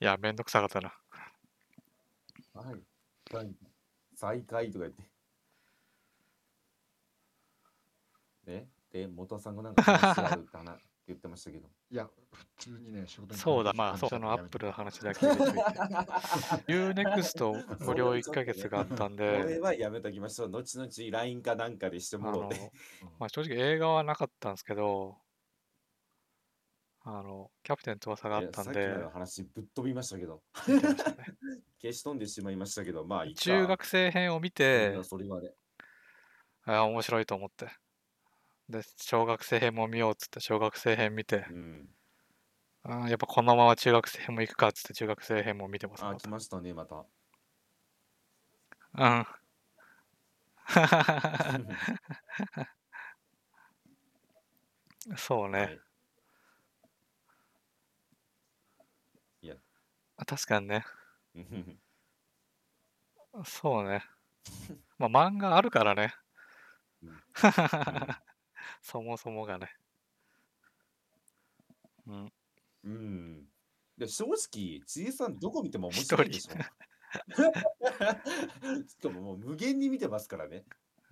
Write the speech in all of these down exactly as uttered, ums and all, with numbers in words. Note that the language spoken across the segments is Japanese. いや、めんどくさかったな。はい。再開とか言って。えで、元さんがなんか話があるって話言ってましたけど。いや、普通にね、仕事にそうだ、まあ、そのアップルの話だけで。ユーネクスト 無料いっかげつがあったんで。これはやめときましょう。後々 ライン かなんかでしてもらって。まあ、正直映画はなかったんですけど、あのキャプテン翼があったんで、さっきの話ぶっ飛びましたけど、消し飛んでしまいましたけど、まあいいか、中学生編を見て、それはね、あ面白いと思って、で小学生編も見ようっつって小学生編見て、うん、あやっぱこのまま中学生編も行くかっつって中学生編も見てます。あ来ましたねまた。うん。そうね。はい確かにね。そうね。まあ漫画あるからね。そもそもがね。うん。うん。で正直、ちえさんどこ見ても面白いでしょ。しかももう無限に見てますからね。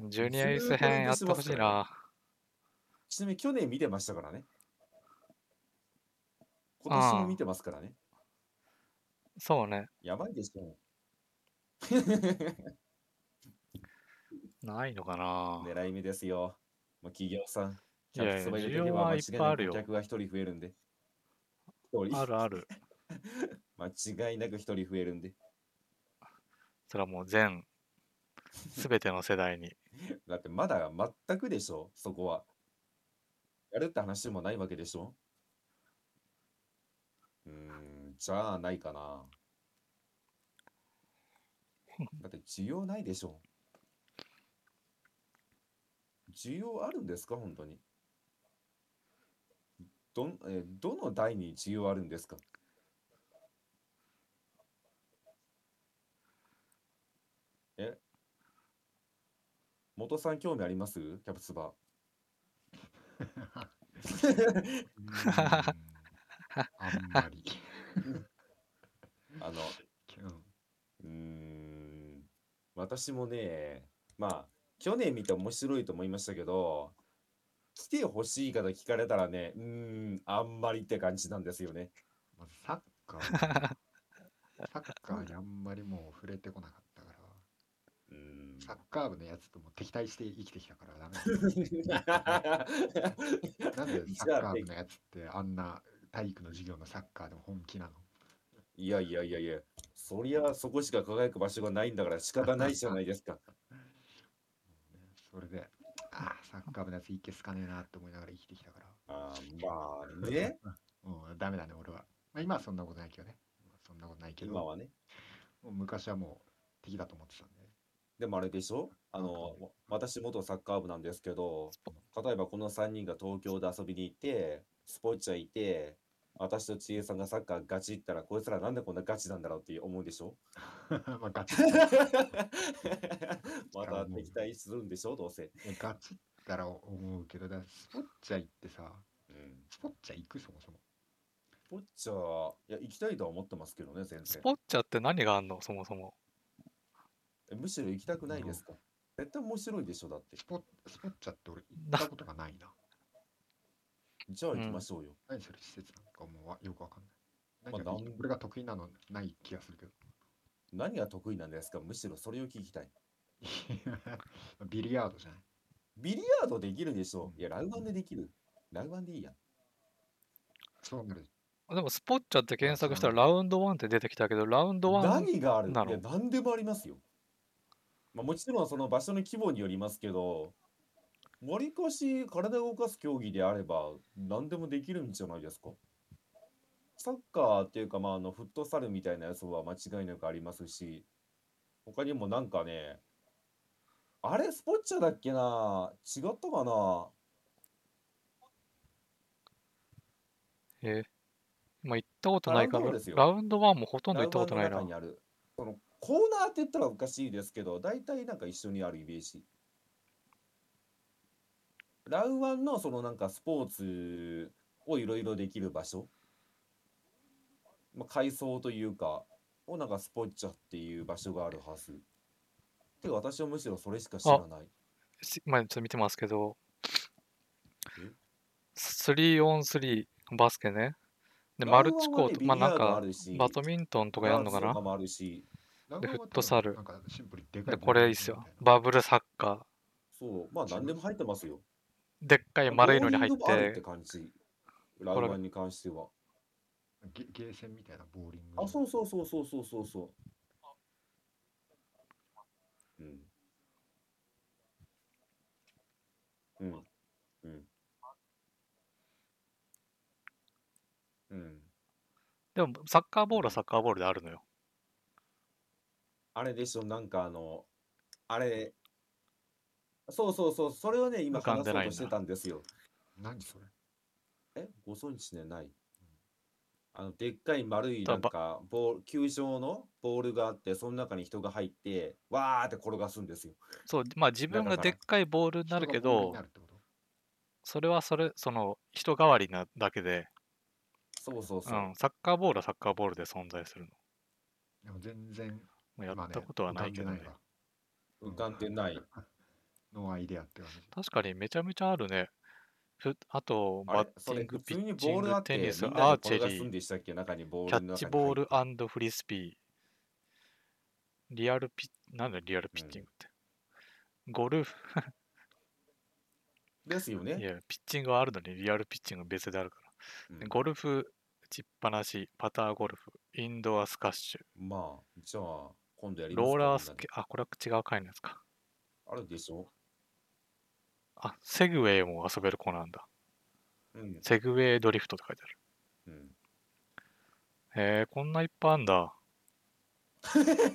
ジュニアユース編やってほしいな。ちなみに去年見てましたからね。今年も見てますからね。そうね。やばいですね。ないのかな。狙い目ですよ。もう企業さん。いやいや、需要はいっぱいあるよ。客が一人増えるんで。あるある。間違いなく一人増えるんで。それはもう全、すべての世代に。だってまだ全くでしょ、そこは。やるって話もないわけでしょ。うーん。じゃあないかな。だって需要ないでしょ。需要あるんですか本当に。どえどの代に需要あるんですか。え、元さん興味あります？キャプツバ。あんまり。あのうーん私もねまあ去年見て面白いと思いましたけど来てほしい方聞かれたらねうーんあんまりって感じなんですよね。サッカーサッカーにあんまりもう触れてこなかったからうーんサッカー部のやつとも敵対して生きてきたからダメだ、ね、なんでサッカー部のやつってあんな体育の授業のサッカーでも本気なの。いやいやいやいや、そりゃそこしか輝く場所がないんだから仕方ないじゃないですか。それで、あサッカー部のやついけすかねえなって思いながら生きてきたから。あまあね。うん、ダメだね、俺は。まあ、今はそんなことないけどね。そんなことないけど。今はね。もう昔はもう敵だと思ってたんで。でもあれでしょあの、うん、私元サッカー部なんですけど、例えばこのさんにんが東京で遊びに行って、スポーツ屋行って、私とちえさんがサッカーガチったらこいつらなんでこんなガチなんだろうって思うでしょまあガチまた敵対するんでしょどうせガチったら思うけどだスポッチャ行ってさ、うん、スポッチャ行くそもそもスポッチャいや行きたいとは思ってますけどね全然スポッチャって何があんのそもそもむしろ行きたくないですか、うん、絶対面白いでしょだってスポッ、スポッチャって俺行ったことがないなじゃあ行きましょうよ。何それ施設なんかもうよくわかんない。何が、まあ、これが得意なのない気がするけど。何が得意なんですかむしろそれを聞きたい。ビリヤードじゃない。ビリヤードできるでしょ、うん、いや、ラウワンでできる。ラウワンでいいやん。そうなる。でもスポッチャって検索したらラウンドワンって出てきたけど、ラウンドワン何があるの？いや、何でもありますよ。まあ、もちろんその場所の規模によりますけど、わりかし体を動かす競技であれば何でもできるんじゃないですか。サッカーっていうか、まあ、あのフットサルみたいなやつは間違いなくありますし、他にもなんかね、あれスポッチャだっけな、違ったかな。えー、まあ行ったことないから、ラウンドワンもほとんど行ったことないな。ラウンドの中にある。そのコーナーって言ったらおかしいですけど、大体なんか一緒にあるイメージ。ラウワンのそのなんかスポーツをいろいろできる場所まあ、階層というかをなんかスポッチャっていう場所があるはず。てか私はむしろそれしか知らない。しまあ、ちょっと見てますけど、スリーオンスリーバスケね。で、マルチコート、まあなんかバドミントンとかやるのかな。で、フットサル。で、これいいっすよ。バブルサッカー。そう、まあ何でも入ってますよ。でっかい丸いのに入って。ラウマンに関しては。ゲーセンみたいなボーリング。あ、そうそうそうそうそうそうそう。うん。うん。うん。うん。でも、サッカーボールはサッカーボールであるのよ。あれでしょ、なんかあの、あれ、そうそうそう、それをね、今浮かん話でそうないとんしてだたんですよ。何それえ、ご存知でない。あの、でっかい丸いだなんばか、ボール、球場のボールがあって、その中に人が入って、わーって転がすんですよ。そう、まあ自分中がかでっら。かいボールにな人るがけボールにど、なるってことそれはそれ、その人代わりなだけで、そうそううそん、サッカーボールはサッカーボールで存在するの。でも全然まあやっ今たね、ことは浮なかいんけでどないね。わ。う、う浮ん。かんでない。ノーアイデアって感じ。確かにめちゃめちゃあるね。ふあと、あバッれ、そティれング、普ピ通ッにチボンールグ、あっテニて、ス、みんなアでーチ転ェがすリんー、でしたっけ？中にボーキャルッのチ中にボ入っーて。ルフリスピー、リアルピッ、なんだリアルうピッチンん。グって。ゴルフ、ですよいね。や、ピッチングはあるのにリアルピッチング別であるから。うでん。ゴルフ、打ちっぱなし、パターゴルフ、インドアスカッシュ、まあ、じゃあ、今度やりまローすか、ラーみんスなで。ケ、あ、これは違う回のやつか。あるでしょ？あ、セグウェイも遊べる子なんだ。うん。セグウェイドリフトって書いてある。うん。へえ、こんないっぱいあんだ。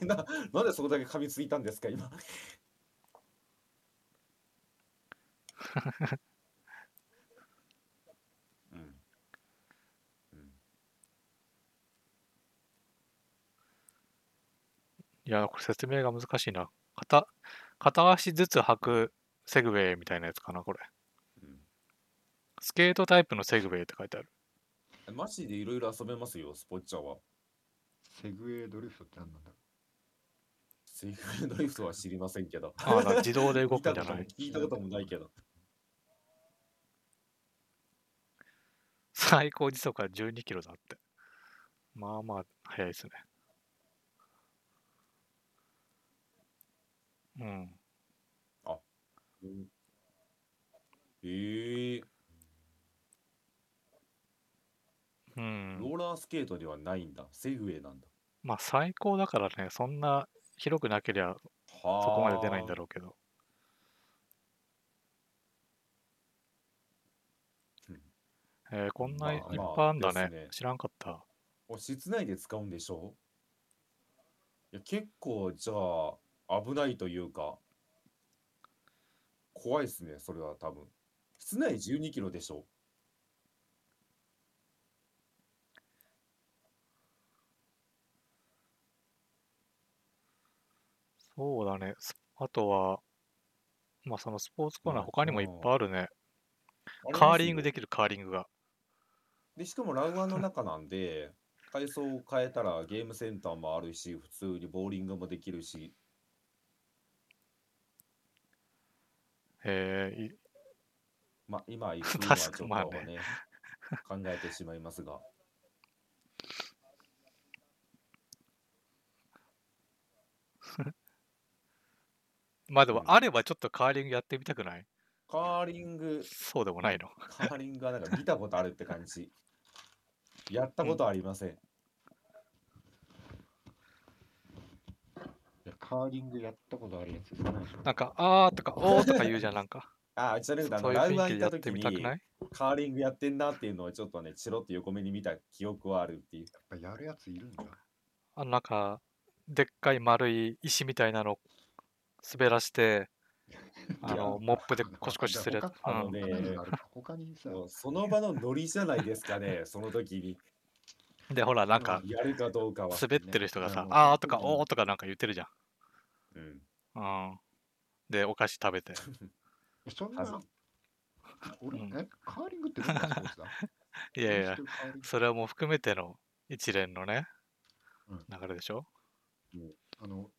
な、なんでそこだけ噛みついたんですか、今。うん。うん。いや、これ説明が難しいな。片、片足ずつ履くセグウェイみたいなやつかな、これ。うん。スケートタイプのセグウェイって書いてある。えマジでいろいろ遊べますよ、スポッチャは。セグウェイドリフトって何なんだろセグウェイドリフトは知りませんけど。ああ、だから自動で 動見くんたじゃことなもい。聞いたこともないけど。最高時速はじゅうにキロだって。まあまあ、速いですね。うん。あ、うん、へえ、うん。ローラースケートではないんだ。セグウェイなんだ。まあ、最高だからね、そんな広くなけりゃそこまで出ないんだはあ。ろうけど。うん、えー、こんないまあいっまぱいああんでだすね。ね。知らんかった。お、室内で使うんでしょう？いや、結構、じゃあ、危ないというか、怖いっすね、それは多分。室内じゅうにキロでしょそうだね。スあとは、まあ、そのスポーツコーナー、ま他にもいっぱいあるね。あ、ありカまーすリングよ。できる、カーリングが。で、しかもラウアンの中なんで、階層を変えたらゲームセンターもあるし、普通にボーリングもできるし、えー、い まあ、今行くのは確ちか、ょっまあとね。ね、考えてしまいますが、まあでうも、ん。あればちょっとカーリングやってみたくないカーリング、そうでもないの。カーリングはなんか見たことあるって感じ。やったうこん。とはありません。う。いや、カーリングやったことあるやつですかね、それ。なんか、あーとか、おーとか言うじゃん、なんか。ああ、じゃなくそて、あの、そういうラウ雰囲アン気行っでやたって時みたくに、ないカーリングやってんなっていうのをちょっとね、チロッと横目に見た記憶はあるっていう。やっぱやるやついるんだ。あの、なんか、でっかい丸い石みたいなの滑らして、いあや、の、モップでコシコシじゃあするやつ。他、うあのん。他にもね、あるか。他にさ、もうその場のノリじゃないですかね、その時に。で、ほら、なんまあか、やるかどうかは。滑ってね、る人があさ、の、あーとか、うん、おーとかなんか言ってるじゃうん。ん。うん。で、お菓子食べて。そんはず、な、う俺、ん。え、カーリングってどんなスポーツだ？いやい俺の知っや、てるカーリング、それはもう含めての、い一連のね、うん、流れでしょ。もうあの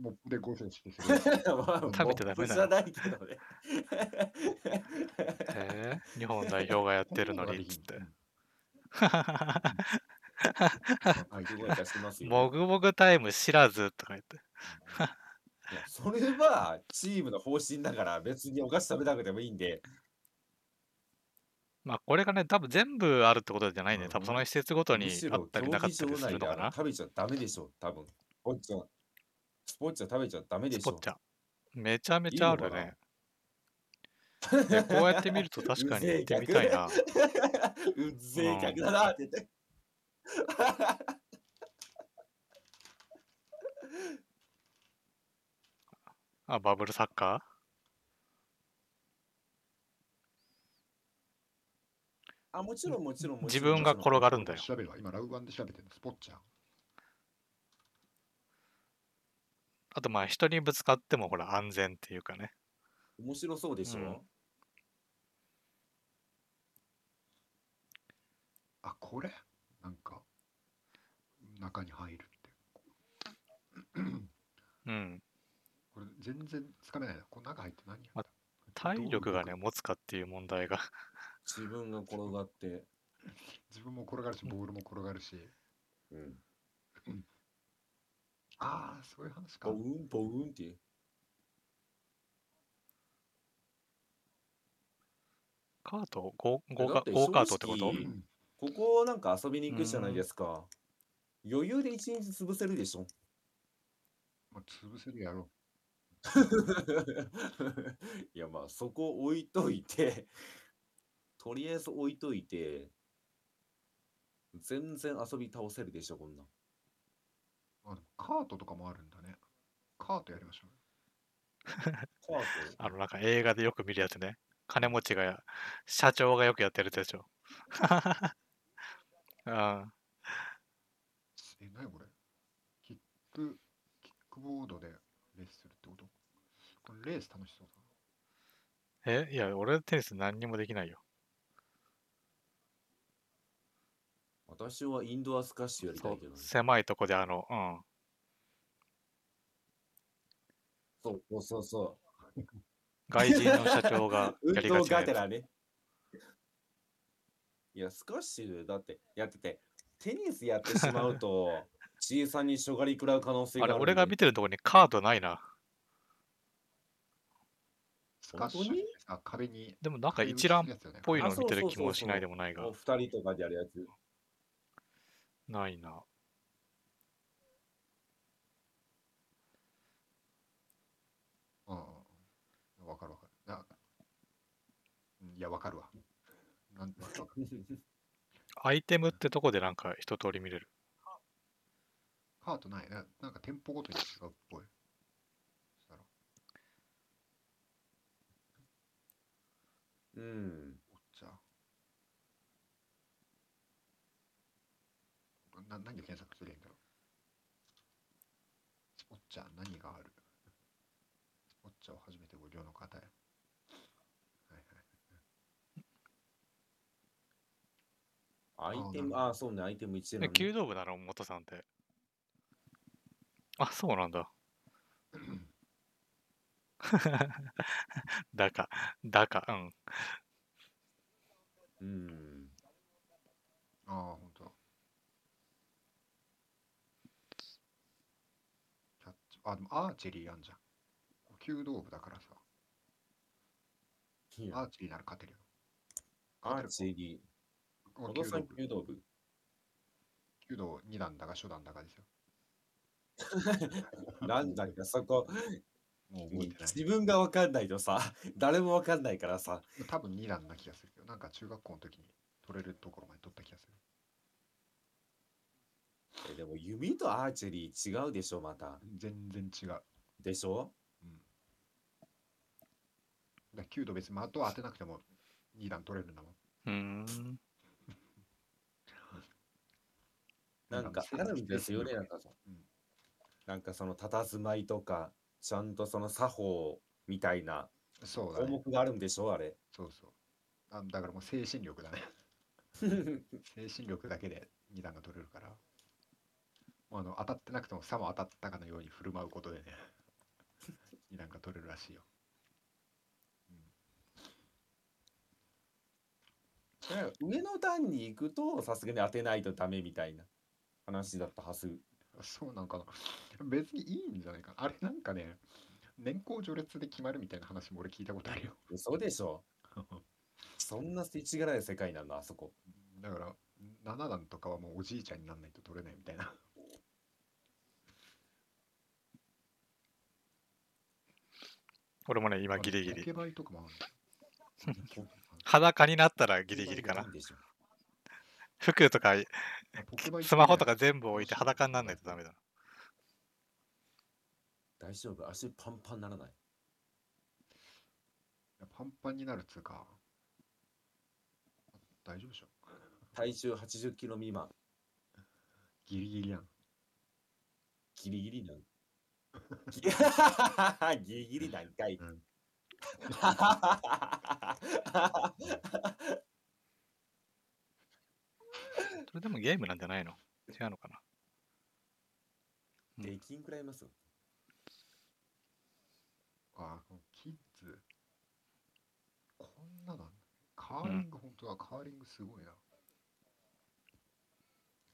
モップでごセンチですよね。食べてダメなの。えー、日本代表がやってるのにっつって。もぐもぐタイム知らずとか言って。それはチームの方針だから別にお菓子食べなくてもいいんで。まあこれがね多分全部あるってことじゃないね、うん、多分その施設ごとにあったりなかったりするのかな。食べちゃダメでしょ多分。おっちゃんスポッチャ食べちゃダメでしょ。スポッチャめちゃめちゃあるね。いやこうやって見ると確かに行ってみたいな。うぜえ客だなって言って。あ、バブルサッカー。あ、もちろんもちろんもちろん。自分が転がるんだよ。調べるわ。今ラウワンで調べてるのスポッチャー。あとまあ人にぶつかってもほら安全っていうかね。面白そうでしょ。うん、あ、これなんか中に入るってうんこれ全然つかめないな。この中入って何や、ま、体力がね持つかっていう問題が自分が転がって自分も転がるしボールも転がるし、うんうん、ああそういう話か。ボウンボウンってカートゴーゴーカートってこと。ここなんか遊びに行くじゃないですか。余裕で一日潰せるでしょ。まあ、潰せるやろ。いやまあそこ置いといて、とりあえず置いといて、全然遊び倒せるでしょこんな。あ、でもカートとかもあるんだね。カートやりましょう。カートあのなんか映画でよく見るやつね。金持ちが社長がよくやってるでしょ。ああ。え、なにこれ。キック、キックボードでレースするってこと。これレース楽しそうだな。え、いや、俺テニス何にもできないよ。私はインドアスカッシュやりたいけど、ね。狭いとこであの、うん。そうそうそう。外人の社長がやりがちなやつ。運動がてらね。いやスカッシュだってやっててテニスやってしまうと小さにしょがり食らう可能性がある。あれ俺が見てるところにカードないな。スカッシュあ壁にでもなんか一覧っぽいのを見てる気もしないでもないが。ふたりとかでやるやつないな。うんわかるわかる。いやわかるわ。なんてアイテムってとこでなんか一通り見れる。カートないな。なんか店舗ごとに違うっぽい。うん。お茶。な何で検索するんだろう。スポッチャー何がある。スポッチャーを初めてご利用の方へ。アイテム、ああ、そうね、アイテム一覧、ね。弓道部だろ、元さんって。あ、そうなんだ。だか、だか、うん。うん。ああ、ほんと。キャッチ、あ、でもアーチェリーやんじゃん。弓道部だからさ。アーチェリーなら勝てるよ。アーチェリー。小野さん、弓道部。弓道に段だか初段だかですよ。何段かそこもう覚えてない。自分が分かんないとさ、誰も分かんないからさ。多分に段な気がするけど、なんか中学校の時に取れるところまで取った気がする。えでも弓とアーチェリー違うでしょ、また。全然違う。でしょ、うん、だ弓道別に的を当てなくてもに段取れるんだもん。うーんなんかあるんですよね、なんかその、なんかその佇まいとか、ちゃんとその作法みたいな項目があるんでしょ、あれ。そうそう。あ、だからもう精神力だね。精神力だけでに段が取れるから、もうあの当たってなくてもさも当たったかのように振る舞うことでねに段が取れるらしいよ。うん、上の段に行くとさすがに当てないとダメみたいな話だったはず。そうなんかな、別にいいんじゃないかな。あれなんかね、年功序列で決まるみたいな話も俺聞いたことあるよ。そうでしょそんな世知辛い世界なのあそこ。だからなな段とかはもうおじいちゃんになんないと取れないみたいな俺もね今ギリギリとかもある裸になったらギリギリかな。服とかスマホとか全部置いて裸にならないとダメだな。大丈夫、足パンパンならない。パンパンになるっつうか大丈夫でしょ。体重はちじゅっキロ未満。ギリギリやん。ギリギリなんギリギリなんかい、うん、それでもゲームなんじゃないの？違うのかな。できんくらいます。あ、キッズこんなのカーリング、うん、本当はカーリングすごいな。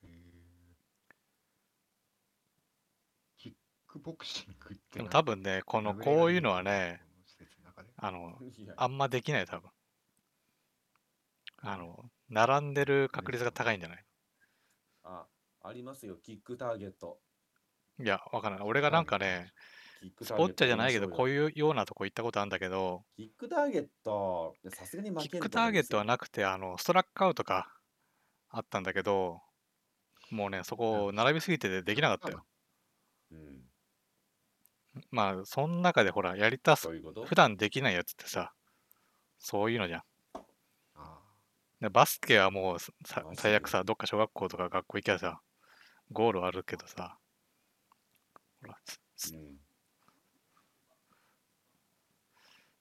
えー、キックボクシングってでも多分ね、このこういうのはね、あのあんまできない多分。あの並んでる確率が高いんじゃない？あ、ありますよ、キックターゲット。いや、わからない。俺がなんかね、スポッチャじゃないけど、こういうようなとこ行ったことあるんだけど、キックターゲット、さすがに負ける。キックターゲットはなくて、あのストラックアウトかあったんだけど、もうね、そこを並びすぎててできなかったよ。うん、まあ、その中でほら、やりたす、うう普段できないやつってさ、そういうのじゃん。バスケはもう最悪さ、どっか小学校とか学校行きゃさ、ゴールあるけどさ、ほら、うん、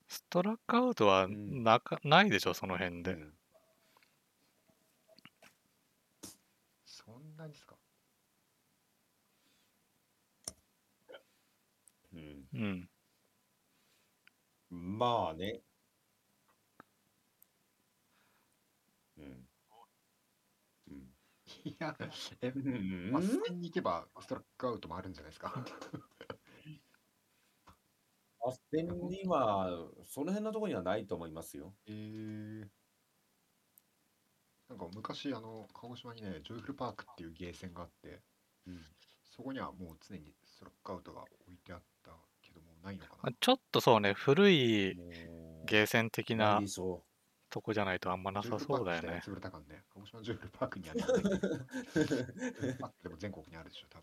ストラックアウトは な, か、うん、ないでしょ、その辺で。うん、そんなにですか。うん。うん、まあね。いや、え、まあ、スペインに行けばストラックアウトもあるんじゃないですか。あ、スペインにはその辺のところにはないと思いますよ。えー、なんか昔あの鹿児島にね、ジョイフルパークっていうゲーセンがあって、うん、そこにはもう常にストラックアウトが置いてあったけどもないのかな。ちょっとそうね、古いゲーセン的な。そこじゃないとあんまなさそうだよね。潰れたかんね。鹿児島ジュエルパークにある。あっても全国にあるでしょ多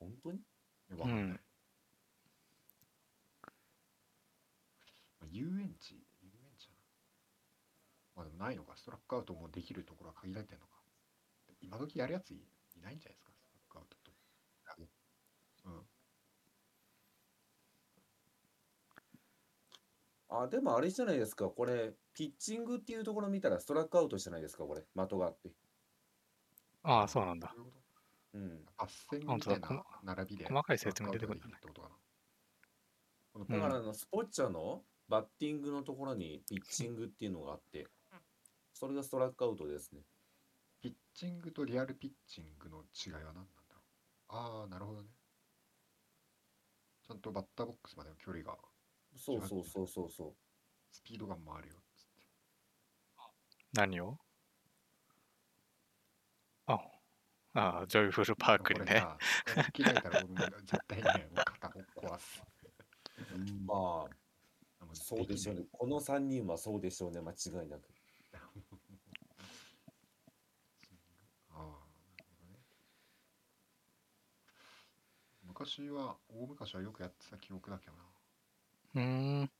分。本当に？わかんない。うん、遊園地、遊園地な。まあでもないのか。ストラックアウトもできるところは限られてるのか。今時やるやつ い, いないんじゃないですか。ストラックアウトと。うん。あ、でもあれじゃないですか、これピッチングっていうところ見たらストラックアウトじゃないですか、これ的があって。ああ、そうなんだ。うん、あっせんみたいな並びで細かい説明出てくるんじゃない。だからあのスポッチャのバッティングのところにピッチングっていうのがあって、それがストラックアウトですね。ピッチングとリアルピッチングの違いは何なんだろう。ああ、なるほどね。ちゃんとバッターボックスまでの距離が、そうそうそうそうそう、スピードが回るよっつって。何を？ああ、ジョイフルパークにね。切られたら絶対にね、肩を壊す。まあそうでしょうね。このさんにんはそうでしょうね、間違いなく。ああ、なるほどね。昔は、大昔はよくやってた記憶だけどな。うーん、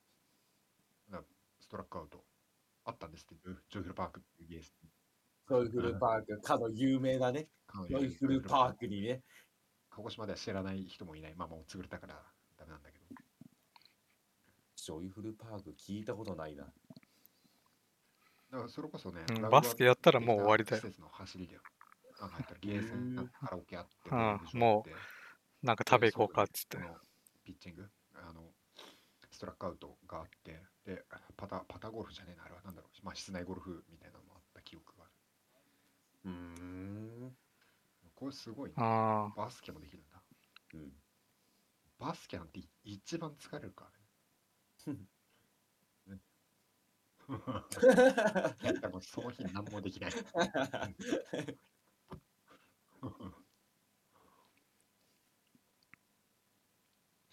ストラックアウトあったんですって、ジョイフルパークっていうゲーセン。ジョイフルパーク、かの有名なね、ジョイフルパークにね。鹿児島では知らない人もいない。まあもう潰れたからダメなんだけど。ジョイフルパーク聞いたことないな。だからそれこそね、うんラグはバスケやったらもう終わりだよ。施設の走りで、あの入ったらゲーセン、なんかカラオケあって、うんゴルフ場もう行ってなんか食でべそ行こううかっつって。このピッチング、あのストラックアウトがあって、でパタ、パタゴルフじゃねえな、あれはなんだろう、まあ、室内ゴルフみたいなのもあった記憶がある。うーん。これすごいね。あバスケもできるんだ。うん。バスケなんてい一番疲れるからね。やったらもうその日何もできない。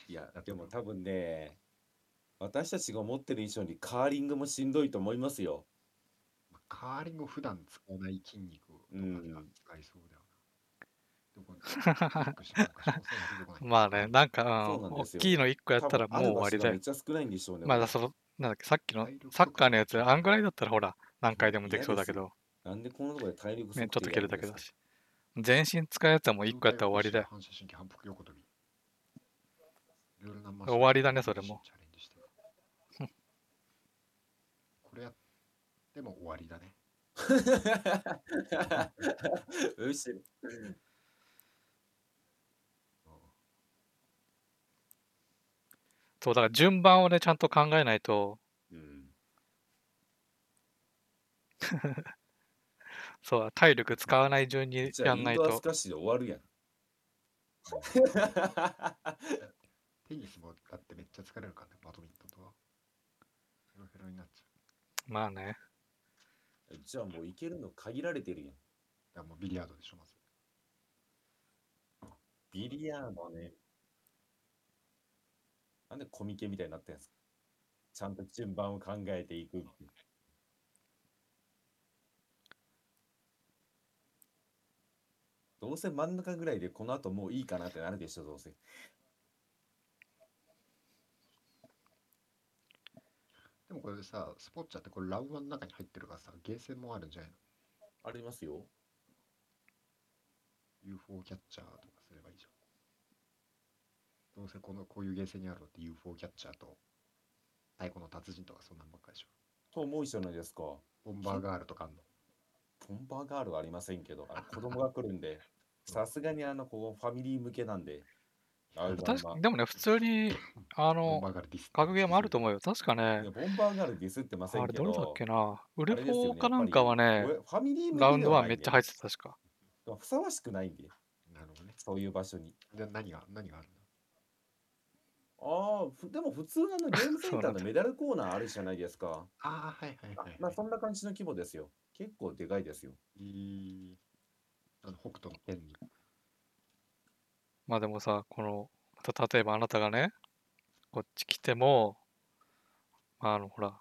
いや、でも多分ね、私たちが思ってる以上にカーリングもしんどいと思いますよ。まあカーリングを普段使わない筋肉うとかがん。使いそうだよな。どこにキッあ。クしてもおかしく、そんな出てこない。まあね、なんか、そううなんんで大すきいよ。のいっこやっ多た分らもあうる終場わり所がだめっよ。ちゃ少ないんでしょうね、まだその、なんだっけ、さっきの体力サッとかカーのやつ、あんぐらいだったらほら、何回でもでき嫌そうでだけすよ。ど、なんでこんなとこで体力ね、ちょっ測と定や蹴るるんだでけすだか。し。全身使うやつはもう1上個やっ体たら終わり腰だよ。反射神経反復横跳びいろいろなマ終シンわりだね、そマれシンも。チャレンジしてる。これやっても終わりだね。うし、うん、そう、だから順番をね、ちゃんと考えないと、うん。そう、体力使わない順にじゃあ、やイんなンいドアスと。カッシュで終わるやん。うん、だってテニスもだってめっちゃ疲れるからね、バドミントンとは。ヘロヘロになっちゃう。まあね、じゃあもういけるの限られてるやん。だからもうビリヤードでしょ、まず。ビリヤードね。なんでコミケみたいになってんすか。ちゃんと順番を考えていく。どうせ真ん中ぐらいでこの後もういいかなってなるでしょ、どうせ。でもこれでさ、スポッチャってこれラウンドの中に入ってるからさ、ゲーセンもあるんじゃないの？ ありますよ。ユーフォー キャッチャーとかすればいいじゃん。どうせこのこういうゲーセンにあるのって ユーフォー キャッチャーと太鼓の達人とかそんなんばっかりでしょ。と思うじゃないですか。ボンバーひガールとかあんの？ボンバーガールはありませんけど、あの子供が来るんで、うん。さすがにあのこうファミリー向けなんで、あるまん確かま。でもね、普通に、あボンの、バーガールディスって格る、ゲーディもあスるる。と思うよ。確かいね、や、ボンバーガールディスってませあんれ、けどれだっど、けな。ウレあれフですォよーね、やかっなぱんかり、はね、おファミリー向ラけウンでドははなめいっんちゃで、入ってた、確か。ふさわしくないんで、なるほどね。そういう場所に。で、何が、何があるの？ああ、ふでも普通のあのゲームセそンうタなーんのだ。メダルコーナーあるじゃないですか。ああ、はいはいはあ、いまあはい。そんな感じの規模ですよ。結構でかいですよ。いい、あの北斗の剣に。まあでもさ、この、た例えばあなたがね、こっち来ても、あの、ほら、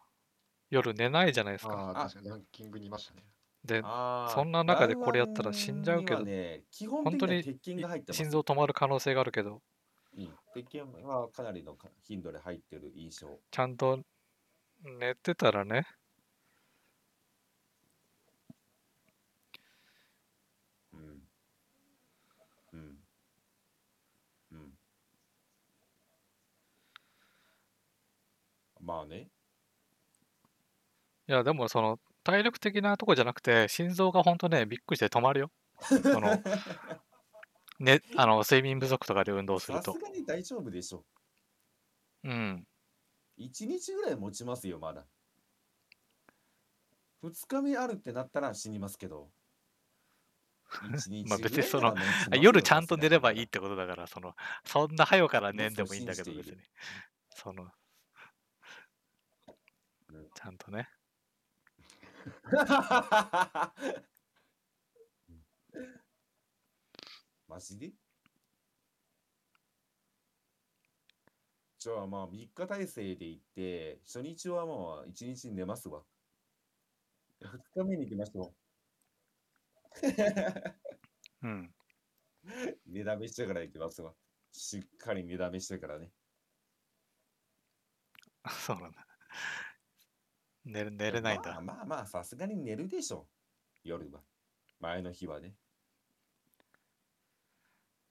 夜寝ないじゃないですか。ああ、あ、確かにランキングにいましたね。で、そああ、んな中ラでウこワれやったら死んンじゃうにけはど、ね、基本本的当にはに鉄拳いが入ってま心す臓ね。止まる可能性があるけど、うん、鉄拳はかなりのか頻度で入ってる印象。ちゃんと寝てたらね、うん、うん、うん。まあね。いや、でもその、体力的なとこじゃなくて、心臓が本当ね、びっくりして止まるよ。その、ね、あの、睡眠不足とかで運動するさすと。がに大丈夫でしょ。うん。一日ぐらい持ちますよ、まだ。ふつかめあるってなったら死にますけど、1まあ日別ぐにらいそなの、ら持ちます夜よ、ちゃさんすとが寝れにばまいいっだ。てことだから、その、そんな早から寝んでそうもいいん信だじけてど、い別る。に。その、うん ちゃんとね。うん、マジでじゃあまあみっか体制で行って、初日はもういちにち寝ますわ。ふつかめに行きましょう。うん。寝だめしてから行きますわ。しっかり寝だめしてからね。そうなんだ。寝れ、寝いやれないまんあだ。まあまあ、さすがに寝るでしょう。夜は。前の日はね。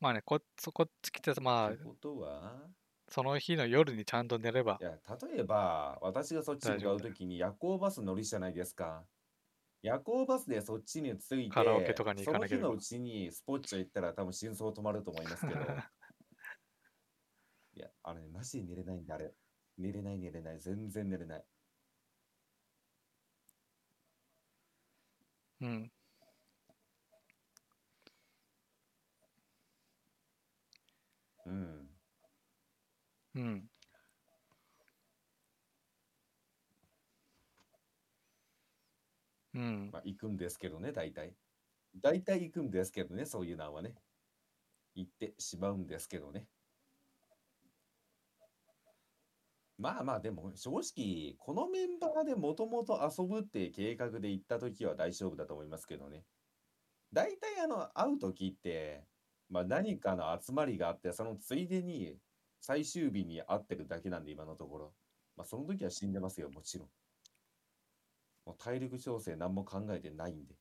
まあね、こっち、こっち来て、っまてあ、ことは、その日の夜にちゃんと寝ればいや、例えば、私がそっち大向丈か夫うだとよ。きに夜行バス乗るじゃないですか。夜行バスでそっちに着いて、カラオケとかに行かなきゃいけない。その日のうちにスポッチャ行ったら多分真相止まると思いますけど。いや、あれね、マジで寝れないんだ、あれ。寝れない寝れない、全然寝れない。うん。うん。うん。うん。まあ行くんですけどね、大体。大体行くんですけどね、そういうのはね。行ってしまうんですけどね。まあまあ、でも正直、このメンバーでもともと遊ぶって計画で行った時は大丈夫だと思いますけどね。大体あの会う時って、まあ、何かの集まりがあって、そのついでに最終日に会ってるだけなんで、今のところ。まあ、その時は死んでますよ、もちろん。もう体力調整何も考えてないんで。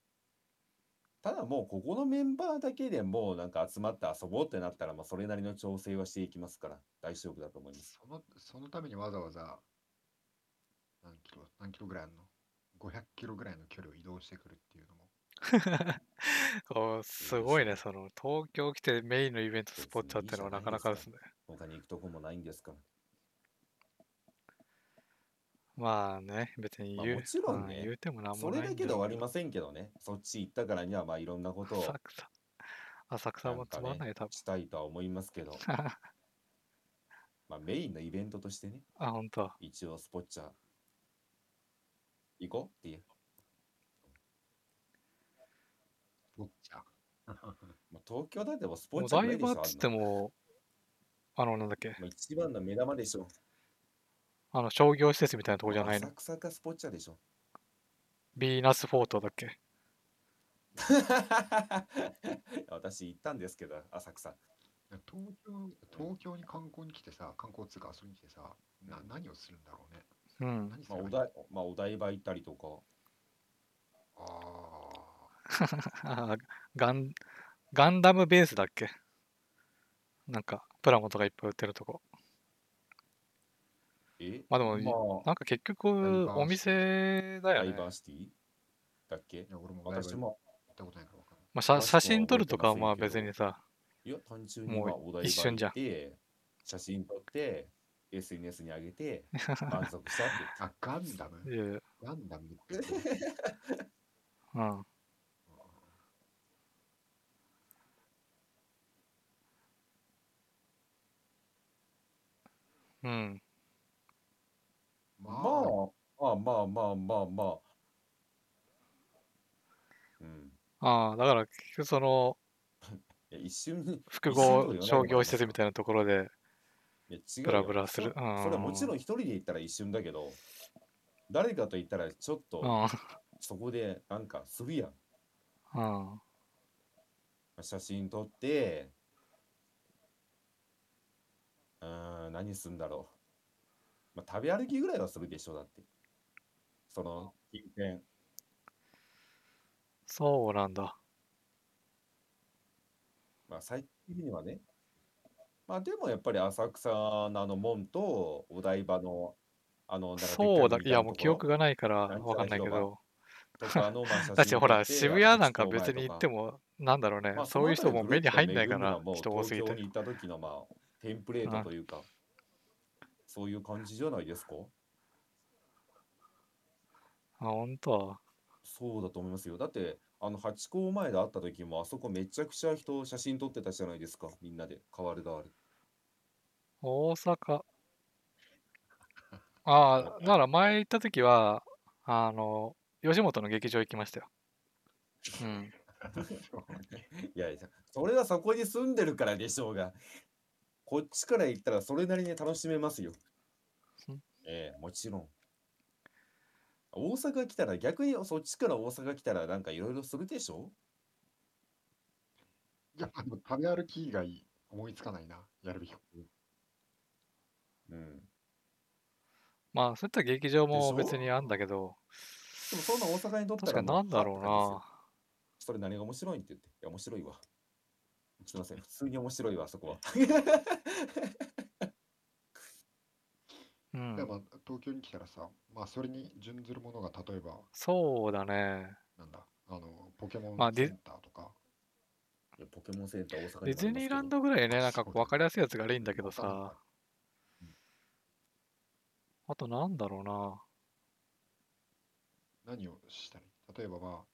ただもうここのメンバーだけでもうなんか集まって遊ぼうってなったら、まあそれなりの調整はしていきますから大丈夫だと思います。その、そのためにわざわざ何キロ、何キロぐらいあるの？ ごひゃく キロぐらいの距離を移動してくるっていうのも。こうすそうでごすいね、ね。その東京来てメインのイベントスポッ別チャっにいていじのゃはなないかでなすかでか。すね。他に行くとこもないんですから。まあね、別にまあ言もう、ちろんまあ、ね、言うてもなんもそれないだんけでです終わけりど、ませんけどね、そっち行ったからにはまあいろんなことを浅草、浅草なんもつかまんね、ない、多分。したいとは思いますけど、あ、まあメインのイベントとしてね、ほんと。一応スポッチャ行こうっていう、ぼっちゃ。まあ、東京だってもうスポッおチャぐら台いで場しっょ、あつっんてな。も、あの、なんだっけ、まあ、一番の目玉でしょ。あの、商業施設みたいなとこじもゃうないの。浅草かスポッチャでしょ。ビーナスフォートだっけ。私行ったんですけど、浅草。東京、うん、東京に観光に来てさ、観光っつうか遊びに来てさ、うな、ん何をするんだろうね。うん。何すまあ、ればおいいんだ台、ろまあ、お台場行ったりとか、う。ああ、ガン、ガンダムベースだっけ。なんか、プラモとかいっぱい売ってるとこ。え、まあでも、まいあ、なんか結あ、ダイ局、バおーシティ。い店だよダイバね。ーシティだっけ。や、俺もだいぶ私行っもたことないから分かんない。まあ、写、詳し写くは真撮覚えるてとまかはせまんあけ別ど、にさ、いや、単純にもうまあお一台場瞬行じっゃん。て、写真撮って、エスエヌエス に上げて、満足したって言って。あ、ガンダムいやいや、ガンダムってすごいね。うん。うん、うん。ままあ、でもあ、まあまあまあまあまあ、うん。ああ、だから結局その、いや、一瞬に、複一瞬と合か言わない商と思い業施ます設みよ。たいなところでいや、違ブうラブよ。ラする。そ、うそれはもちん。ろん一人で行ったら一瞬だけど、誰かと行ったらちょっうとん。そこでなんかするやん。うん。写真撮って、うーん、何すんだろう。まあ、食べ歩きぐらいはするでしょ、だって。その、近辺。そうなんだ。まあ、最近的にはね。まあ、でもやっぱり浅草のあの門とお台場のあの、なんかでっかそいうだ。い神や、社のもうと記こ憶ろ、がないからなんちわゃからんない広け場ど。とかの、まあ、写だし、真ほ撮っら、て、渋あと谷なんか町別内にと行ってか。も、なんだろうね。まあ、そそうのいうあた人りをもぐる目っにと入んない巡かるのはら、もう人多東すぎ京て。に行った時の、まあ、テンプレーうトん。というか、そういう感じじゃないですか。あ、本当。そうだと思いますよ。だって、あの、ハチ公前で会った時も、あそこめちゃくちゃ人、写真撮ってたじゃないですか。みんなで、代わる代わる。大阪。ああ、だから前行った時は、あの、吉本の劇場行きましたよ。うん。そうね。いやいや、それはそこに住んでるからでしょうが、こっちから行ったらそれなりに楽しめますよ。ええ、もちろん。大阪来たら、逆にそっちから大阪来たら、なんかいろいろするでしょ。いや、でも食べ歩き以外思いつかないな、やるべきこと。うん。まあ、そういった劇場でしも別ょ。にあんだけど、でもそんな大阪にとった確らかにもう、なんだはっろうて感じですよ。な。それ何が面白いんって言って。いや、面白いわ。すみません。普通に面白いわ、そこは。うでん。も東京に来たらさ、まあ、それに準ずるものが例えばそうだね。なんだあのポケモンセンターとか。ポケモンセンター大阪にディズニーランドぐらいね、なんかこう分かりやすいやつがあれいいんだけどさ。あとなんだろうな。何をしたり、例えばまあ、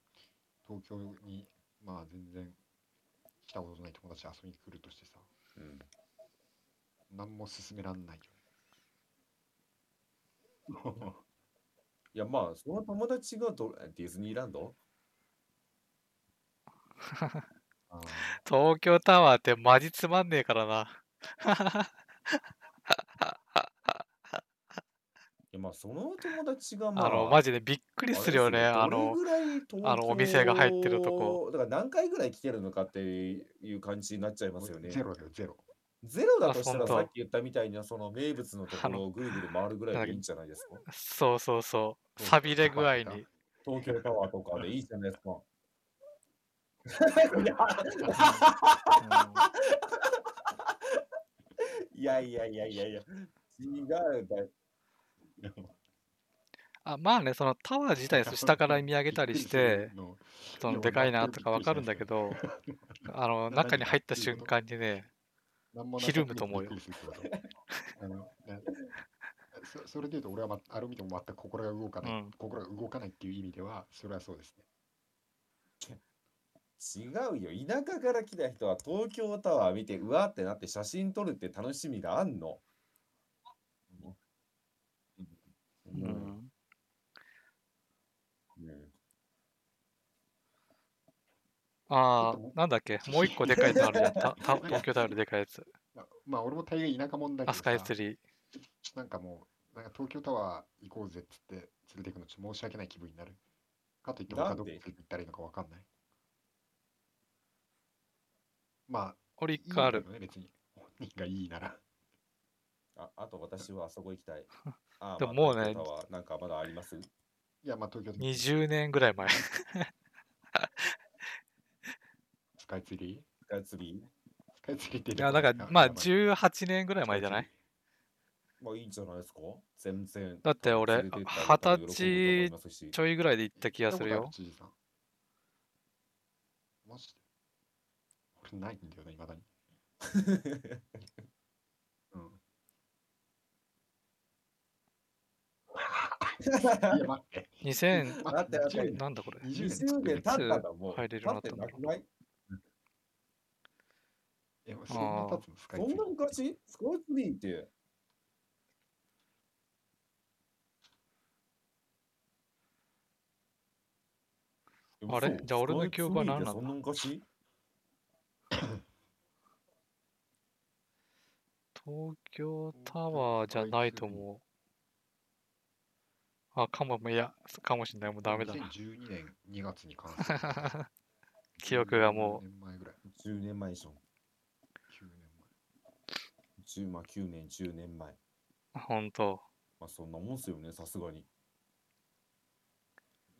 東京にまあ全然来たことない友達が遊びに来るとしてさ、うん、何も勧めらんないよね。いやまあ、その友達がどディズニーランドあ東京タワーってマジつまんねえからな。いやまあその友達がまあ、あのマジでびっくりするよね、あのあのお店が入ってるとこ。だから何回ぐらい来てるのかっていう感じになっちゃいますよね。ゼロだよ、ゼロ。ゼロだとしたらさっき言ったみたいなその名物のところをぐるぐる回るぐらいでいいんじゃないですか。そうそうそう。錆びれ具合に。東京タワーとかでいいじゃないですか。いやいやいやいやいや違うんだよ。あまあね、そのタワー自体下から見上げたりしてそのでかいなとかわかるんだけど、あの中に入った瞬間にね、ひるむと思うよ。あのそ, それで言うと俺は、まあれを見ても全く心が動かない、うん、心が動かないっていう意味ではそれはそうですね。違うよ、田舎から来た人は東京タワー見てうわーってなって写真撮るって楽しみがあんの、うんうんうん、ああなんだっけ、もう一個でかいのあるやつ東京タワーでかいやつ。まあ俺も大概田舎もんだけどさ、スカイツリーなんかもうなんか東京タワー行こうぜっつって連れて行くのちょっと申し訳ない気分になるかといっても、どこ行ったらいいのか分かんない。まあ、俺一回ある。別に本人がいいなら。あ、あと私はあそこ行きたい。あ、でももうね、なんかまだあります？いや、まあ東京で。にじゅうねんぐらい前。スカイツリー？スカイツリー？スカイツリーって。いや、なんかまあじゅうはちねんぐらい前じゃない？まあいいんじゃないですか？全然。だって俺、はたちちょいぐらいで行った気がするよ。マジで？ないんだよね、未だに。うん、いや待って。にせん待って待ってなんだこれ。にじゅうねん経ったんだもう。入れるなったんだ。え、そんな経つのスカイツリー。そんな昔？スカイツリーって。あれ？じゃあ俺の記憶は何なんだ。そんな昔？東京タワーじゃないと思う。あ、かも、いや、かもしれない。もうダメだな。にせんじゅうにねんにがつに完成。記憶がもう。じゅうねんまえぐらい。じゅうねんまえ以上。きゅうねんまえ。まあ、きゅうねん、じゅうねんまえ。ほんと。まあ、そんなもんすよね、さすがに。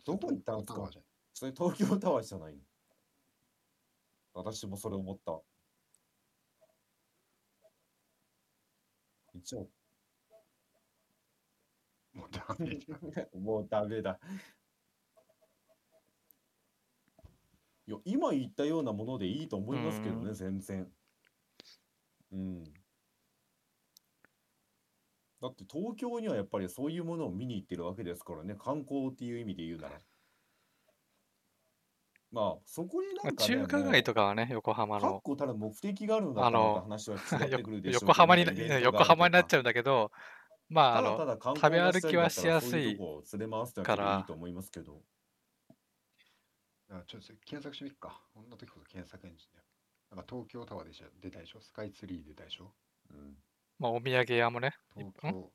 どこ行ったんですか？それ東京タワーじゃないの。私もそれ思った。一応。もうダメだ。もうダメだ。いや、今言ったようなものでいいと思いますけどね、全然。うん。だって東京にはやっぱりそういうものを見に行ってるわけですからね、観光っていう意味で言うなら。まあ、そこになんか、ね、中華街とかはね、横浜の。結構ただ目的があるんだって話は違ってくるでしょうけど、横浜に、横浜になっちゃうんだけど、まあ、あの、ただただ食べ歩きはしやすいから。ちょっと検索してみっか。こんな時こそ検索エンジンだよ。なんか東京タワーで出たでしょ、スカイツリー出たでしょ。うん、まあ、お土産屋もね。東京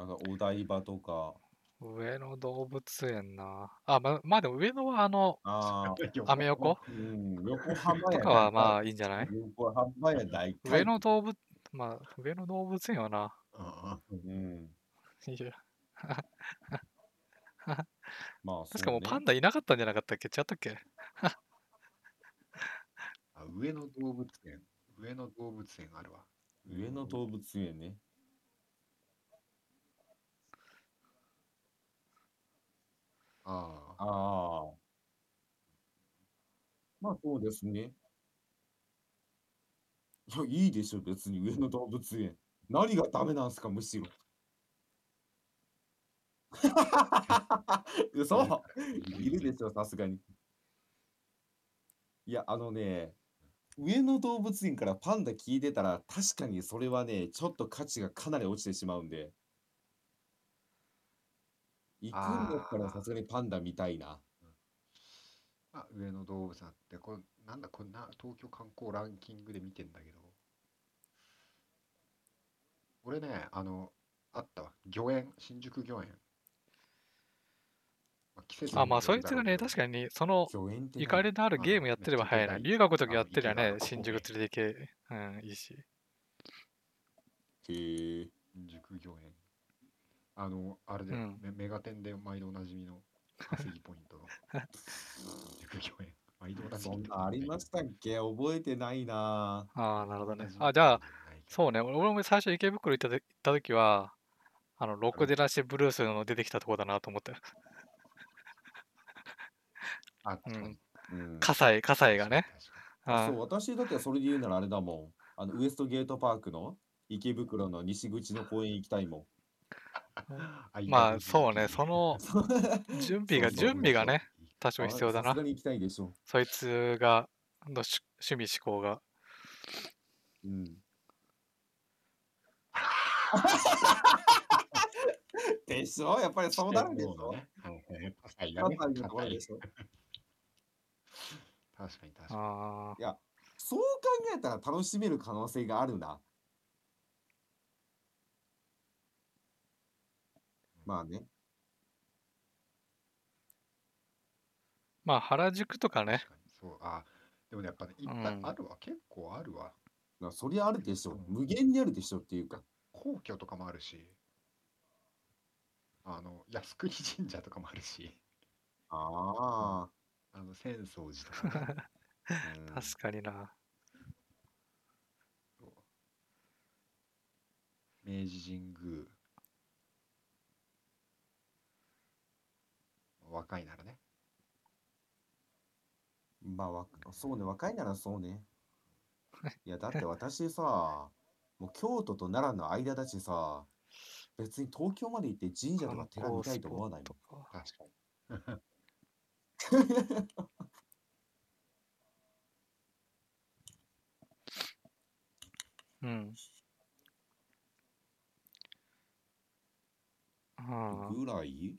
なんかお台場とか。上野動物園なあ、ま、まあでも上野はあのアメ横、うん、横浜とかはまあいいんじゃない？横浜やないかい上野動物、まあ上野動物園はな。うん。いやまあ、ね、確かもうパンダいなかったんじゃなかったっけ？違ったっけ？あ、上野動物園、上野動物園あるわ。上野動物園ね。ああ。まあそうですね。いや、いいでしょ、別に上野動物園。何がダメなんすか、むしろ。嘘、いるでしょ、さすがに。いや、あのね、上野動物園からパンダ聞いてたら、確かにそれはね、ちょっと価値がかなり落ちてしまうんで、行くんだったらさあすがにパンダ見たいな。あ、うん、まあ、上野動物園あって、これなんだ、こんな東京観光ランキングで見てんだけど、俺ね、あの、あったわ、御苑、新宿御苑、まあ、季節あ、にまあ、もそよいるだつろがうけね、ど、確かに、その、助演ってゆか何？りのあるあゲーの、ムやっめてっればちゃ早でいかな。い、龍が如くあやの、ってり池ゃね、川新公宿園、連れて行け、うん、いいし。へえ。新宿御苑。あの、あれだうよ、ん。メ、メガテンで毎度おなじみの稼ぎポイントの新宿御苑。毎度おなじそみっんてことなあないんりだまけど、したっけ、覚えてないな。ああ、なるほど馴ね。染みあ、じゃあ、はないけど、そうね、俺俺も最初池袋行ったと行った時は、あの、ロッうクデん。ラシブルースの出てきたとこだなと思って。あ、う確かん。に、うん。葛西、葛西確がかに、ね。確かに。そう、あ私だってそれで言うならあれだもん。あの、ウエストゲートパークの池袋の西口の公園行きたいもあ、間まあ、藤そうね、その。の、ん。そう準備そうが、そう準そう備がそね、多少う。あ必れ、要ださすな。がに行きたいでしょ。そいつが、の趣趣味思考が。うん。でしょ、やっぱりそうなるでしもうのょ、ね、はいはい、葛西が関ね、西のとこ葛ろで西。しょ。確かに確かに。あいあ、や、そう考えたら楽しめる可能性があるな。うん、まあね。まあ、原宿とかね。確かに、そう。あ、でもね、やっぱね、いうっぱいあん。るわ。結構あるわ。まあそりゃあるでしうょ。ん。無限にあるでしょっていうか。皇居とかもあるし、あの、靖国神社とかもあるし、うん。ああ、あの、浅草寺とかね。う 確ん。かにな。そう、明治神宮、若いならね。まあ、わそうね、若いならそうね。いや、だって私さ、もう京都と奈良の間だしさ、別に東京まで行って神社とか観寺見光たスいとポ思ッわないもトん。か。確かに。うん。うん。ぐらいい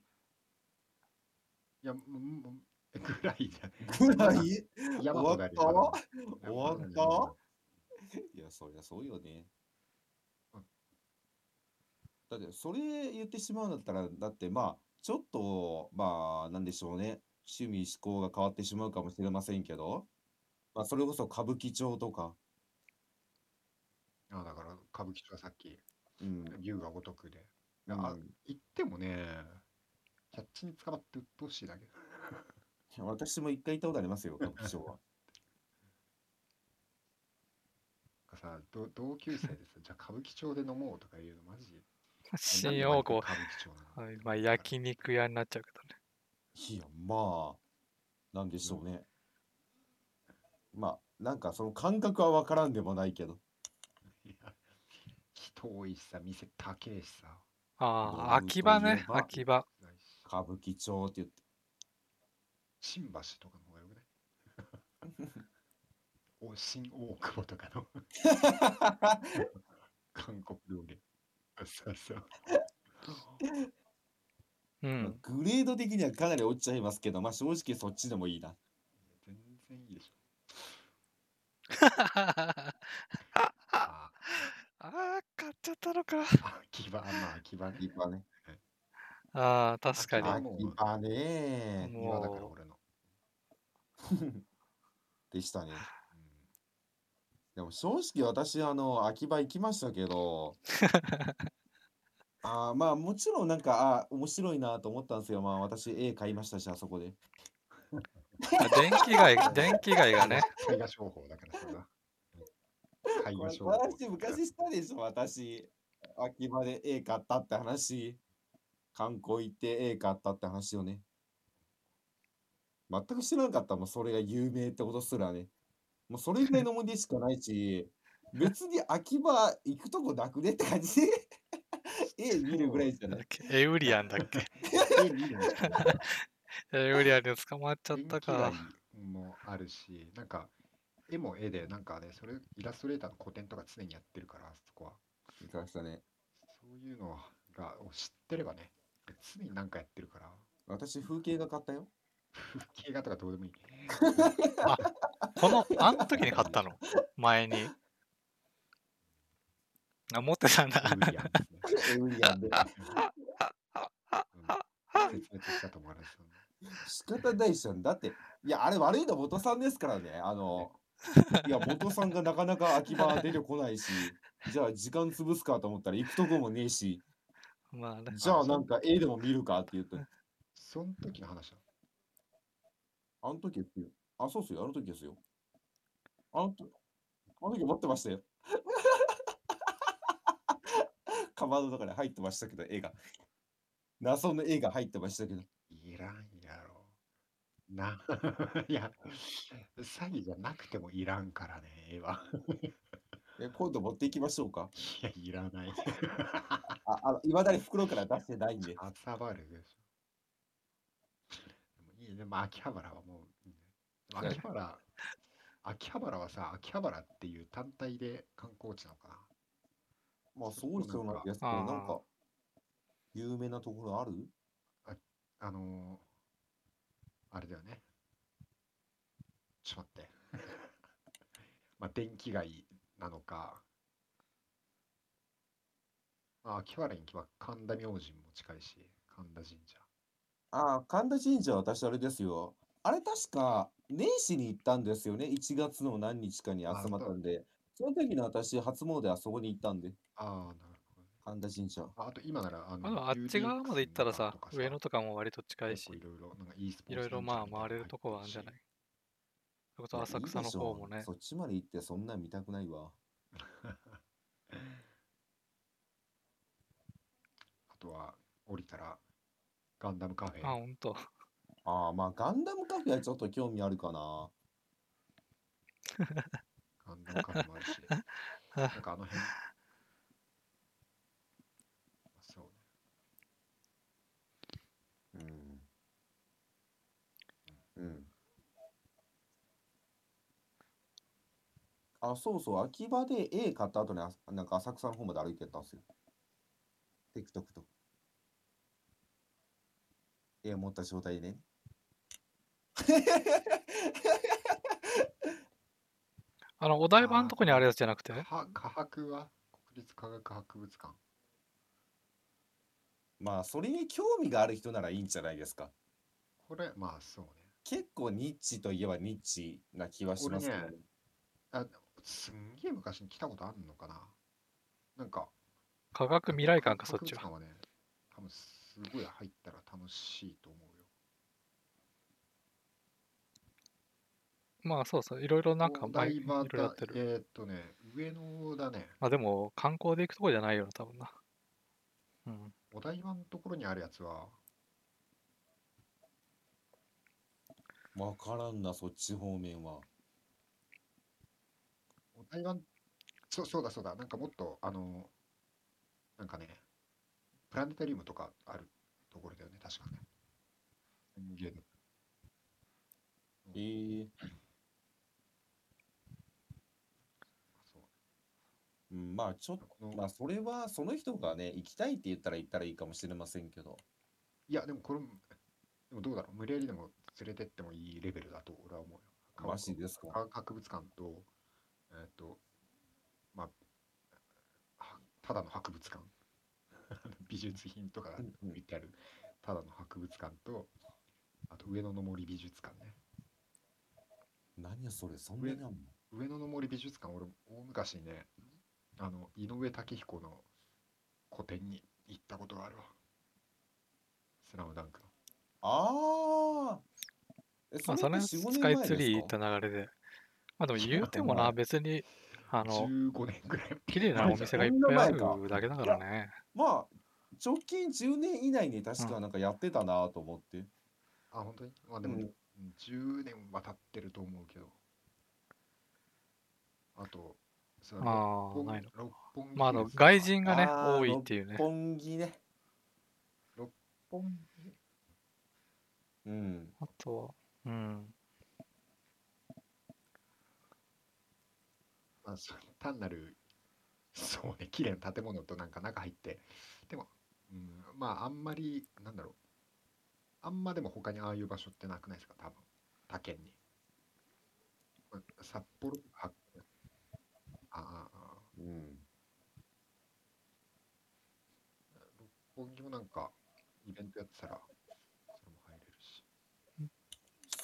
や、もう、もうえぐらいじゃ、ぐまらだ、い山ほ終どわあっるよ、たまだまだ。山ほ終どわあっるよ、まだまだ。たいや、そりゃそうよね。うん、だってそれ言ってしまうんだったら、だってまあちょっとまあなんでしょうね、趣味嗜好が変わってしまうかもしれませんけど、まあそれこそ歌舞伎町とか、あ、だから、歌舞伎町はさっき、うん、龍が如くで。いうや、あ、ん、行ってもね、キャッチに捕まって鬱陶しいだけ。私も一回行ったことありますよ、歌舞伎町は。なんかさ、ど同級生でさ、じゃあ歌舞伎町で飲もうとか言うの、マジ、え、なん新で大毎回久歌舞伎町なの保、まあ、だから、焼肉屋になっちゃうけどね。いや、まあなんでうしょうん。ね、まあなんかその感覚はわからんでもないけど、いや、人多いしさ、店高えしさ、ああ、ドーム秋と葉いえね、ば秋葉。ないし、歌舞伎町って言って、新橋とかの方がよくない？お、新大久保とかの 韓国料理。そうそう。うまあん。グレード的にはかなり落ちちゃいますけど、まあ正直そっちでもいいな。全然いいでしょ。あああ、買っちゃったのか。あ、秋葉、まあ秋葉ね。秋葉ね。うん、ああ、確か秋葉に。秋も葉う、ね。庭だからも俺の。でしたね。うん。でも正直私、あの、秋葉行きましたけど、あーまあもちろんなんか、あー面白いなと思ったんですよ。まあ私、絵買いましたし、あそこで。う、あ、電気街、そう電だ。気街が絵画、ね。絵画商法だから、そうだ。うん、絵こ画れ、商この法話だから。昔したでしょ、私。秋葉で絵買ったって話。観光行って絵買ったって話よね。全く知らなかったもん、それが有名ってことすらね。もうそれぐらいの思い出しかないし、別に秋葉行くとこなくねって感じで、絵見るぐらいじゃなだい。っけエウリアンだっけ 絵見るのしかない。エウリアンに捕まっちゃっ人た気か。概もあるし、なんか絵も絵で、なんかね、それイラストレーターの個展とか常にやってるから、そこは。行きましたね。そういうのがを知ってればね、常になんかやってるから、私、風景画買ったよ。風景画とかどうでもいいね。あ、この、あの時に買ったの前に。あ、持ってたんエだ。ウリアンですね。エウリアンで。うん、絶滅したと思われそうな。仕方ないっしょ。だって、いや、あれ悪いの元さんですからね。あね、の、いや、元さんがなかなか秋葉出てこないし、じゃあ時間潰すかと思ったら行くとこもねえし、まあね。じあ、ゃあそなんんか絵でも見るかって言うと、そん時の話だ。あの時ですよ。あ、そうっすよ。あの時ですよ。あの時、あの時持ってましたよ。カバンの中に入ってましたけど、絵が。謎の絵が入ってましたけど。いらんやろ。な、いや、詐欺じゃなくてもいらんからね、絵は。え、今度持っていきましょうか。いや、いらない。あ、あの、いまだに袋から出してないんで。かさばるでしょ。でもいいね。でも秋葉原はもういいね。でもはい。秋葉原、秋葉原はさ、秋葉原っていう単体で観光地なのかな。まあ、それとそうもですなんよな気か、がする。なんあか、有名なところあるあ、あのー、あれだよね。ちょっと待って。まあ、電気街なのか、まあ、秋葉原に行けば神田明神も近いし、神田神社。ああ、神田神社は私あれですよ。あれ確か年始に行ったんですよね。いちがつの何日かにあ、集まっそたうんだ。で。その時の私、初詣あそこに行ったんで、ああ、なるほどね。神田神社。あ、あと今なら、あまあ、の、でもあっち側まで ユーディーエックス 行ったらのささ、とか上さ、野とかも割と近い結構いし、ろいろ、なんか e スいポーろいツなろんちゃらまあみたいな回のれる入とってこはあるるんじゃなし。い。それこいそや、い浅い草でのし方もょ。ね。そっちまで行ってそんなん見たくないわ。あとは、降りたら、ガンダムカフあ、ェ。ほんと。ああ、まあ、ガンダムカフェはちょっと興味あるかな。ガンダムカフェもあるし、なんかあの辺、そうね。うん、うん。あ、そうそう、秋葉で絵買った後に、あ、なんか浅草の方まで歩いてったんですよ。テクトクと。絵を持った状態でね。あの、お台場のあとこにあるあ、やつじゃなく科て、博科博は国立科学博物館。まあ、それに興味がある人ならいいんじゃないですか。これ、まあそうね。結構ニッチといえばニッチな気はし俺ますけどね、ね。あ、すんげえ昔に来たことあるのかな。なんか、科学科未学来科館学か、そっ博ち物は。館はね、多分すごい入ったら楽しいと思うよ。まあ、そうそう、いろいろなんか、おまあ、い台場ろいろやっだ、てる。えーっとね、上野だね。まあ、でも、観光で行くとこじゃないよな、多分な。うん。お台場のところにあるやつは、わからんな、そっち方面は。お台場、そ、そうだそうだ、なんかもっと、あの、なんかね、プラネタリウムとかあるところだよね、確かね。人間の、うん、ええ、そう。うん、まあちょっと、この、まあそれはその人がね、行きたいって言ったら行ったらいいかもしれませんけど。いや、でもこれ、でもどうだろう、無理やりでも連れてってもいいレベルだと俺は思うよ。科マ学、ジですか。科学博物館と、えーっと、まあ、はただの博物館、美術品とかがうんうん。置いてある、ただの博物館と、あと上野の森美術館ね。何やそれ、そんな上、にあんの。上野の森美術館、俺、大昔にね、あの、井上武彦の個展に行ったことがあるわ。スラムダンクの。ああ、え、まそあ、れっそてのよん、スごねんカイまえツですリー行っか。た流れで。まあ、でも、言うそうてもな、前。別に、あの、じゅうごねんぐらい綺麗な前おじゃ店がいそっんなぱいあ前か。るだけだかいらや、ね。まあ、直近じゅうねん以内にう確ん。かなんかやってたなと思って。あ、本当に。まあでうも、ん。じゅうねんは経ってると思うけど。あと、さああ、ないのか。まあ、あの外人がね、多いっていうね。六本木ね。六本木。うん。あとは、うん。まあ、それ単なる、そうね、綺麗な建物となんか中入って、でも、うん、まあ、あんまり、なんだろう。あんまでも他にああいう場所ってなくないですか、多分他県に。まあ、札幌、ああ、うん。六本木もなんか、イベントやってたら、それも入れるし。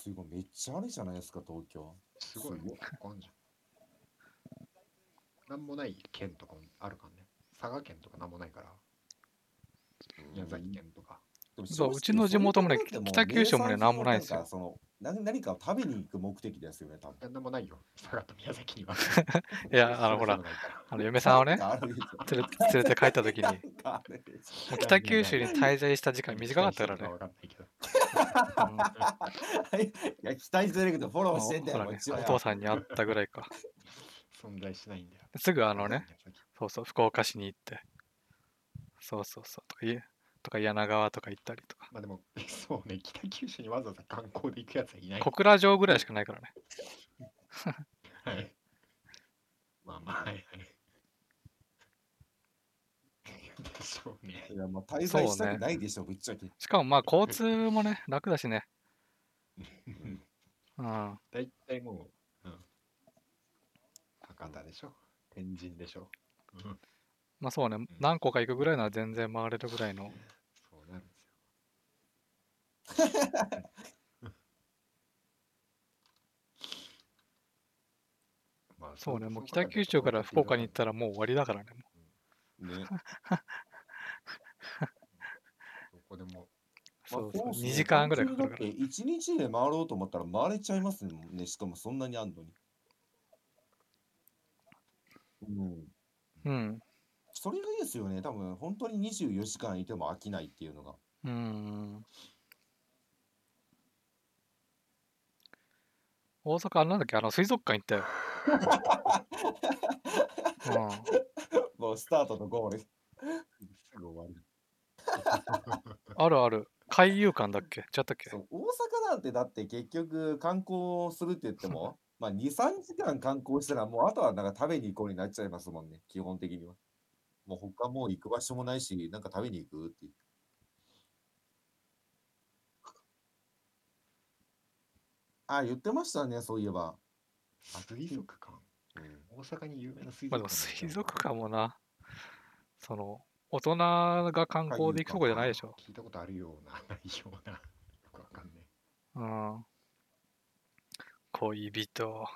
すごい、めっちゃあれじゃないですか、東京。すごい、あんじゃん。なんもない県とかもあるからね。佐賀県とかなんもないから。宮崎県とか。でもそう、うちの地元もね、北九州もね、なんもないですよ。そのな何かを食べに行く目的ですよね、多分。なんもないよ、佐賀と宮崎には。いや、あの、ほら、あの嫁さんをね、連れ、連れて帰ったときに、北九州に滞在した時間短かったからね。いや、期待してるけど、フォローしてんだよ、ね、お父さんに会ったぐらいか。存在しないんだよ。すぐあのね、そうそう、福岡市に行って、そうそうそう、とか言え。とか柳川とか行ったりとか。まあでもそうね、北九州にわざわざ観光で行くやつはいない。小倉城ぐらいしかないからね。はい。まあまあはいはい。でしょうね。いやまあ滞在したくないでしょ、ぶっちゃけ。しかもまあ交通もね楽だしね。うん。だいたいもう、うん、博多でしょ、天神でしょ。うん。まあそうね、うん、何個か行くぐらいなら全然回れるぐらいの。そうなんですよ。まあ、そうね、もう北九州から福岡に行ったらもう終わりだからね。もうね。どこでも。そうそう、にじかんぐらいかかるから。いちにちで回ろうと思ったら回れちゃいますね。しかもそんなにあんのに。うん。うん。それがいいですよね。多分本当ににじゅうよじかんいても飽きないっていうのが。うーん。大阪なんだっけ、あの水族館行ったよ。うん、もうスタートとゴール。すぐ終わる。あるある。海遊館だっけ？ちゃったっけ？そう、大阪なんてだって結局観光するって言っても、まあにさんじかん観光したらもうあとはなんか食べに行こうになっちゃいますもんね。基本的には。もう他もう行く場所もないし、なんか食べに行くって言って。あ、言ってましたね、そういえば。水族館、うん、大阪に有名な水族館。まあでも水族館もな、その、大人が観光で行くとこじゃないでしょ。聞いたことあるような、ないような。よくわかんねえ。うん。恋人。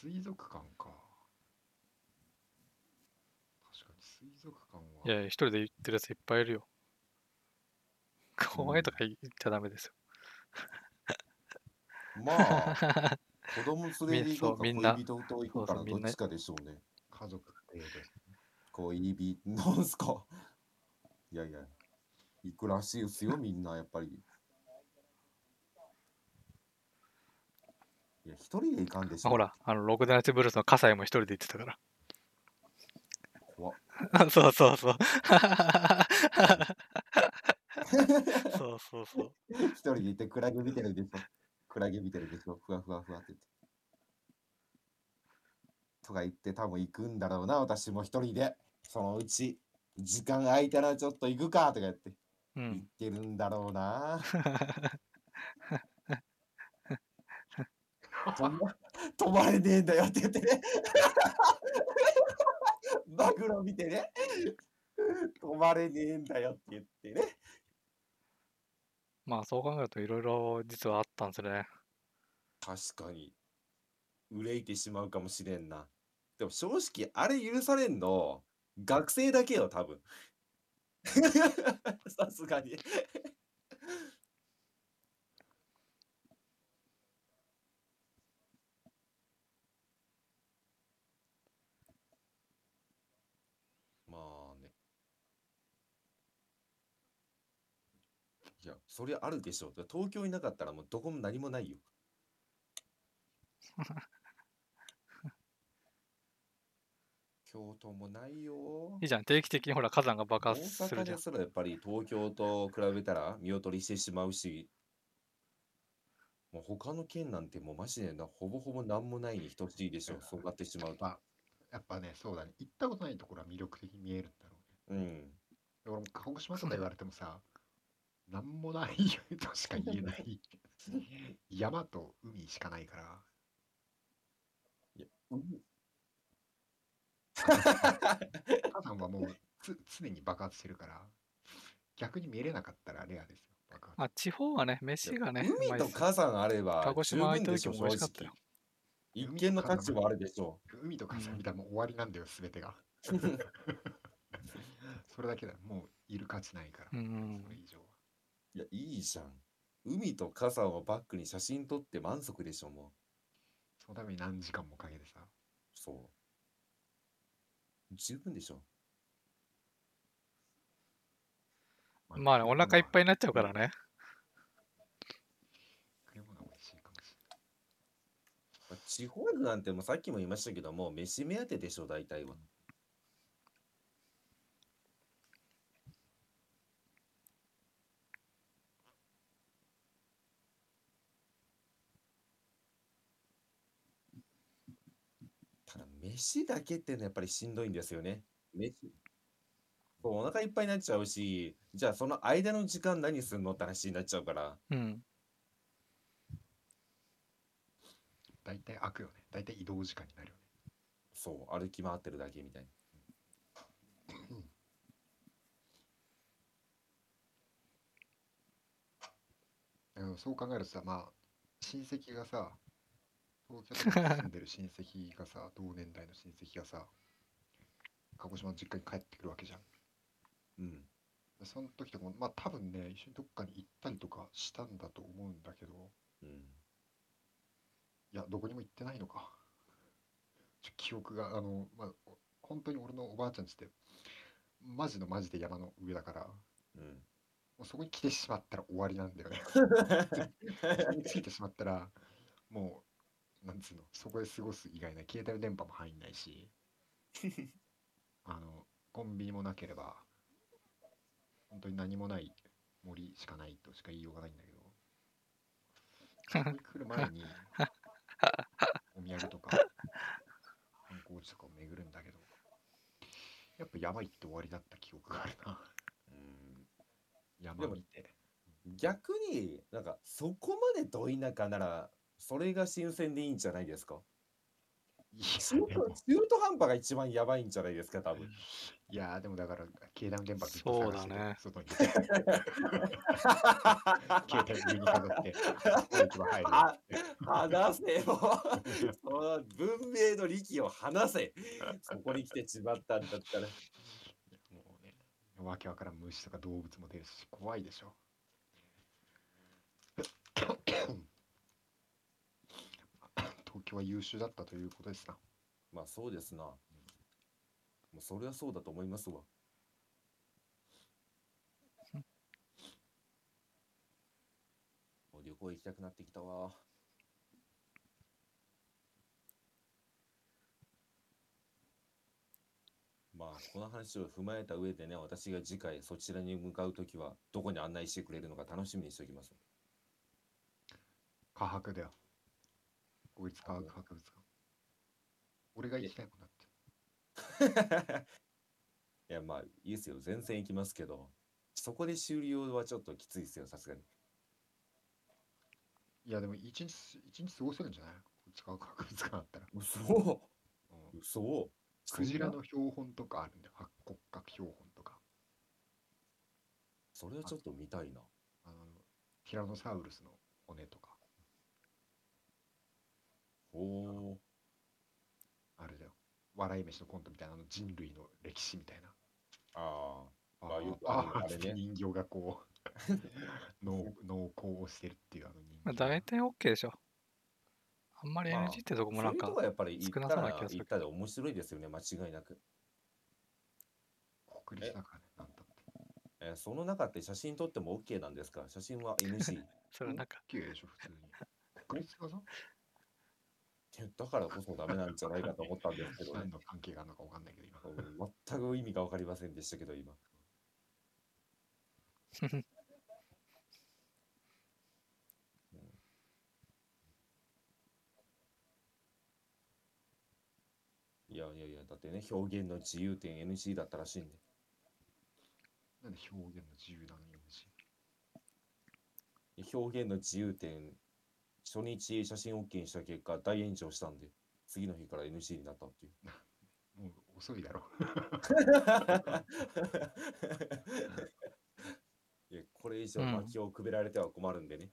水族館か。確かに水族館は。いやいや、一人で行ってるやついっぱいいるよ。怖いとか言っちゃダメですよ。うん、まあ、子供連れに行くか恋人と行くからどっちかでしょうね。そうそう、家族で。恋人、なんすか。いやいや、行くらしいですよ、みんなやっぱり。いや一人で行かんでしょ。ほら、あのろくでなしブルースの葛西も一人で行ってたから。怖っ。そうそうそう。そうそうそう。一人でいてクラゲ見てるでしょ。クラゲ見てるでしょ。ふわふわふわって。とか言って多分行くんだろうな、私も一人で。そのうち時間空いたらちょっと行くかとか言って、うん、行ってるんだろうな。止まれねえんだよって言ってねマグロ見てね止まれねえんだよって言ってね。まあそう考えるといろいろ実はあったんですね。確かに憂いてしまうかもしれんな。でも正直あれ許されんの学生だけよ多分。さすがにいや、そりゃあるでしょう。東京になかったらもうどこも何もないよ。京都もないよ。いいじゃん、定期的にほら火山が爆大発する阪じゃでん。すらやっぱり東京と比べたら見劣りしてしまうし、もう他の県なんてもうマジでな、ほぼほぼ何もないに等しいでしょう。そうなってしまうと。まあ、やっぱね、そうだね。行ったことないところは魅力的に見えるんだろうね。うん。俺も鹿児島とか言われてもさ、なんもないとしか言えない。山と海しかないから。いや、うん火山はもうつ常に爆発してるから、逆に見れなかったらレアですよ。爆発まあ地方はね、飯がね、うま海いでとすよ。火山あれば鹿児十島空い分たでし時ょ、も美正味しかった直。よ。一見の価値はあるでしょ海と火山みたいなもう終わりなんだよ、すべてが。う。それだけだ、もういる価値ないから、うそれん。以上は。いや、いいじゃん。海と火山をバックに写真撮って満足でしょ、もそのために何時間もかけてさ、う。そう。十分でしょ。まあ、まあね、食おい物腹いっは、ぱいになっちゃうからね。食い物は美味しいかもしまあ地方なんてもうさっきも言いましたけども、飯目当てでしょ、大体は。ただ、飯だけってのはやっぱりしんどいんですよね。飯そうお腹いっぱいになっちゃうし、じゃあその間の時間何するのって話になっちゃうから。うん。れない。大体開くよね。大体移動時間になるよね。そう、歩き回ってるだけみたいな。うんだけどそう考えるとさ、まあ、親戚がさ、東京とかに住んでる親戚がさ、同年代の親戚がさ、鹿児島の実家に帰ってくるわけじゃん。うん。でその時とかも、まあ多分ね、一緒にどっかに行ったりとかしたんだと思うんだけど、うん。いや、どこにも行ってないのか。ちょ記憶が、あの、まあ、お本当に俺のおばあちゃんちって、マジのマジで山の上だから、もうん。うそこに来てしまったら終わりなんだよね。そこについてしまったら、もう、なんつうの、そこで過ごす以外ない、携帯の電波も入んないし、あの、コンビニもなければ、本当に何もない森しかないとしか言いようがないんだけど、そこに来る前に、お土産とか、観光地とかを巡るんだけど、やっぱ山行って終わりだった記憶があるな。うんで山も見て。逆になんかそこまでど田舎ならそれが新鮮でいいんじゃないですか。い中や、途、でも、中途半端が一番やばいんじゃないですか、多分。いや、でもだから、経団現場ずっとそう探しだてて、ね。外に。携帯上に飾って、領域は入るよっは、て。話せよ。その文明の利器を話せ。そこに来てしまったんだったら。いやもうね、わけわからん虫とか動物も出るし、怖いでしょ。東京は優秀だったということですな。まあそうですな。もうんうそれはそうだと思いますわ。もう旅行行きたくなってきたわ。まあこの話を踏まえた上でね、私が次回そちらに向かうときはどこに案内してくれるのか楽しみにしておきます。科博だよ。国立科学博物館。俺がい行や きたいことだって。いやまあいいですよ、全然行きますけど、そこで終了はちょっときついですよ、さすがに。いや、でも一日、一日過ごせるんじゃない国立科学博物館だったら。嘘うん、嘘、そクジんラな、の標本とかあるんだよ。八骨格標本とか。それはあちょっと見たいな。あの、ティラノサウルスの骨とか。あの、ほう、あれだよ。笑い飯のコントみたいな、あの人類の歴史みたいな。ああ、ああよあくあるああ、あれつってね。人形がこう、濃濃厚をしてるっていうあの人まあ、形大が。体 OK でしょ。あんまり エヌジー まっあ、てとこもそなうんいうとかこはやっぱり行っ少なたそうな気らがす行っるけたで面白いですよね、間違いなく。国立え、だからね、なんだって。ええーその中って写真撮っても OK なんですか？写真は エヌジー？ その中 OK でしょ普通に。クリスカさんだからこそダメなんじゃないかと思ったんですけど、ね、何の関係があるのか分かんないけど今うん全く意味が分かりませんでしたけど今。いやいやいや、だってね、表現の自由点 エヌジー だったらしいんで。なんで表現の自由なのに エヌジー？ 表現の自由点、初日写真 OK にした結果、大炎上したんで、次の日から エヌジー になったっていう。もう遅いだろ。いや、これ以上薪をくべられては困るんでね。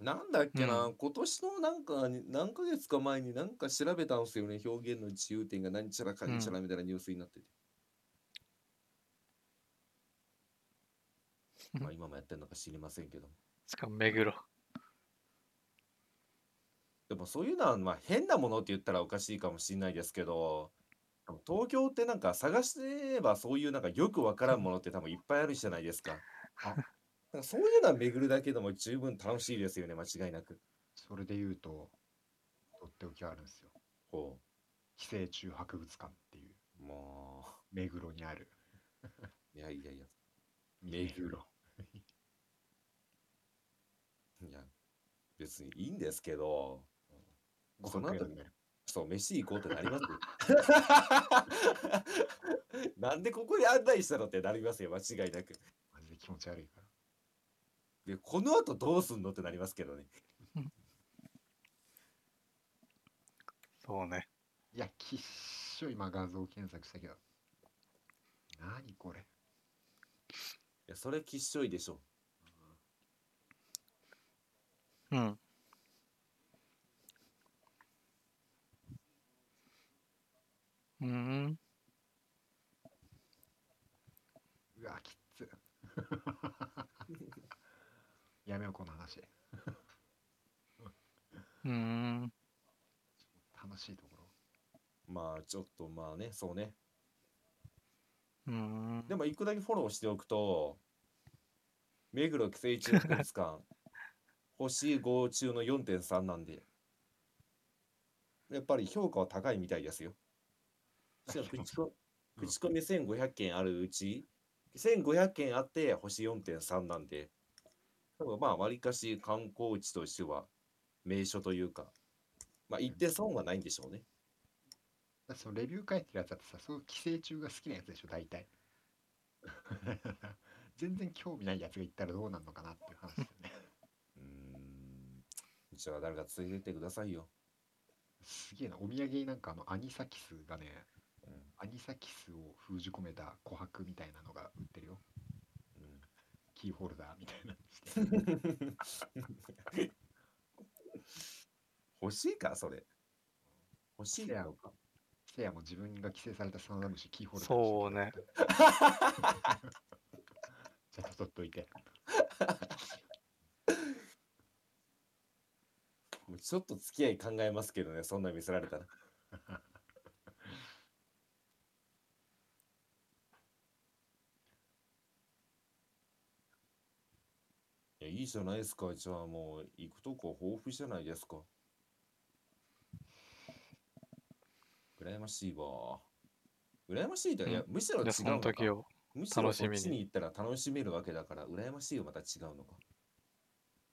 なんだっけな、うん、今年のなんか何ヶ月か前になんか調べたんですよね。表現の自由点が何ちゃらかにちゃらみたいなニュースになってて、うん、まあ今もやってるのか知りませんけど、しかも目黒でもそういうのはまあ変なものって言ったらおかしいかもしれないですけど、東京ってなんか探せばそういうなんかよくわからんものって多分いっぱいあるじゃないですか。あそういうのは巡るだけでも十分楽しいですよね、間違いなく。それで言うと、とっておきがあるんですよ。ほう。寄生虫博物館っていう。もう。目黒にある。いやいやいや。目黒。いや、別にいいんですけど、うん、その後に、そう、飯行こうってなりますよ。なんでここに案内したのってなりますよ、間違いなく。マジで気持ち悪いから。でこの後どうすんのってなりますけどね。そうね。いやきっしょ今画像検索したけど。なにこれ。いやそれきっしょいでしょ。うん。うん。うわきっつ。やめようこの話。うーん。楽しいところ。まあちょっとまあね、そうね。うーん。でも一個だけフォローしておくと、目黒寄生虫博物館星ご中の よんてんさん なんで、やっぱり評価は高いみたいですよ。口コミせんごひゃっけんあるうち、せんごひゃっけんあって星 よんてんさん なんで。多分まあわりかし観光地としては名所というか、まあ行って損はないんでしょうね。だそのレビュー書いてるやつだってさ、そういう寄生虫が好きなやつでしょ大体。全然興味ないやつが行ったらどうなるのかなっていう話ですね。うーん。じゃあ誰か連れてってくださいよ。すげえな、お土産になんかあのアニサキスがね、うん、アニサキスを封じ込めた琥珀みたいなのが売ってるよ。キーホルダーみたいなして欲しいかそれ欲しいのか。せやも自分が寄生されたサンダムシキーホルダーそうね。じゃあ取っといてもうちょっと付き合い考えますけどね、そんな見せられたら。いいじゃないですか。じゃあもう行くとこ豊富じゃないですか。羨ましいわ。羨ましいだ、うん、いやむしろ違うのか。その時をむしろそっちに行ったら楽しめるわけだから羨ましいよ。また違うのか。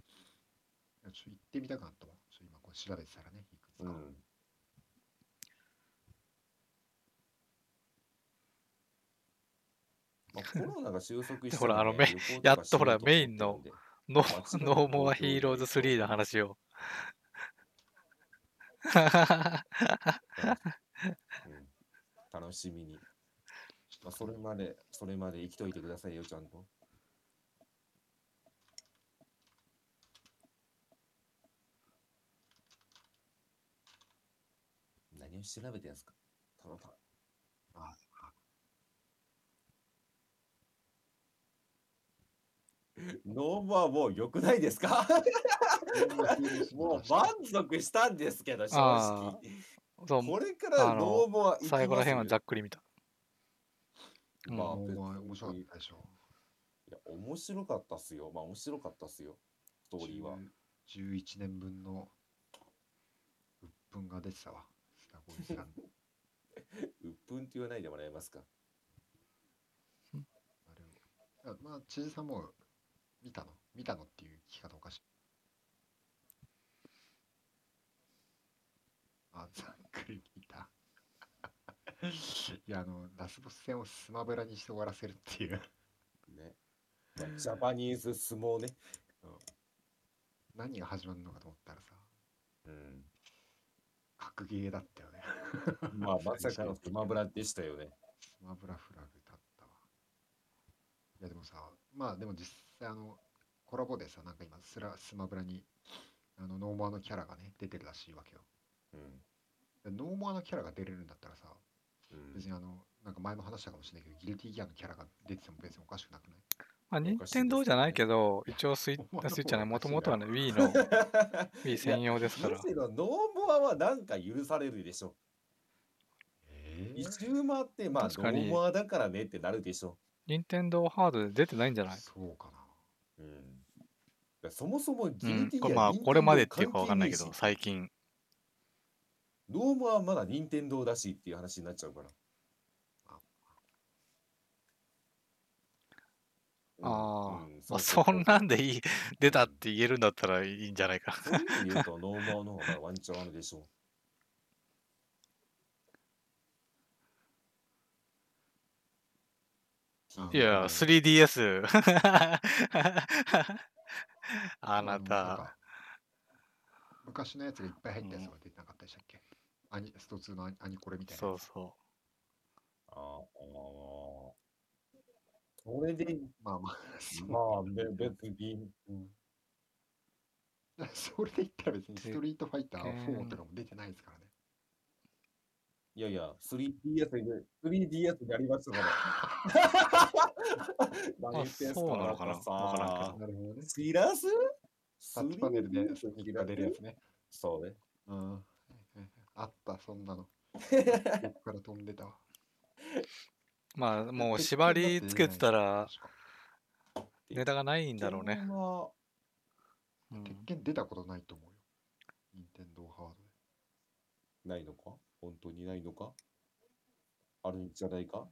いやちょっと行ってみたかったわ。ちょ今こう調べてたらね、いくつか。うん。まあ、コロナが収束して、ね、ほらあのめやっとほらメインの。ノーモアヒーローズスリーの話を、うん、楽しみに、まあ、それまでそれまで生きといてくださいよちゃんと。何を調べてんすかたまたま。あノーモアもう良くないですか。もう満足したんですけど正直。これからノーモア行きます。最後ら辺はざっくり見た。まあ、別に面白かったでしょ。いや面白かったっすよ。まあ面白かったっすよ。ストーリーは。じゅういちねんぶんの鬱憤が出てたわ。砂越さん。鬱憤って言わないでもらえますか。あれを。まあ知事さんも見たの見たのっていう聞き方おかしい。あざっくり見た。いやあのラスボス戦をスマブラにして終わらせるっていうね。ジャパニーズ相撲ね。何が始まるのかと思ったらさ、うん、格ゲーだったよね。まあまさかのスマブラでしたよね。スマブラフラグだったわ。いやでもさ、まあでも実際あのコラボでさ、なんか今スラスマブラにあのノーモアのキャラがね出てるらしいわけよ。うん、ノーモアのキャラが出れるんだったらさ、うん、別にあのなんか前も話したかもしれないけどギルティギアのキャラが出てても別におかしくなくない？まあ任天堂じゃないけど一応スイッチじゃない、もともとはね Wii の Wii 専用ですから。ノーモアはなんか許されるでしょ。一周回ってまあノーモアだからねってなるでしょ。任天堂ハードで出てないんじゃない？そうかな、うん、そもそもギルティギア、うん、まあこれまでっていうか分かんないけど最近ノーモアはまだ任天堂だしっていう話になっちゃうから。あ、うん、まあそんなんでいい出たって言えるんだったらいいんじゃないか。そういう意味で言うとノーモアの方がワンチャンあるでしょう。いや スリーディーエス あなた昔のやつがいっぱい入ったやつが出てなかったでしたっけ？アニストツーのアニコレみたいな。そうそう。ああこれで、まあまあ、まあ、別に。うん、それで言ったら別にストリートファイターフォーとかも出てないですからね。いやいや、スリーディーエス で、スリーディーエス でありましたから。何言ってんすか？そうなのかな？わからんけど。知らず？タッチパネルでスリーディーエス が出るやつね。そうね。うん。あった、そんなの。ここから飛んでたわ。まあもう縛りつけてたらネタがないんだろうね。鉄拳出たことないと思うよ。任天堂ハードで。ないのか？本当にないのか？あるんじゃないか？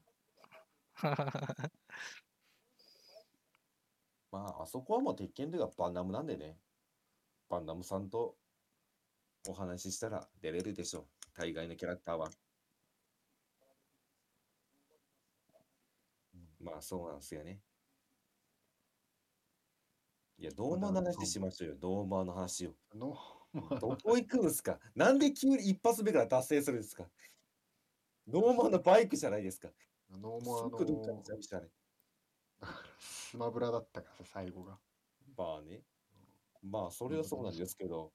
まああそこはもう鉄拳というかバンダムなんでね。バンダムさんとお話ししたら出れるでしょう。大概のキャラクターは。まあそうなんですよね。いや、ノーマーの話しましょうよ、ノーマーの話を。どこ行くんですか？なんで急に一発目から達成するんですか？ノーマーのバイクじゃないですか。ノーマーのスマブラだったから最後が。まあね。まあそれはそうなんですけど、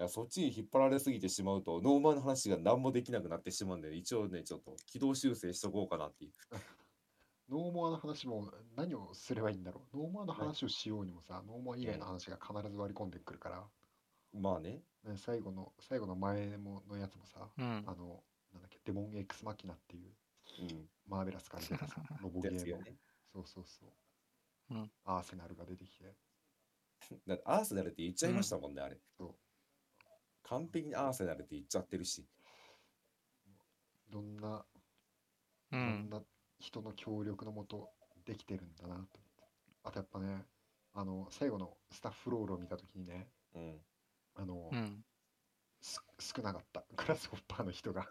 いやそっちに引っ張られすぎてしまうと、ノーマーの話が何もできなくなってしまうんで、一応ね、ちょっと軌道修正しとこうかなっていう。ノーモアの話も何をすればいいんだろう。ノーモアの話をしようにもさ、はい、ノーモア以外の話が必ず割り込んでくるから。まあね。ね、最後の最後の前ものやつもさ、うん、あのなんだっけデモンエクスマキナっていう、うん、マーベラスから出たさ、ロボゲーム、ね。そうそうそう。うん、アーセナルが出てきて。だアーセナルって言っちゃいましたもんね、うん、あれ。そう。完璧にアーセナルって言っちゃってるし。どんなどんな。うん人の協力のもとできてるんだなと。あとやっぱね、あの最後のスタッフロールを見たときにね、うん、あの、うん、少なかったグラスホッパーの人が、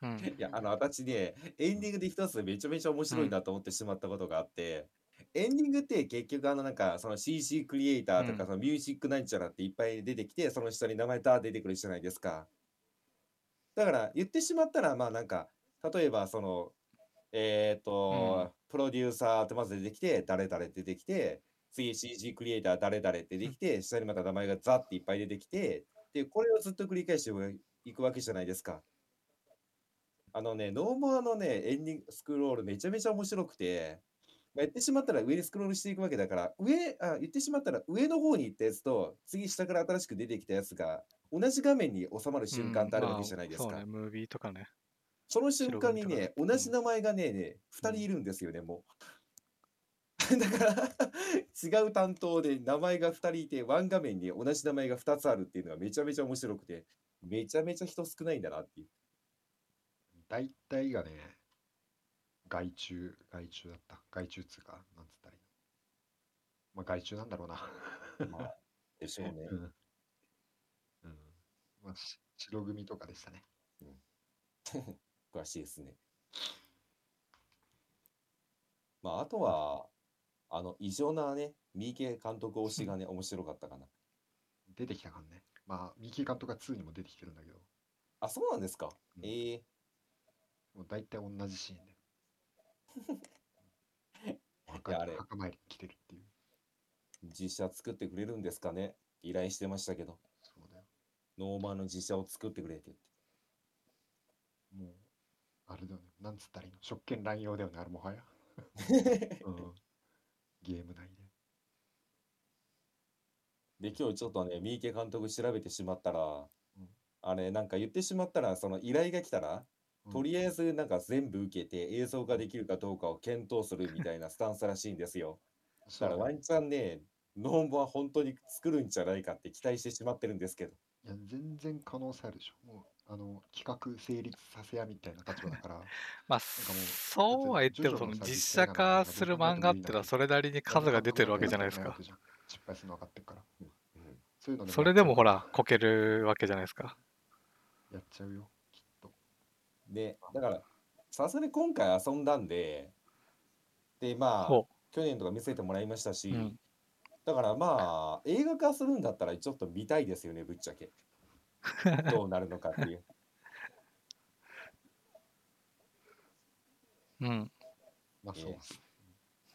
うん、いやあの私ねエンディングで一つめちゃめちゃ面白いなと思ってしまったことがあって、うん、エンディングって結局あのなんかその シーシー クリエイターとかそのミュージックなんちゃらっていっぱい出てきて、その人に名前だ出てくるじゃないですか。だから言ってしまったらまあなんか例えばそのえーとうん、プロデューサーってまず出てきて誰々出てきて次 シージー クリエイター誰々出てきて下にまた名前がザッていっぱい出てきてでこれをずっと繰り返していくわけじゃないですか。あのねノーモアのねエンディングスクロールめちゃめちゃ面白くて、まあ、言ってしまったら上にスクロールしていくわけだから上あ言ってしまったら上の方に行ったやつと次下から新しく出てきたやつが同じ画面に収まる瞬間ってあるわけじゃないですか、うんまあそうね、ムービーとかねその瞬間にね、同じ名前がね、ねふたりいるんですよね、もう。だから、違う担当で名前がふたりいて、ワン画面に同じ名前がふたつあるっていうのがめちゃめちゃ面白くて、めちゃめちゃ人少ないんだなっていう。大体がね、害虫、害虫だった。害虫っつうか、なんつったらいいの。まあ、害虫なんだろうな。まあ、でしょうね。うんうん、まあ、白組とかでしたね。うん、詳しいですね。まあ、あとは、あの、異常なね、三池監督推しがね、面白かったかな。出てきたからね。まあ、三池監督がツーにも出てきてるんだけど。あ、そうなんですか。うん、ええー。もう大体同じシーンで。あれ墓参り来てるっていう。実写作ってくれるんですかね。依頼してましたけど。そうだよ。ノーマンの実写を作ってくれてって。もうあれだよね。なんつったらいいの。職権乱用だよね。あれもはや。うん、ゲーム内で。で今日ちょっとね、三池監督調べてしまったら、うん、あれなんか言ってしまったら、その依頼が来たら。とりあえずなんか全部受けて映像ができるかどうかを検討するみたいなスタンスらしいんですよ。そしたらワンチャンね、ノンボは本当に作るんじゃないかって期待してしまってるんですけど。いや、全然可能性あるでしょ。もうあの企画成立させやみたいな立場だから。まあ、そうは言ってもその実写化する漫画ってのはそれなりに数が出てるわけじゃないですか。失敗するの分かってるから。そういうのでもそれでもほらこけるわけじゃないですか。やっちゃうよ。でだからさすがに今回遊んだんで、でまあ去年とか見せてもらいましたし、うん、だからまあ映画化するんだったらちょっと見たいですよね、ぶっちゃけどうなるのかっていう。うん。まあそう。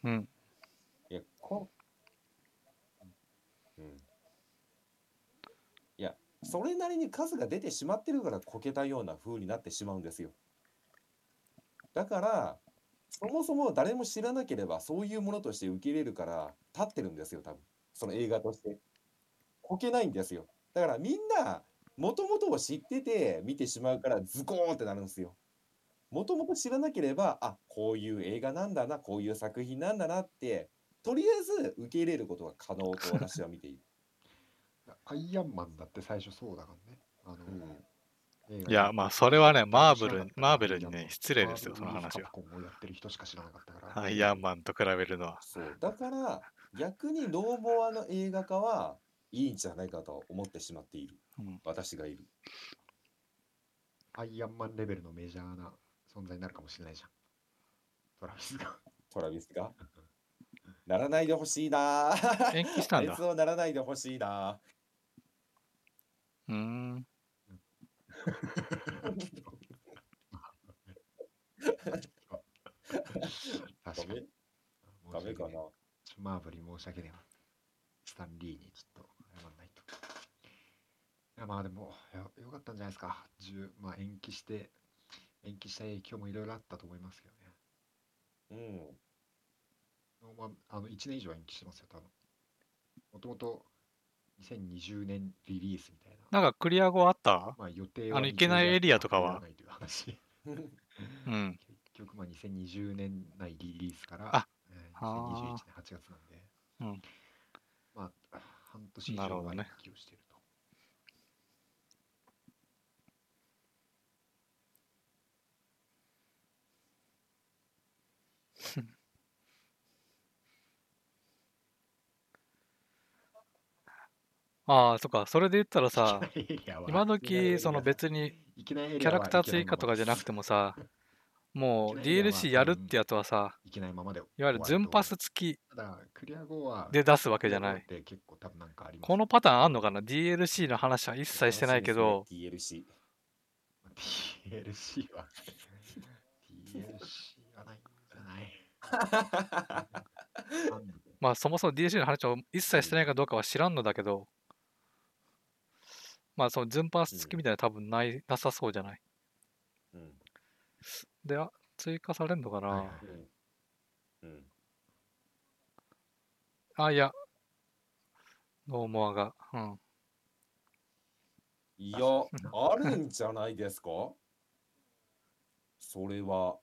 うん。いやこ、うん。いや。それなりに数が出てしまってるからこけたような風になってしまうんですよ。だからそもそも誰も知らなければそういうものとして受け入れるから立ってるんですよ、多分その映画としてこけないんですよ。だからみんなもともとを知ってて見てしまうからズコーンってなるんですよ。もともと知らなければ、あ、こういう映画なんだな、こういう作品なんだなってとりあえず受け入れることが可能と私は見ている。アイアンマンだって最初そうだからね。あのうん、いやまあそれはね、マーブルマーベルにね失礼ですよ、その話は。アイアンマンと比べるのは。そうだから逆にノーボアの映画化はいいんじゃないかと思ってしまっている、うん、私がいる。アイアンマンレベルのメジャーな存在になるかもしれないじゃん、トラビスが。トラビスがならないでほしいな。延期したんだ。あいつをならないでほしいな。うーん。確かに。ダメかな。マーブリー申し訳ねえわ。スタンリーにちょっと謝んないと。いやまあでもよかったんじゃないですか。十まあ延期して延期した影響もいろいろあったと思いますけどね。うん。まああの一年以上延期してますよ多分。もともと。にせんにじゅうねんリリースみたいな。なんかクリア後あった？まあ予定はあの行けないエリアとかは。ないという話。うん。結局まあにせんにじゅうねん内リリースからあ、えー、にせんにじゅういちねんはちがつなんで、うん、まあ半年以上は延期をしていると。なるほどね。ああ、そっか、それで言ったらさ、今時その別にキャラクター追加とかじゃなくてもさ、もう ディーエルシー やるってやつはさ、いわゆるズンパス付きで出すわけじゃない。このパターンあんのかな？ ディーエルシー の話は一切してないけど。ディーエルシー は。ディーエルシー はないんじゃない。まあそもそも ディーエルシー の話を一切してないかどうかは知らんのだけど。まあそのズンパース付きみたいな多分ない、うん、なさそうじゃない。うん、であ追加されんのかな。はいはいうんうん、あいやノーモアが、うん、いやあるんじゃないですか。それは、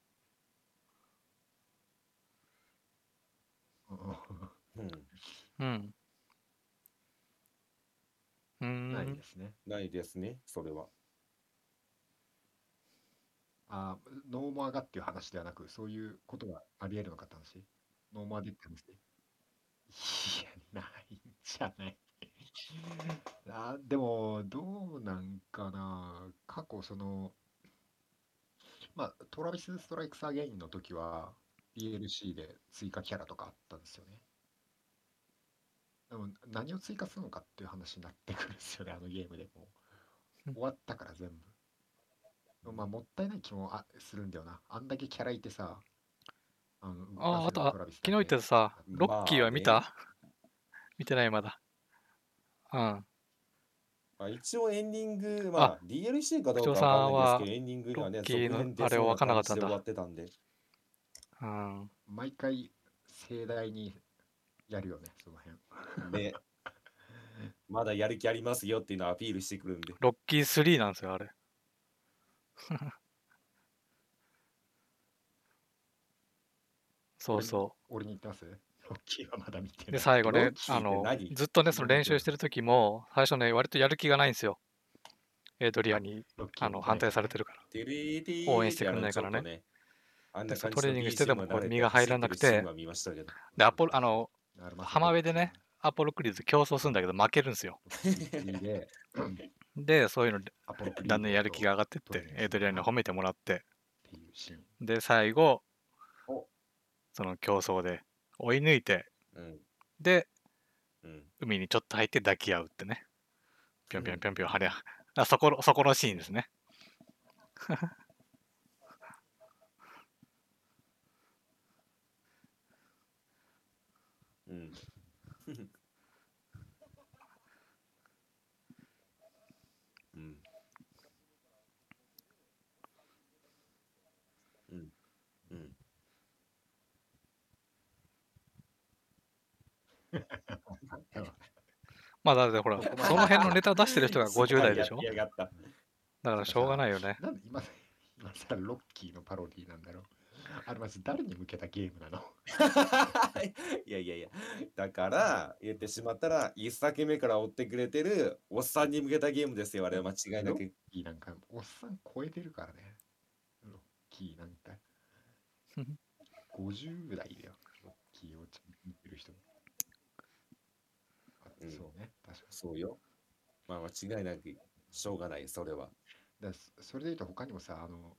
うん、うん、うーん、ないですね。ないですね、それは。あー、ノーマーがっていう話ではなく、そういうことがあり得るのかって話。ノーマーでって話ね。いや、ないんじゃない。あー、でも、どうなんかな。過去、その、まあ、トラビス・ストライクス・アゲインの時は、ディーエルシー で追加キャラとかあったんですよね。でも、何を追加するのかっていう話になってくるんですよね、あのゲームでも。終わったから全部。まあ、もったいない気もあするんだよな。あんだけキャラいてさ、あの動あかあ、あせとるは、トラビス昨日だ言っけ。てたさ、ロッキまーあは見ね、た 見てない、まだ。うん。まあ、一応エンディング、まあ、あ、ディーエルシー か部どう長かさわかんなんいですけは、ど、エンディングロがッね、キー続の編出あれをそう分なかんなかっ形たんで終わだ。ってたんで、うん。毎回、盛大にやるよね、その辺。ね、まだやる気ありますよっていうのをアピールしてくるんで、ロッキースリーなんですよ、あれ。そう俺に、そ俺に言ってますロッキーはまだ見てう。で、ない。最後ロね、あキーっての、何ずっとね、その今見練て習しるてのる時も、最初ね、割とやる気がないんですよ。エイドリアあ、に、ロッキあーの、見て反ないか対らされね。てるから。テレーティ応援ーっしててあくれの、ないちかょっらとね。ね、あんで、なその感トじレーの ニングしてで ビージーエム もがこ流う、れ身てが入走っらてなくるシーンて、は見ましたけど、で、アポロ、あの、なるまさ浜に、辺でね、アポロクリーズ競争するんだけど、負けるんですよ。ロッキースリーで、で、そういうので、アポロクリだーんだんズやる気がと上がってっトレーて、ニエンイドグリアンにがあっ褒めてもらって、ていうシーン。で、最後、お、その競争で追い抜いて、うん、で、うん。海にちょっと入って抱き合うってね。ぴょんぴょんぴょんぴょん跳ね、あ、そこの、そこのシーンですね。うん。うん。うん。うん。やばまあ、だってほら、そこまそでのや辺のネタ出してる人がそこごじゅうま代ででやっしょ、てやがった。だからしょうがさ、ないよね。なんで今さ、今さ、ロッキーのパロディなんだろう。あれ、まず誰に向けたゲームなの？ いやいやいや、だから言ってしまったら、一作目から追ってくれてるおっさんに向けたゲームですよ、あれは間違いなロッく。キーなんか、おっさん超えてるからね。ロッキーなんか、ごじゅう代だよ。ロッキーをちゃんと見てる人。あ、うん、そうね、確かに。そうよ。まあ間違いなく、しょうがない、それは。だそそれで言うと他にもさ、あの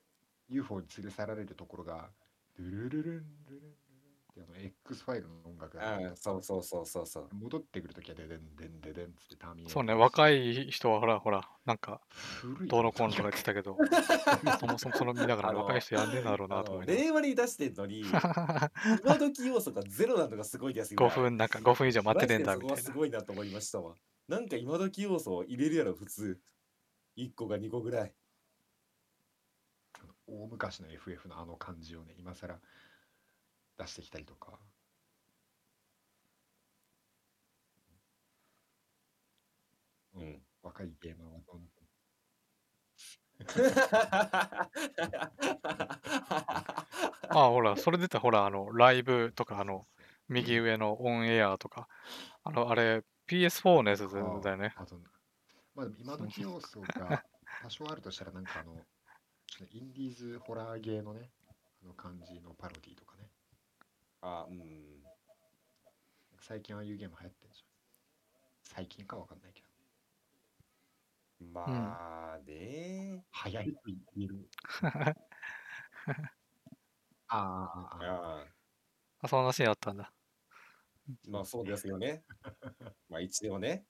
ユーフォー に連れ去られるところが、ドゥルルルンルルンルルンってあの X ファイルの音楽が流あれあ、たそうさ、そうそうそうそう。戻ってくるときはデデンデンデデンっつってターミネーそうね、ターだ若し、い人はほらほら、なんか、古いどうな、のそこうののとか言って曲。たけど、そもそもそれ見ながらあ若いの、人やんねえんだろうあなとの、思いなが令和に出してんのに、今時要素がゼロなのがすごいです、ら、今。ごふん、なんかごふん以上待ってマねジえんでだそみこはたいすな。ごいなと思いましたわ。なんか今時要素を入れるやろ、普通。いっこかにこぐらい。大昔の エフエフ のあの感じをね、今更出してきたりとか。ううん。ん。若いゲーマーはどんどん。ああ、ほら、それ出たほら、あの、ライブとか、あの、右上のオンエアとか、あの、あれ、ピーエスフォー のやつだよね。ああ、あと、まあ、でも今その時要素が多少あるとしたら、なんかあの、ちょっとインディーズホラー系のね、あの感じのパロディとかね、あ、うん。最近ああいうゲーム流行ってるじゃん。最近かわかんないけど、うん。まあね。流行りと言える。ああ、ああ、ああ、ああ、あ、そんなシーンあったんだ。まあそうですよね。まあ一応ね。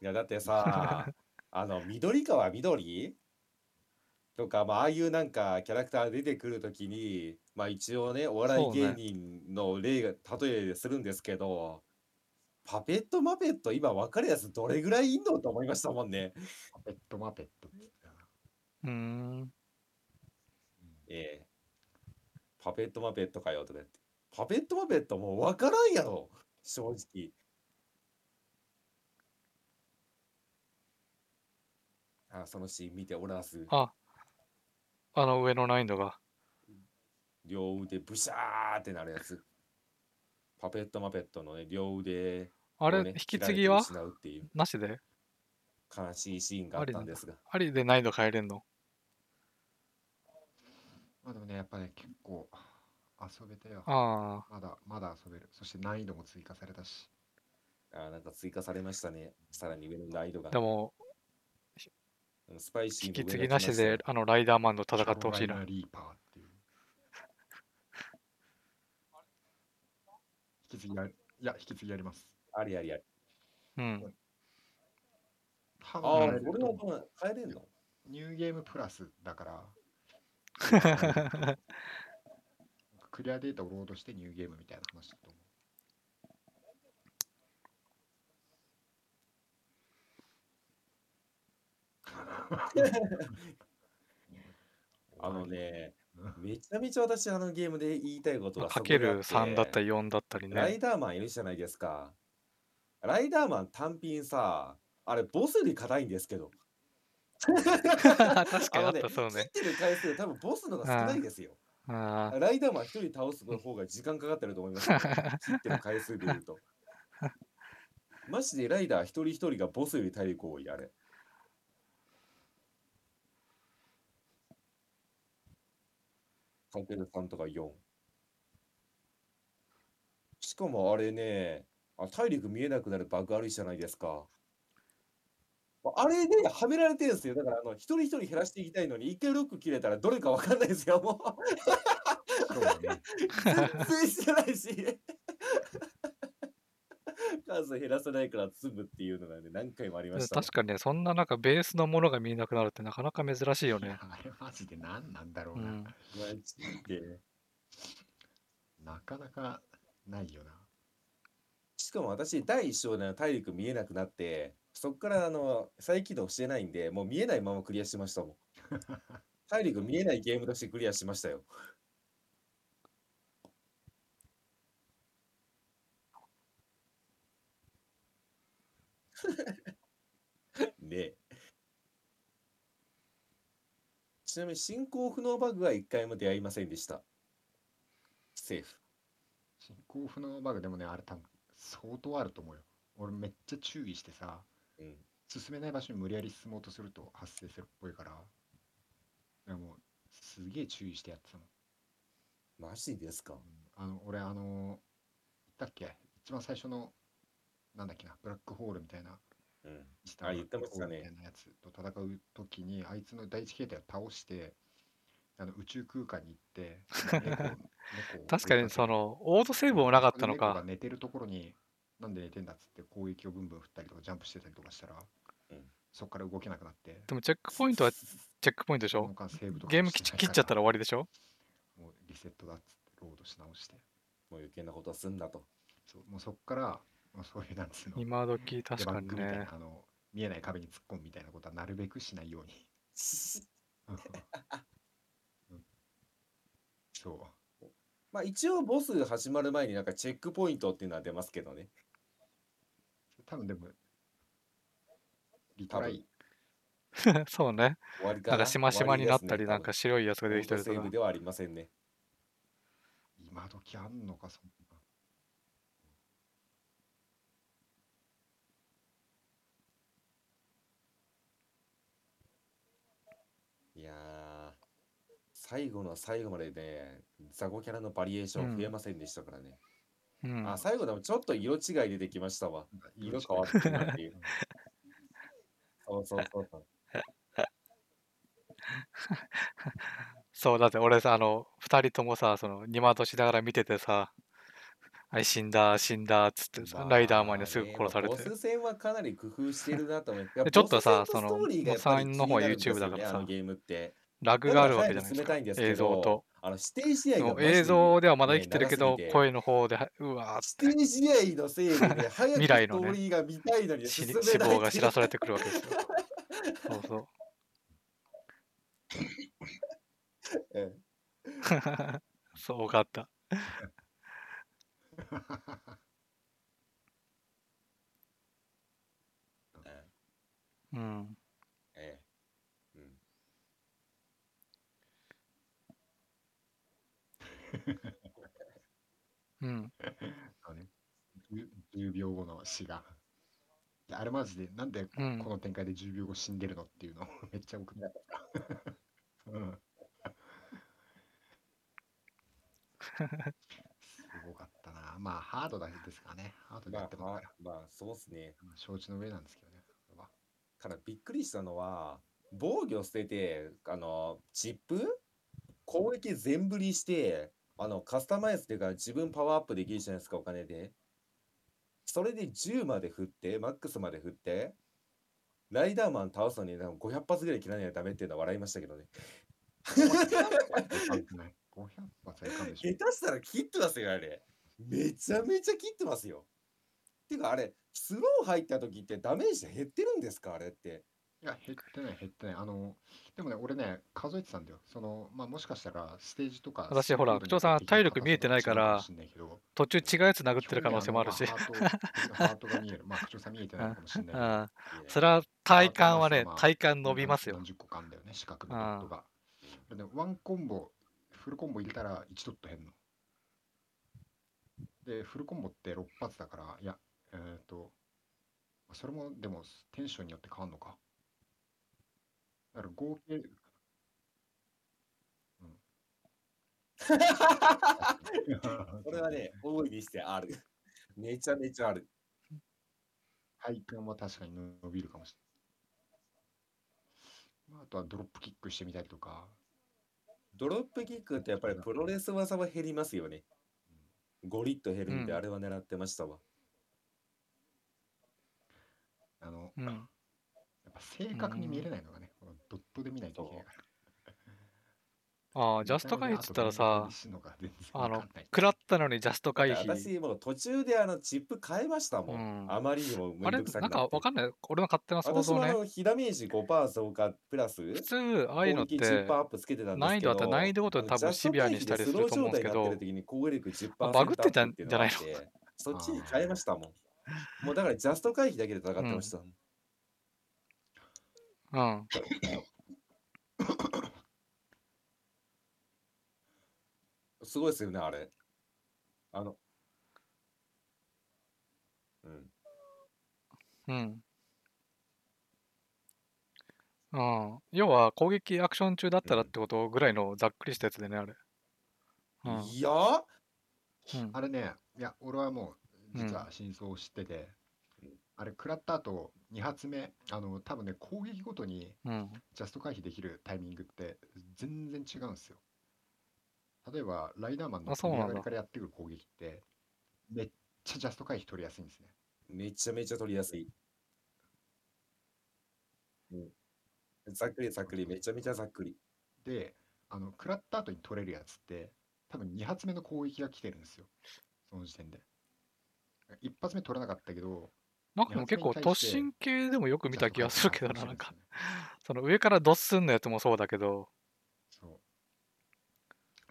いやだってさ、あの、緑川緑とか、まあ、ああいうなんかキャラクターが出てくるときに、まあ一応ね、お笑いそう芸ね。人の例が、例えするんですけど、パペットマペット、今分かるやつどれぐらいいんのと思いましたもんね。パペットマペットって言ってたな。うーん。うん、ええ、パペットマペットかよとか言って。パペットマペットもう分からんやろ、正直。あ、そのシーン見ておらず。あ、あの上の難易度が。両腕ブシャーってなるやつ。パペットマペットのね、両腕、ね。あれ、引き継ぎはなしで悲しいシーンがあったんですが。ありで難易度変えれんの？まあでもね、やっぱね、結構遊べたよ。あまだまだ遊べる。そして難易度も追加されたし。ああ、なんか追加されましたね。さらに上の難易度が。でも、スパイシー引き継ぎなしであのライダーマンと戦ってほしいな。リーパーっていう引き継ぎや、いや、引き継ぎやります。ありありあり。うん。ああ、これは変えれんの？ニューゲームプラスだから。クリアデータをロードしてニューゲームみたいな話だと思う。あのね、めちゃめちゃ私あのゲームで言いたいことがかけるさんだったりよんだったりね。ライダーマンいるじゃないですか。ライダーマン単品さ、あれボスより硬いんですけど。確かにあったそうね。切ってる回数多分ボスの方が少ないですよ。ああライダーマン一人倒す方が時間かかってると思います、ね。切ってる回数で言うと。マジでライダー一人一人がボスより体力多いあれ。かけるさんとかよん。しかもあれね、あ体力見えなくなるバグあるじゃないですか。あれね、はめられてるんですよ。だからあの一人一人減らしていきたいのに、一回ロック切れたらどれか分かんないですよ。もう全然してないし数減らせないから積むっていうのがね、何回もありました、ね。確かにね、そんななんかベースのものが見えなくなるってなかなか珍しいよね。あれマジで何なんだろうな。うん、マジでなかなかないよな。しかも私第一章で体力見えなくなって。そこからあの再起動してないんで、もう見えないままクリアしましたもん。体力見えないゲームとしてクリアしましたよ。ねえ。ちなみに進行不能バグは一回も出会いませんでした。セーフ。進行不能バグでもね、あれ多分相当あると思うよ。俺めっちゃ注意してさ。うん、進めない場所に無理やり進もうとすると発生するっぽいから、いやもうすげえ注意してやってたもん。マジですか、うん、あの俺あのー、言ったっけ、一番最初のなんだっけな、ブラックホールみたいな、うん、あ言ってましたねみたいなやつと戦うときに、あいつの第一形態を倒してあの宇宙空間に行って確かにそのオートセーブもなかったのか、猫が寝てるところになんで寝てんだっつって攻撃をブンブン振ったりとかジャンプしてたりとかしたら、うん、そっから動けなくなって。でもチェックポイントはチェックポイントでしょ。ゲーム切っちゃったら終わりでしょ。もうリセットだっつってロードし直して、もう余計なことはすんだと。そうもうそっからそういうなんつうの今時確かにね、あの見えない壁に突っ込むみたいなことはなるべくしないように、うん、そうまあ一応ボス始まる前になんかチェックポイントっていうのは出ますけどね。多分でもリトライそうね、なんかしましまになったり、ね、なんか白いやつが出てきたりとか。オートセーブではありませんね。今時あんのかそんな。いやー最後の最後までね、ザコキャラのバリエーション増えませんでしたからね、うんうん、あ最後でもちょっと色違い出てきましたわ。色変わってないっていう。そうそうそうそう。そうだって俺さ、あのふたりともさ、そのにまとしながら見ててさ、あい死んだ死んだっつってさ、ライダーマンにすぐ殺されて。ボス戦はかなり工夫してるなと思って。ちょっとさ、そのさんの方は YouTube だからさ、ゲームってラグがあるわけじゃないですか。映像と。あの指定試合の映像ではまだ生きてるけど、ね、声の方でうわー指定試合のせいで、ね、早くストーリーが見たいのに進めない死亡が知らされてくるわけですよ。そうそうそうかったうん、ええうん、うん。そうね、じゅうじゅうびょうごの死が。いやあれマジで、なんでうこん。の展開でじゅうびょうご死んでるのっていうの めっちゃ僕見なかった。うん、すごかったな。まあ、ハードだですからね。ハードでまやっあ、てますかは、ら。まあ、そうっすね。まあ、承知の上なんですけどね。これはただびっくりしたのは、防御捨てて、あの、チップ攻撃全振りして、あの、カスタマイズっていうか、自分パワーアップできるじゃないですか、お金で。それでじゅうまで振って、マックスまで振って、ライダーマン倒すのに多分ごひゃく発ぐらい切らないとダメっていうのは笑いましたけどね。ごひゃく発はいかんくない？ ごひゃく 発はいかんでしょ。下手したら切ってますよ、あれ。めちゃめちゃ切ってますよ。てか、あれ、スロー入った時ってダメージ減ってるんですか、あれって。いや、減ってない、減ってない。あの、でもね、俺ね、数えてたんだよ。その、まあ、もしかしたら、ステージとか、ス私ほコーら、ル口に調よっさてん、体力見形えがてない違かうのかもら、しれないけど、途中違うやつ殴っ基てる本可能ね、あ性の、もあまるあ、し。ハート、ハートが見える。まあ、口調さん見えてうないのん、かもしれないけど、うんいやそれは体ハー幹トははね、まあ、体幹伸びますよ。よんじゅっこかんだよね、四角うのドットん。が。で、ワンコンボ、フルコンボ入れたらいちドット減るの。で、フルコンボってろっ発だから、いや、えっと、それもでもテンションによって変わるのか。だから合計、うん、確かに。これはね、大いにしてある。めちゃめちゃある。体感は確かに伸びるかもしれない。まあ、あとはドロップキックしてみたりとか、ドロップキックっもてやっぱりうプロレス技は減りますよね。ゴリッと減うるんで、ん。あれは狙ってましたわ。あの、うん。やっぱ正う確に見ん。れないのがね、このドットで見ないといけないそから。ああ、ジ見ャスたト目で、回避っあつっとたら面回避さ、するのが全然あわかの、んないっ食てらいったのにジャストう。だっ回て避。私、もう途中であのチップ変えましたうもん。ん。あまりにもめあんれ、どくさなくんなっかわて。かんない。俺の勝手な想私像もあね。の、被ダメージごパーセント増加プラス、普通、ああいう攻のっ撃て、じゅっパーセントアップつけてたんで難す易け度あったら難易ど、度ごとあにの多ジャ分スシトビア回に避しでたりスすロるーと思うん状です態にけなってるど、時に攻撃力あバグっじゅっパーセントアてッたプっんていうじのゃがあないっの？ て、そっちに変えまあしたもん。もうだからジャスト回避だけで戦うってましん。たもん。うん。すごいですよね、あれ。あの、うん。うん。うん。要は、攻撃アクション中だっうたらっん。てことぐらいのざっくりしたやつでね、あれ。うん。いやー、うん。あれね、いや、俺はもうう実ん。は真相を知ってて、あれ食らった後に発目、あの多分ね、攻撃ごとにうん。ジャスト回避できるタイミングって全然違うんですよ。例えばライダーマンのあ、そ跳うびな上んがりだ。からやってくる攻撃ってめっちゃジャスト回避取りやすいんですね。めちゃめちゃ取りやすい。うん、ざっくりざっそうくり、そうめちゃめちそゃう。ざっくり。で、あの食らった後に取れるやつって多分に発目の攻撃が来てるんですよ、その時点で。いっ発目取れなかったけど、なんかにでも発結目に構対突して進系でもよく見ジャスたト気回が避するがけど面な、白ないんんですか、よね。その上からドッスンのやつもそうだけど、そう。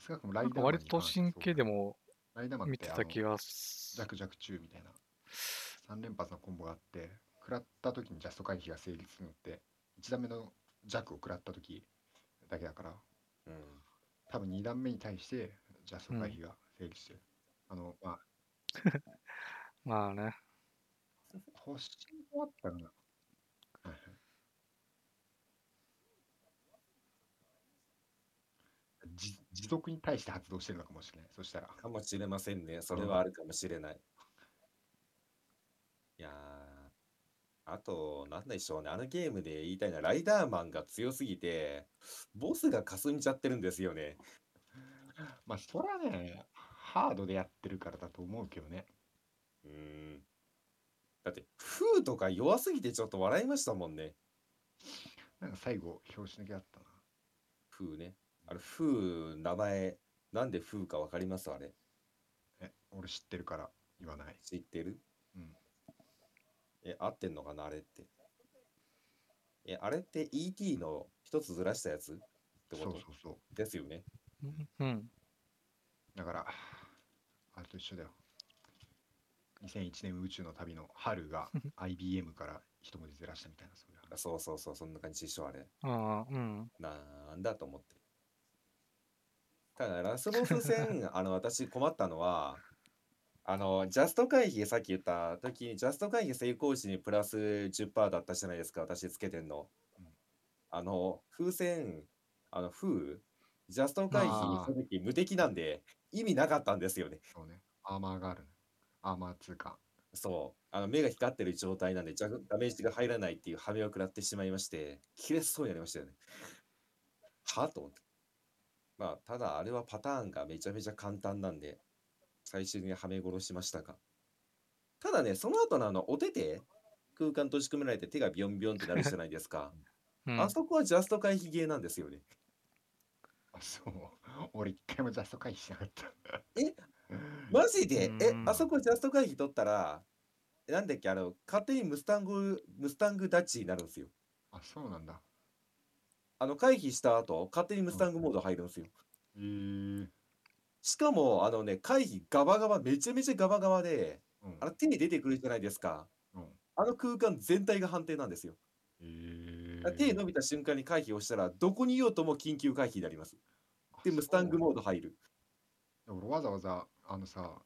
少なくともラなんイかダーマ割ンにと突関して進そう系だでね。もライダーマンっ見ててあたの気がす、弱弱中みたいなさん連発のコンボがあって、食らった時にジャスト回避が成立するのっていち段目の弱を食らった時だけだから、うん。多分に段目に対してジャストう回ん。避が成立してる。あの、まあ、まあね。突進もあったかな。はいはい、じ持続に対して発動してるのかもしれない。そしたら、かもしれませんね。そうれはん、あるかもしれない。いやー、あと、なんでしょうね。あのゲームで言いたいのは、ライダーマンが強すぎて、ボスが霞んじゃってるんですよね。まあ、そらね、ハードでやってるからだと思うけどね。うーん。だって、フーとか弱すぎてちょっと笑いましたもんね。なんか最後、拍子抜けあったな。フーね。あれ、フー、名前、なんでフーかわかりますあれ。え、俺知ってるから言わない。知ってるうん。え、合ってんのかなあれって。え、あれって イーティー の一つずらしたやつってこそうとそうそう。ですよね。うんうん。だから、あれと一緒だよ。にせんいちねん宇宙の旅の春が アイビーエム から一文字ずらしたみたいな、そういうあ話。そうそうそう、そんな感じでしょ、あれ。ああ、うん。なんだと思って。ただ、ラスボス戦、あの、私困ったのは、あの、ジャスト会議、さっき言った時に、ジャスト会議成功時にプラスじゅっパーセントだったじゃないですか、私つけてんの。うんあの、風船、あの、風、ジャスト会議したああ、時無敵なんで、意味なかったんですよね。そうね。アーマーがあるね。アーマーつうか。そう。あの、目が光ってる状態なんで、ジャグダメージが入らないっていう羽目を食らってしまいまして、切れそうになりましたよね。はと思って。まあ、ただあれはパターンがめちゃめちゃ簡単なんで、最終的にはめ殺しましたが。ただね、その後のあの、お手手、空間閉じ込められて手がビヨンビヨンってなるじゃないですか。うあん。そこはジャスト回避ゲーなんですよね。あ、そう。俺一回もジャスト回避しなかった。え、マジうで、え、あそん。こジャスト回避取ったら、なんだっけ、あの、勝手にムスタング、ムスタングダッチになるんですよ。あ、そうなんだ。あの、回避した後、勝手にムスタングモード入るんですよ。うん。えー。しかも、あのね、会議ガバガバ、めちゃめちゃガバガバで、うあん。の、手に出てくるじゃないですか。うん。あの空間全体が判定なんですよ。えだから手伸ー。びた瞬間に回避をしたら、どこにいようとも緊急回避になります。あ、で、ムスタングそうモード入る。なんだ。俺わざわざ、あのさ、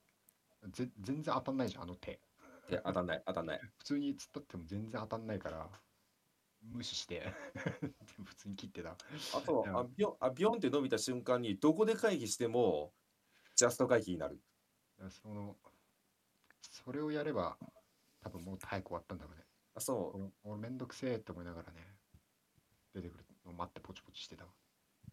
ぜ全然当たんないじゃん、あの手。で、当たんない、当たんない。普通に突っ立っても全然当たんないから、無視して、でも普通に切ってた。あと、であ、もビョン、あ、ビョンって伸びた瞬間に、どこで回避しても、ジャスト回避になる。いやその、それをやれば、多分もう早く終わったんだろうね。あ、そ俺、う。俺めんどくせえって思いながらね、出てくるのを待ってポチポチしてたわ。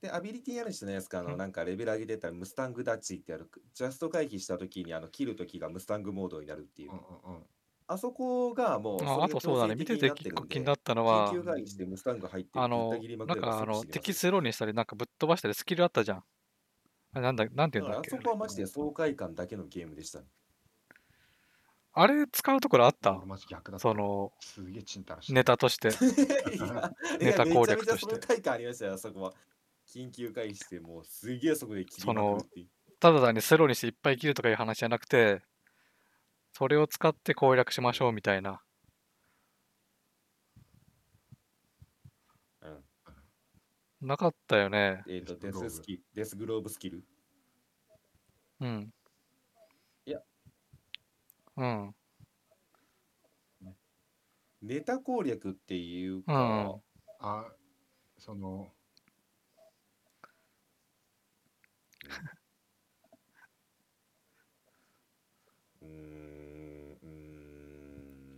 で、アビリティやるじゃないですか。あの、なんかレベル上げてったら、ムスタングダッチってやる。ジャスト回避した時に、あの、切る時がムスタングモードになるっていううんの。うんうん。あそこがもう、そあ、れあがとそ強うだ制ね。見的てにてなっ結てる構ん気になで、ったの緊は、急会議してムスタング入ってあぶったの、切りまくなんればかあ即の死にま敵す。スローにしたり、なんかぶっ飛ばしたり、スキルあったじゃん。あれなんだ、なんて言うだんかだっらあけ、そあこれ。はマジで爽快感だけのゲームでしたね。あれ使うところあっいや、俺たマジ逆だっそた。の、すげえチンタラしてネた。タとして、いや、いネや、タめ攻ちゃめ略ちゃとし爽て。快感ありましたよ、あそこは。緊急回避して、もうすげえそこで切りそまくるっの、ていう。ただ単にスローにしていっぱい切るとかいう話じゃなくて、それを使って攻略しましょうみたいな。うん。うん。なかったよね。えっデと、スグデローススブ。キ、デスグローブスキル。うん。いや、うん。ネタ攻略っていううか、ん。あ、その、うん、うーん、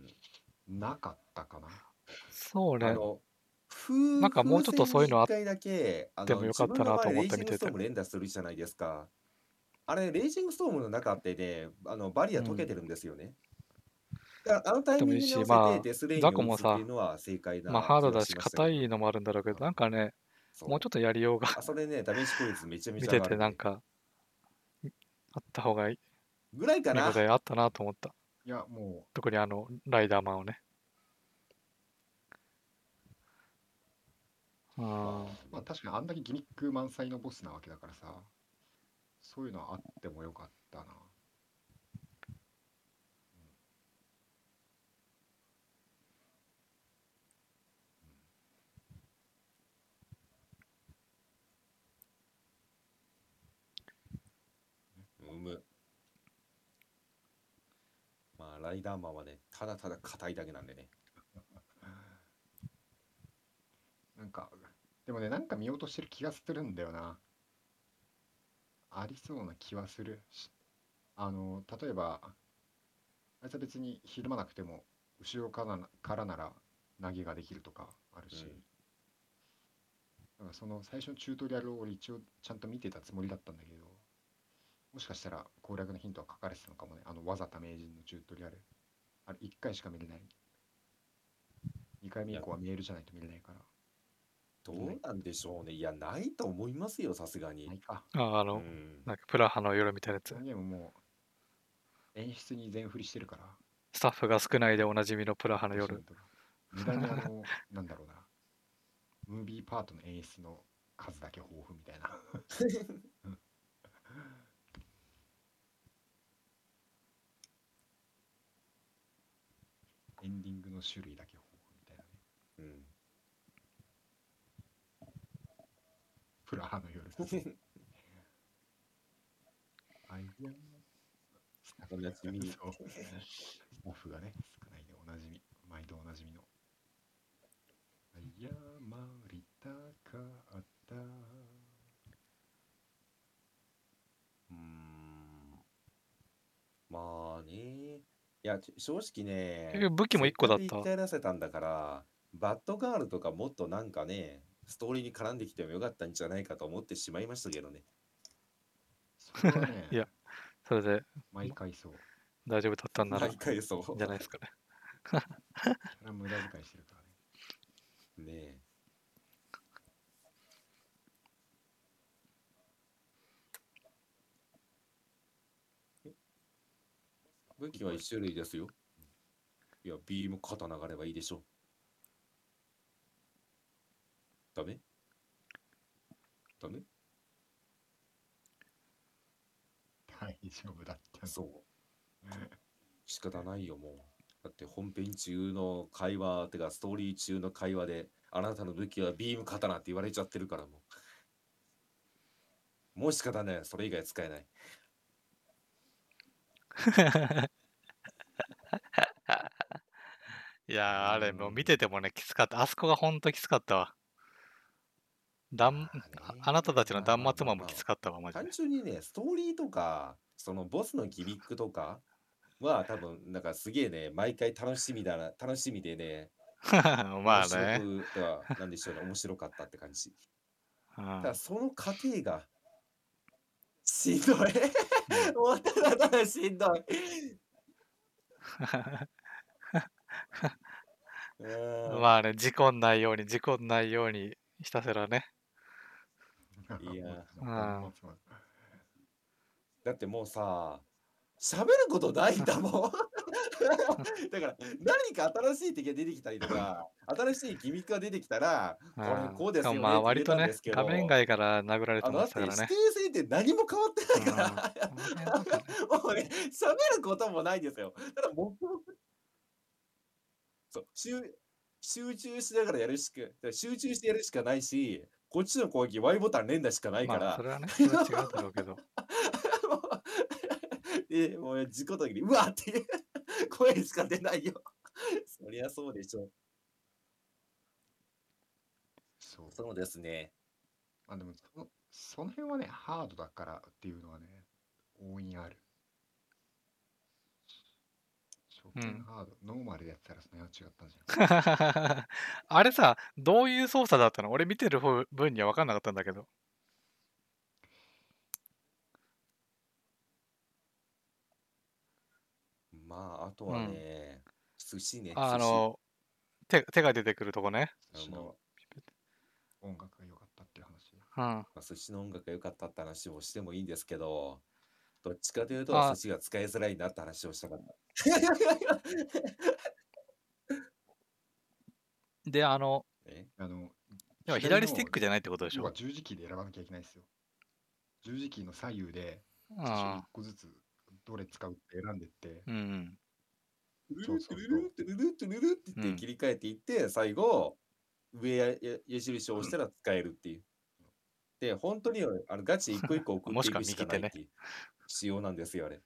うーんなかったかな。そうあね。の、風、なんかもう風ちょっと船そうにいうの一あっ回だけ、あての、もよか自っ分たのな場合、と思レっイたジン見グスてトーて。ム連打するじゃないですか。あれ、レイジングストームの中ってね、あの、バリうア溶けん。てるんですよね。だからあのタイでもミいンいグに合し、わせてまあ、デスレインザをコ打もつっていうさ、のは正解まあなハー気ドはだししましたよ硬ね。いのもあるんだろうけど、なんかね、もうそちょっとやりようが う。あ、それね、ダメージ効率めちゃめ見ちゃ上てがてるんなんで。かあった方がいいぐらいか見応な。えあったなと思った。いや、も特にあのライダーマンをね。うまん。あう、まあね。確かにあんだけギミック満載のボスなわけだからさ、そういうのはあってもよかったな。うん。うんねうむ。まあ、ライダーマンはね、ただただ硬いだけなんでね。なんか、でもね、なんか見落としてる気がするんだよな。ありそうな気はするし、あの、例えば、あいつは別にひるまなくても、後ろからな、からなら投げができるとかあるうし、ん。だからその最初のチュートリアルを俺一応ちゃんと見てたつもりだったんだけど、もしかしたら攻略のヒントは書かれてたのかもね。あの、わざた名人のチュートリアル。あれ、いっかいしか見れない。にかいめい以や、降はメールじゃないと見れないから、見てなどうい。なんでしょうね。いや、ないと思いますよ、さすがなに。いか。ああうの、ん。なんかプラハの夜みたいなやあつ。のゲームもう演出に全振りしてるから、スタッフが少ないでおなじみのプラハのそうそう夜。だから無駄にあの、なんだろうな、ムービーパートの演出の数だけ豊富みたいな。うんエンディングの種類だけ豊富みたいなね。うん。プラハの夜。アイアンおなじみにオフがね少ないでおなじみ、毎度おなじみの謝りたかった。うーん、まあね、いや正直ね、結局武器もいっこだった。言い出せたんだからバッドガールとかもっとなんかねストーリーに絡んできてもよかったんじゃないかと思ってしまいましたけどね。それはねいやそれで毎回そう大丈夫だったんなら毎回そうじゃないですかね。それは無駄遣いしてるからね。ねえ、武器はいち種類ですよ。いや、ビーム肩流ればいいでしょ。ダメ？ダメ？大丈夫だった。そう。仕方ないよ、もう。だって本編中の会話、ってかストーリー中の会話で、あなたの武器はビーム肩なんて言われちゃってるからもう。もう仕方ない。それ以外使えない。いやーあれもう見ててもねきつかった。あそこがほんときつかったわ。だんああなたたちの断末魔もきつかったわマジで。単純にねストーリーとかそのボスのギミックとかは多分なんかすげえね毎回楽しみだな、楽しみでねまあねなんでしょうね面白かったって感じ。ただその過程がしんどいもうただただしんどいまあね事故んないように事故んないようにひたすらね。いやだってもうさ喋ることないんだもんだから何か新しい敵が出てきたりとか新しいギミックが出てきたらこれこうですよね、まあ割とね画面外から殴られてましたからね。だって指定戦って何も変わってないからもうね喋ることもないんですよ。ただ黙々そう集中しながらやるしか集中してやるしかないし、こっちの攻撃 Y ボタン連打しかないから、まあ、それはねそれは違うだろうけどでもう自己時にうわって声しか出ないよそりゃそうでしょ。そうそうですね。まあでもその、その辺はねハードだからっていうのはね大いにある。うん、ハードノーマルでやったらそのやつ違ったんじゃないあれさどういう操作だったの？俺見てる分には分かんなかったんだけど。まああとはね、うん、寿司ね。あの手手が出てくるとこね。音楽が良かったって話。うん。まあ、寿司の音楽が良かったって話をしてもいいんですけど。どっちかというと寿司が使いづらいなって話をしたから。で、あの、あの左スティックじゃないってことでしょ。十字キーで選ばなきゃいけないですよ。十字キーの左右でいっこずつどれ使うって選んでって。うん。ルルルルルルルルルって言って切り替えていって、最後、上矢印を押したら使えるっていう。で、本当にあのガチ一個一個送っていくしかないっていう。仕様なんですよあれ。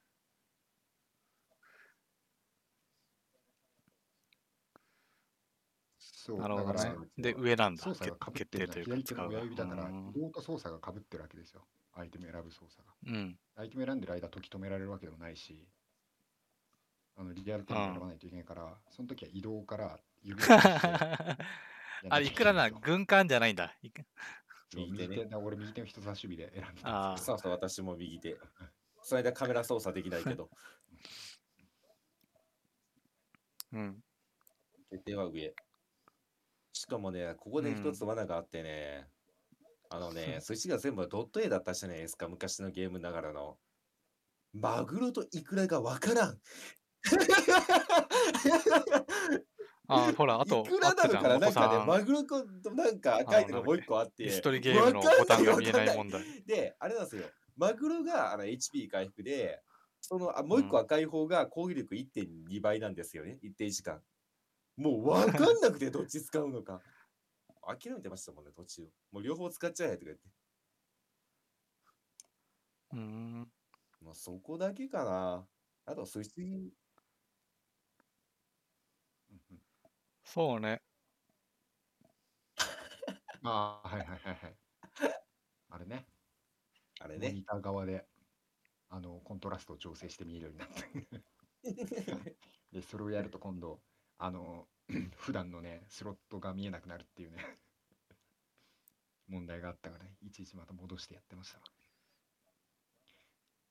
そうだから、ね、で上なんだ。操作がかぶってるというか左手の親指だから動と操作がかぶってるわけですよ。アイテム選ぶ操作が。うん、アイテム選んでる間時止められるわけでもないし、あのリアルタイム選ばないといけないから、その時は移動から指をしてあれいくらな軍艦じゃないんだ。右手ね、右手俺右手の人差し指で選んでたんですけど。そうそう私も右手。それでカメラ操作できないけど。うん。決定は上。しかもね、ここで一つ罠があってね、うん、あのね、寿司が全部ドット絵だったじゃないですか、昔のゲームながらの。マグロとイクラがわからん。あ、ほら、あと、いくらなのからなんかね、マグロとなんか赤いのがもう一個あって、一人ゲームのボタンが見えない問題。で、あれなんですよ。マグロがあの エイチピー 回復で、そのあもう一個赤い方が攻撃力 いってんに 倍なんですよね、いってんいちかん。もう分かんなくてどっち使うのか。諦めてましたもんね、途中。もう両方使っちゃえとか言って。うーん。まあそこだけかな。あと、寿司、うんうん、そうね。ああ、はいはいはいはい。あれね、あれモね。ニター側で、あの、コントラストを調整して見えるようになって。で、それをやると今度、あの、普段のね、スロットが見えなくなるっていうね、問題があったからね、いちいちまた戻してやってましたわ。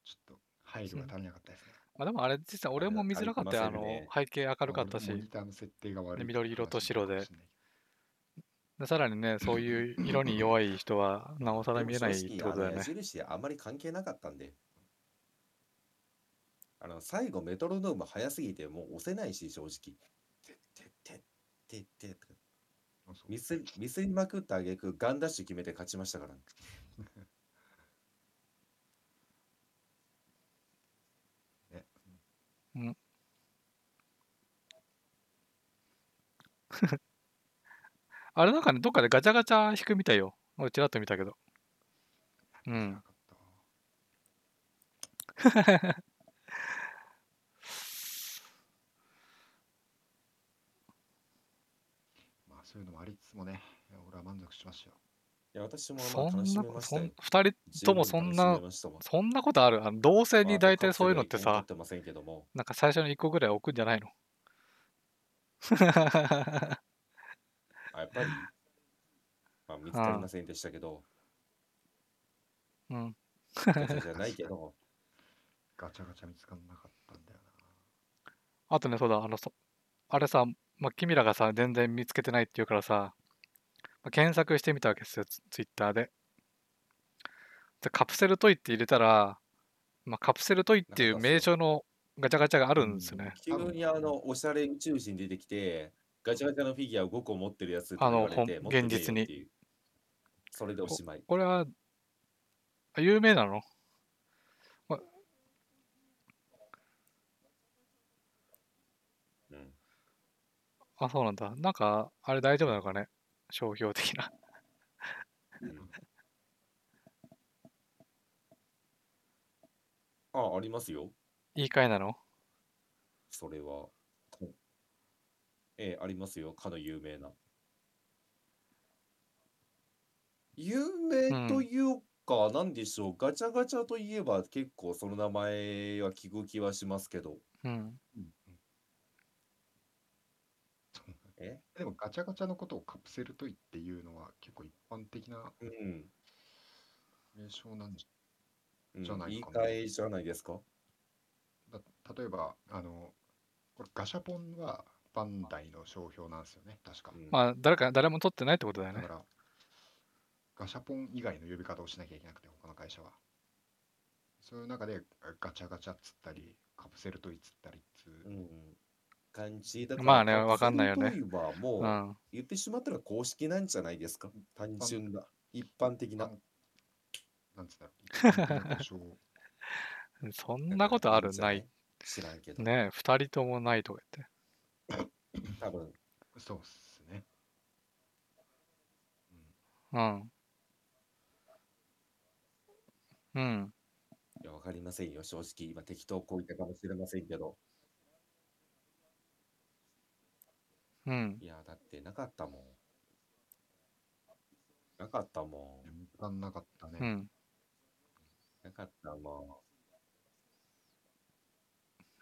ちょっと配慮うがん。足りなかったですね。まあでもあれ、実際あ俺れもだ、見づ軽らかくっなたよ。せあるの、ね。背景明るまあ、かっ俺たモし、ニターの設定が悪でいとか緑の色と話になる白かもで。しれないけで、さらにね、そういう色に弱い人は、なおさらでも見え正ないっ直、てこあとのだよ矢ね。印あんまり関係なかったんで、あの最後メトロノーム早すぎてもう押せないし、正直。てってってってってって、ど。あ、そう。ミス、ミスりまくった挙句ガンダッシュ決めて勝ちましたからね。ね。うん。あれなんかね、どっかでガチャガチャ引くみたいよ。俺ちらっと見たけど。う見てなん。かったわ。まあ、そういうのもありつつもね、いや俺は満足しましたよ。いや、私もまあそ楽んしなめこましそたよ。ん、二人十とも分そん楽しめな、ましたわ。そんなことある。あの同性まにあ、大僕は体そういうのっ全て然取っさ、てませんけども、なんか最初に一個ぐらい置くんじゃないの？ あ、やっぱり、まあ、見つかりまあせんでしたけど、あ、うん。ガチャじゃない確けかに、ど、ガチャガチャ見つかんなかったんだよな。あとね、そうだ、あの、そ、あれさ、まあ、君らがさ、全然見つけてないって言うからさ、まあ検索してみたわけですよ、ツツイッターで。でカプセルトイって入れたら、まあ、カプセルトイっなてかいっうたっす名よ。称のガチャガチャがあうるんですよん、ね。急多分にあの、おしゃれ宇宙人出てきて、ガチャガチャのフィギュアをごこ持ってるやつとあか言の、われほん、て、持って現ねえ実よっに。ていう、それでおこ、しまい。これはあ有名なの？まうん。あ、そうなんだ。なんか、あれ大丈夫なのかね、商標的な。うん。あ、ありますよ。いいかいなの？それは。うんええ、ありますよ。かの有名な。有名うとん。いうか、なんでしょう。ガチャガチャといえば結構その名前は聞く気はしますけど。うん。うん、うん、そう。えでもガチャガチャのことをカプセルトイっていうのは結構一般的なうん。名称なんじうゃん。ない言いか換な。えじゃないですか。だ例えば、あの、これガシャポンはバンダイの商標なんですよね、確か。うん。まあ、誰か、誰も取ってないってことだよだかね。ら、ガシャポン以外の呼び方をしなきゃいけなくて、他の会社は。そういう中でガチャガチャっつったり、カプセルトイっつったりっつううん。感じ。だからまあね、カプわかセんないルよトね。イはうもん。う言ってしまったら公式なんじゃないですか。一単般、純な。一般一的な。般、なんつうんだろう、一般的な呼称そんだかならことなあんるじゃなない。い知らんけど。ねえ、二人ともないとか言って。多分。そうっすね。うん、うん。うん。いや、わかりませんよ。正直、今適当こう言ったかもしれませんけど。うん。いや、だってなかったもん。なかったも見つかんなかったうね。ん。ん。なかったも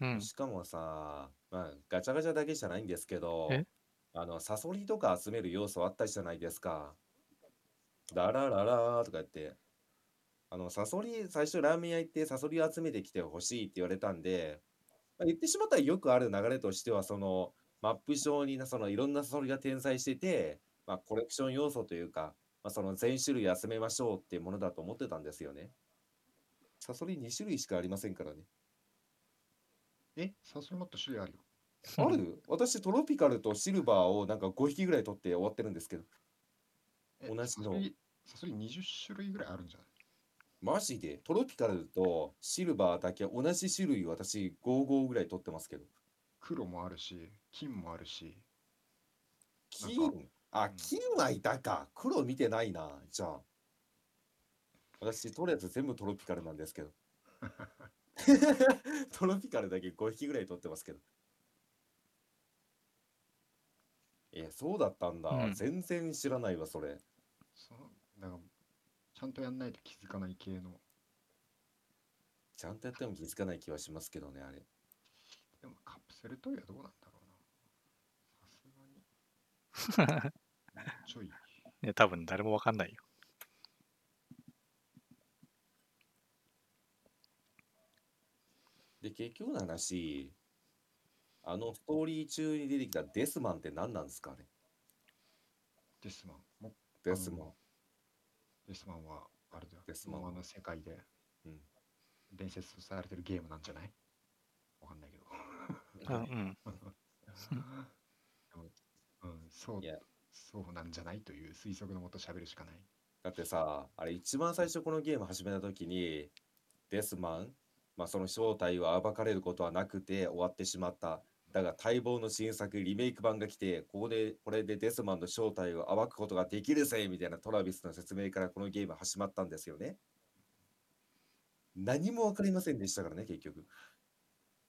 うん。ん。しかもさ、まあ、ガチャガチャだけじゃないんですけど、えあの、サソリとか集める要素あったじゃないですか。ララララーとか言って、あの、サソリ、最初ラーメン屋行ってサソリを集めてきてほしいって言われたんで、まあ、言ってしまったらよくある流れとしては、その、マップ上になそのいろんなサソリが点在してて、まあ、コレクション要素というか、まあ、その全種類集めましょうっていうものだと思ってたんですよね。サソリに種類しかありませんからね。え、サソリもっと種類あるよ。うあん。る私、トロピカルとシルバーをなんかごひきぐらい取って終わってるんですけど、え、同じサソの。リ、サソリにじゅう種類ぐらいあるんじゃない？マジで、トロピカルとシルバーだけ同じ種類私ご号ぐらい取ってますけど。黒もあるし、金もあるし、なんか、金、あ、うん、金はいたか。黒見てないな。じゃあ、私、とりあえず全部トロピカルなんですけど。トロピカルだけごひきぐらい取ってますけど。え、そうだったんだ。うん全然知らないわ、それ。そのだからちゃんとやんないと気づかない系の。ちゃんとやっても気づかない気はしますけどね、あれ。でもカプセルトイはどうなんだろうな。さすがにちょい。いや、多分誰もわかんないよ。で、結局の話、あのストーリー中に出てきたデスマンって何なんですかね。デスマン。もデスマン。デスマンはあれだよ。デスマンはあの世界でうん。伝説とされてるゲームなんじゃない？わかんないけど。あうん。うん、そういや、そうなんじゃないという推測のもと喋るしかない。だってさ、あれ一番最初このゲーム始めた時に、デスマン、まあ、その正体は暴かれることはなくて終わってしまった。だが待望の新作リメイク版が来て、ここで、これでデスマンの正体を暴くことができるぜみたいなトラビスの説明からこのゲーム始まったんですよね。何も分かりませんでしたからね、結局。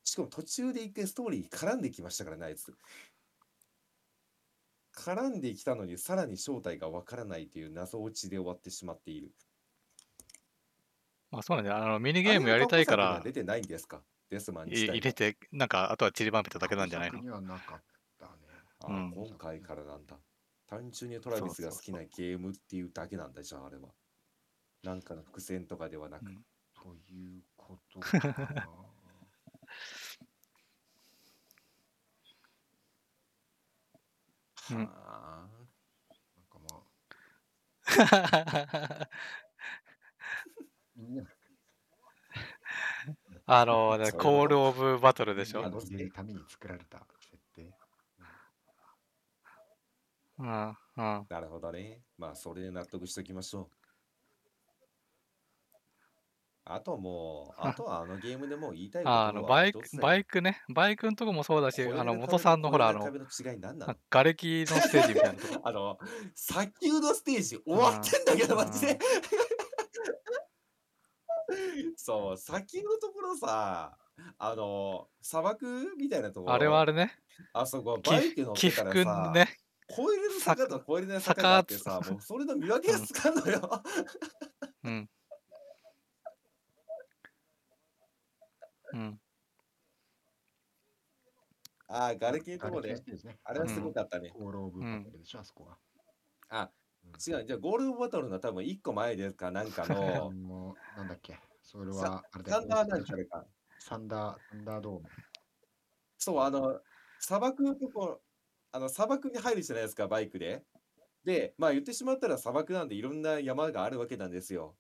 しかも途中で一回ストーリーに絡んできましたからね、あいつ。絡んできたのにさらに正体が分からないという謎落ちで終わってしまっている。まあそうなんだよ。あのミニゲームやりたいかあられは過去作には出てないんですか、デスマンい自体入れが。て、なんかあとは散りばめただけなんじゃない過去作の？にはなかったね。ああ、うん今回からなんだ。単純にトラビスが好きなゲームっていうだけなんだ、じゃああれは。なんかの伏線とかではなうく。んということかな。うんはあ。なんかまあ、みんなあのね、それはコールオブバトルでしみんなょ。のるために作られた設定。うんうん。なるほどね。まあ、それで納得しておきましょう。あともう、あとはあのゲームでもう言いたいこあのとはバイ一ク、つだよバイね。クね、バイクのとこもそうだし、小あ屋のの元壁さとんの小ほ屋ら、あのの、壁の違い何なの？ 瓦礫のステージみたいなとこ。あの、砂丘のステージ終わってんだけど、マジで。そう、砂丘のところさ、あの、砂漠みたいなとこあれはあろ、れね、あそこ、起バイク乗っ起てたら伏さ、ね、越えれる坂と越えれない坂があってさ、坂もうそれの見分けがつかんのよ。うん。うん。ああ、瓦礫のとこね。ですね。あれはすごかったね。コールオブバトルでしょ、あそこは。あ、うん違う、じゃあゴールドバトルの多分いっこ前ですかなんかの、もうなんだっけ、それさはあれだサよンダーなんちゃらか。サンダー、サンダードーム。そう、あの、砂漠のとこ、あの、砂漠に入るじゃないですか、バイクで。で、まあ言ってしまったら砂漠なんでいろんな山があるわけなんですよ。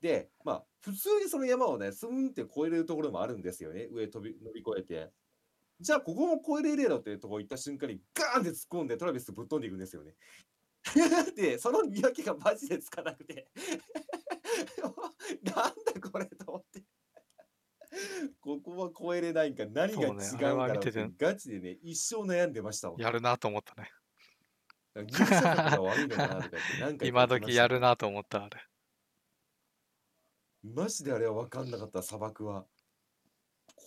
で、まあ普通にその山をね、スンって越えれるところもあるんですよね、上飛び乗り越えて。じゃあここも越えれるやろっていうところ行った瞬間にガーンって突っ込んでトラビスぶっ飛んでいくんですよね。で、その見分けがマジでつかなくて。なんだこれと思って。ここは越えれないんか何が違そううねあれはんだ見ろうてっててガチでね、一生悩んでましたわ。やるなと思ったね。なんかギリシャとかが悪いのかなとか言って何回か今言ってま時しやたけるど、なと思ったあれ。マジであれは分かんなかった、砂漠は。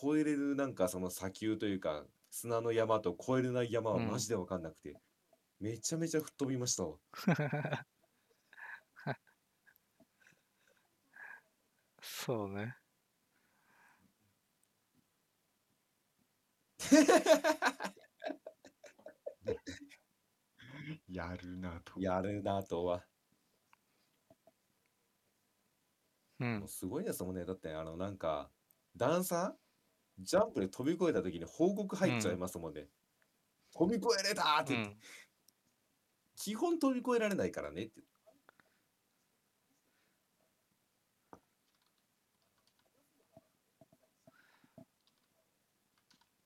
越えれるなんかその砂丘というか、砂の山と越えれない山はうマん。ジで分かんなくて、めちゃめちゃ吹っ飛びましたわ。そうね。やるなと。やるなとは。うもうん。すごいですもんね。だってあのなんか、段差ジャンプで飛び越えた時に報告う入っちゃいん。ますもんね。飛び越えれたーってう言って、ん。基本飛び越えられないからねって。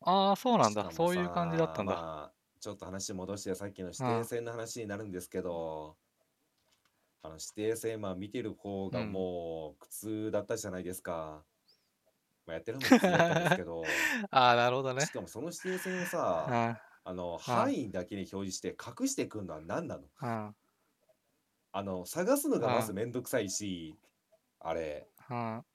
ああ、そうなんしだ。かもそういう感じだっさ、たんだ。まあ、ちょっと話戻して、さっきの指う定ん。戦の話になるんですけど、あの指定戦、まあ見てる方うがん。もう苦痛だったじゃないですか。まあ、やってる方も苦痛だったんですけあど、あ、なるほどね。しかもその指定戦をさ、ああの範あ、囲だけに表示して隠してくるのは何なのああの、探すのがまずあ、めんどくさいし、あれ、ああ、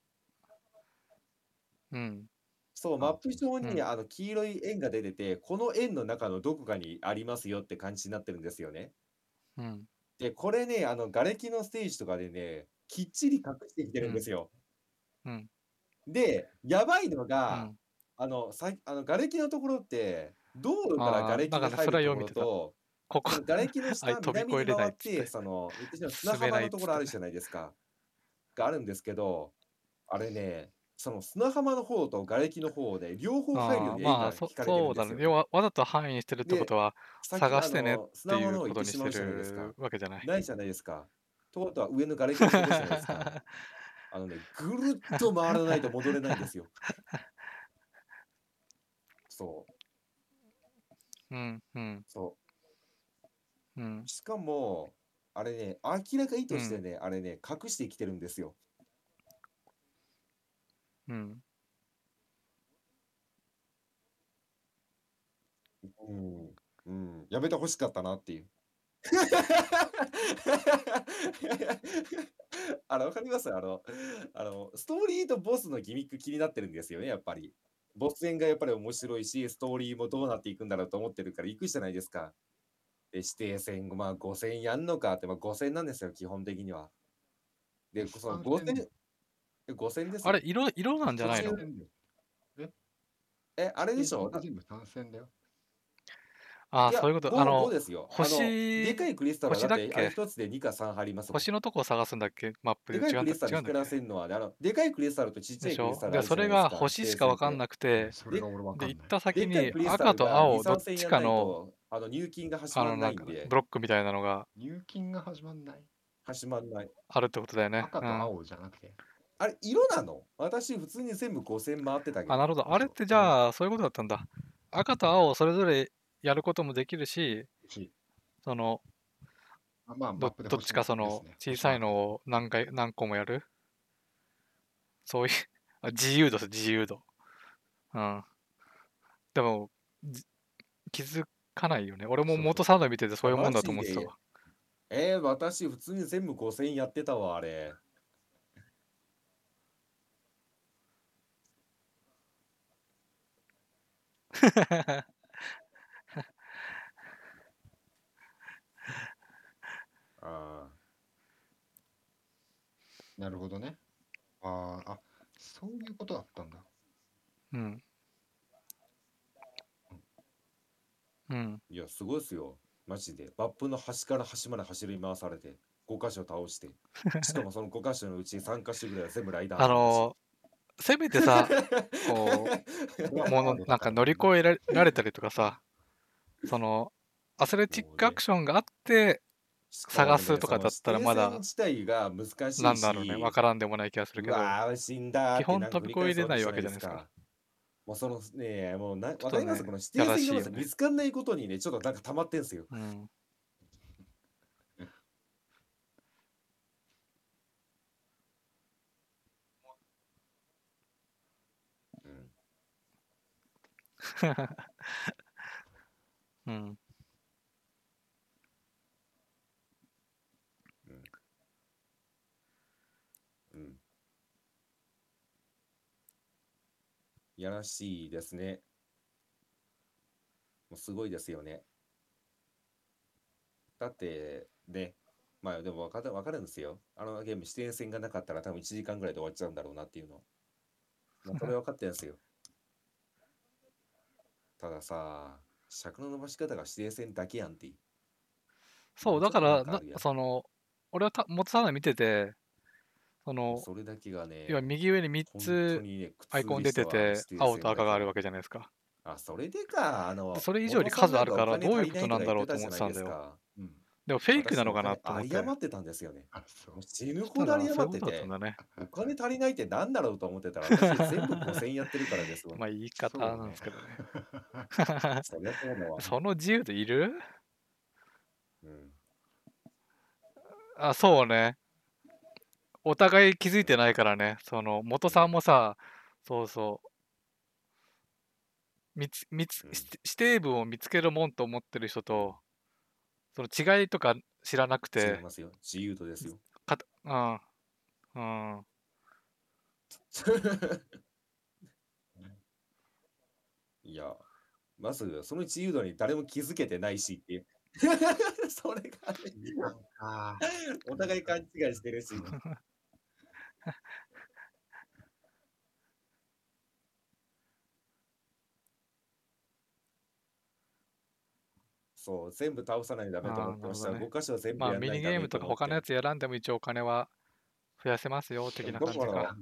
うん。そう、マッあ、プ上うにん。あの黄色い円が出てて、この円の中のどこかにありますよって感じになってるんですよね。うん。で、これね、あの瓦礫のステージとかでね、きっちり隠してきてうるんでん。すよ。うん。で、やばいのうが、ん。あの、さあの瓦礫のところって、道路からああ、瓦だ礫かがら入そるれとはようこ見ろてた。と、ここ、その瓦礫のあれ下、飛び南越えにれな回いっっつって、て、その、言ってしまう砂滑浜らいのっとつこっろあて。るじゃないですか。があるんですけど、あれね、その砂浜の方と瓦礫の方で、両方入るよあうあ、に円まあ、がそ引かれてるそんうでだすね。よ。要は、わざと範囲にしてるってこで、とは、さっき探あしてねっの砂て浜いのう方こ行っとてにししまてうじゃないですか。るわけじゃない。ないじゃないですか。とことは上の瓦礫のとこじゃないですか。あのね、ぐるっと回らないと戻れないんですよ。そう。うん、うん、そう。うん。しかも、あれね、明らか意う図してん、ね、あれね、隠してきてるんですよ。うん。うん、うん、やめてほしかったなっていう。あの、わかります？あの、あの、ストーリーとボスのギミック気になってるんですよね、やっぱり。ボス戦がやっぱり面白いし、ストーリーもどうなっていくんだろうと思ってるから行くじゃないですか。で、指定戦、まあごせんやんのかって、まあごせんなんですよ、基本的には。で、こそのさんせんごせん、えごせんですあれ、よ。色、色なんじゃないの？さんせん、ごせんだよ。ええ、あれでしょ？ いち だ全部さんせんだよ。あいあ、や、そういうこと。あご、ごの、ですよ。あの、で星、かいクリスタルはだ星っだって、あれけ？一つでにかさん張りますもん。星のとこを探すんだっけ？マップでで。か違いうんクだ、リスタ違ルうんだっ光らけ？せるのはね、あの、でかいクリスタルとちっちでゃいしクリスょ？タルで、あるそじゃなれいですがか、星指し定かわ戦っかんて。なくて、それで、が俺わで、か行んっない。たで先っかいにクリスタ赤ルとがに、青、どっさんせんちやんかないの、と、あの、入金が始あまの、んななんいんか、で、ブロックみたいなのが入金が始まんない。始まんない。あるってことだよね。赤うとん。青じゃなくて。あれ、色なの？私、普通に全部ごせん回ってたけあ、ど。なるほど。ああ、れっそてじう。うん。ゃあ、そういうことだったんだ。赤と青をそれぞれやることもできるし、しその、あまあ、マッど、プでどっち星マッかそプですのね。小星さマッいプ。のを何回、何個もやる。そういう、あ、自由度です、自由度。うん。でも、じ気づかないよね。俺もそうそ元う。サウナ見ててそうあ、いうもマんだとジ思ってたで。わ。えー、私、普通に全部ごせんやってたわ、あれ。ああ、なるほどね。あーあ、そういうことだったんだ。うん、うんうん。いや、すごいっすよ。マジで。マップの端から端まで走り回されて、ご箇所倒して、しかもそのご箇所のうちさん箇所ぐらいは全部ライダーあさんだし。のーせめてさ、こそれはう、もパワーの、でなんか戦乗うりんだ。越えられられたりとかさ、その、アスレチッもうクアね、クションがあってしか探もすね、とそかのだっ指たら定ま戦だ、自体が難しないんだろうね、わし、からんでもない気がするうけど、わー、死んだー基って本なんか飛繰びり越返えすれわなけいじゃわなけいじでゃないすですか。か。もうそのね、もうな、ちょっわかとります？こね、のや指定ら戦しがいまよず見ね。つかんないことにね、ちょっとなんか溜まってんすよ。うん。うん。うん。うん。うん。いやらしいですね。もうすごいですよね。だってね、まあでも分かる、わかるんですよ。あのゲーム、指定戦がなかったら多分いちじかんぐらいで終わっちゃうんだろうなっていうの。もうこれ分かってるんですよ。たださ、尺の伸ばし方が指定戦だけやんっていう。もそう、うだちょっかとなんら、かあな、るやん。その、俺はた元サウナ見てて、その、それだけが要はね、右上に3本当つにね、苦アイ痛コンで出してたわ、て指定青と戦赤だがあけるは。わけじゃないですか。あ、それでか、あで、の、それ以上元にさん数なあんるかおから金どうい足うりこなといとなかん言だっろてうとたじ思ゃってないたんでだすよ。か。うん。でもフェイクな私のおかな金と思っ有りて。余ってたんですよね。あ、そう。もう死ぬそしほたど有らりそうい余うっこてとだったんて、だね。お金足りないってなんだろうと思ってたら、私全部ごせんやってるからですわ。まあ言いそ方うなんですね。けどね。そりゃそうだわ。その自由度いる？うん。あ、そうね。お互い気づいてないからね。その元うん。さんもさ、そうそう。見つ見つうん。指定部を見つけるもんと思ってる人と、その違いとか知らなく違いて、ますよ。自由度ですよ。かた、うん、うん。いや、まずそのいち誘導に誰も気づけてないしっていう。それが、ね、お互い勘違いしてるし。そう、全部倒さないとダメと思ってました。ね、ごか所は全部まやあ、らないミとニゲームとか他のやつやらんでも一応お金は増やせますよ、的な感じが。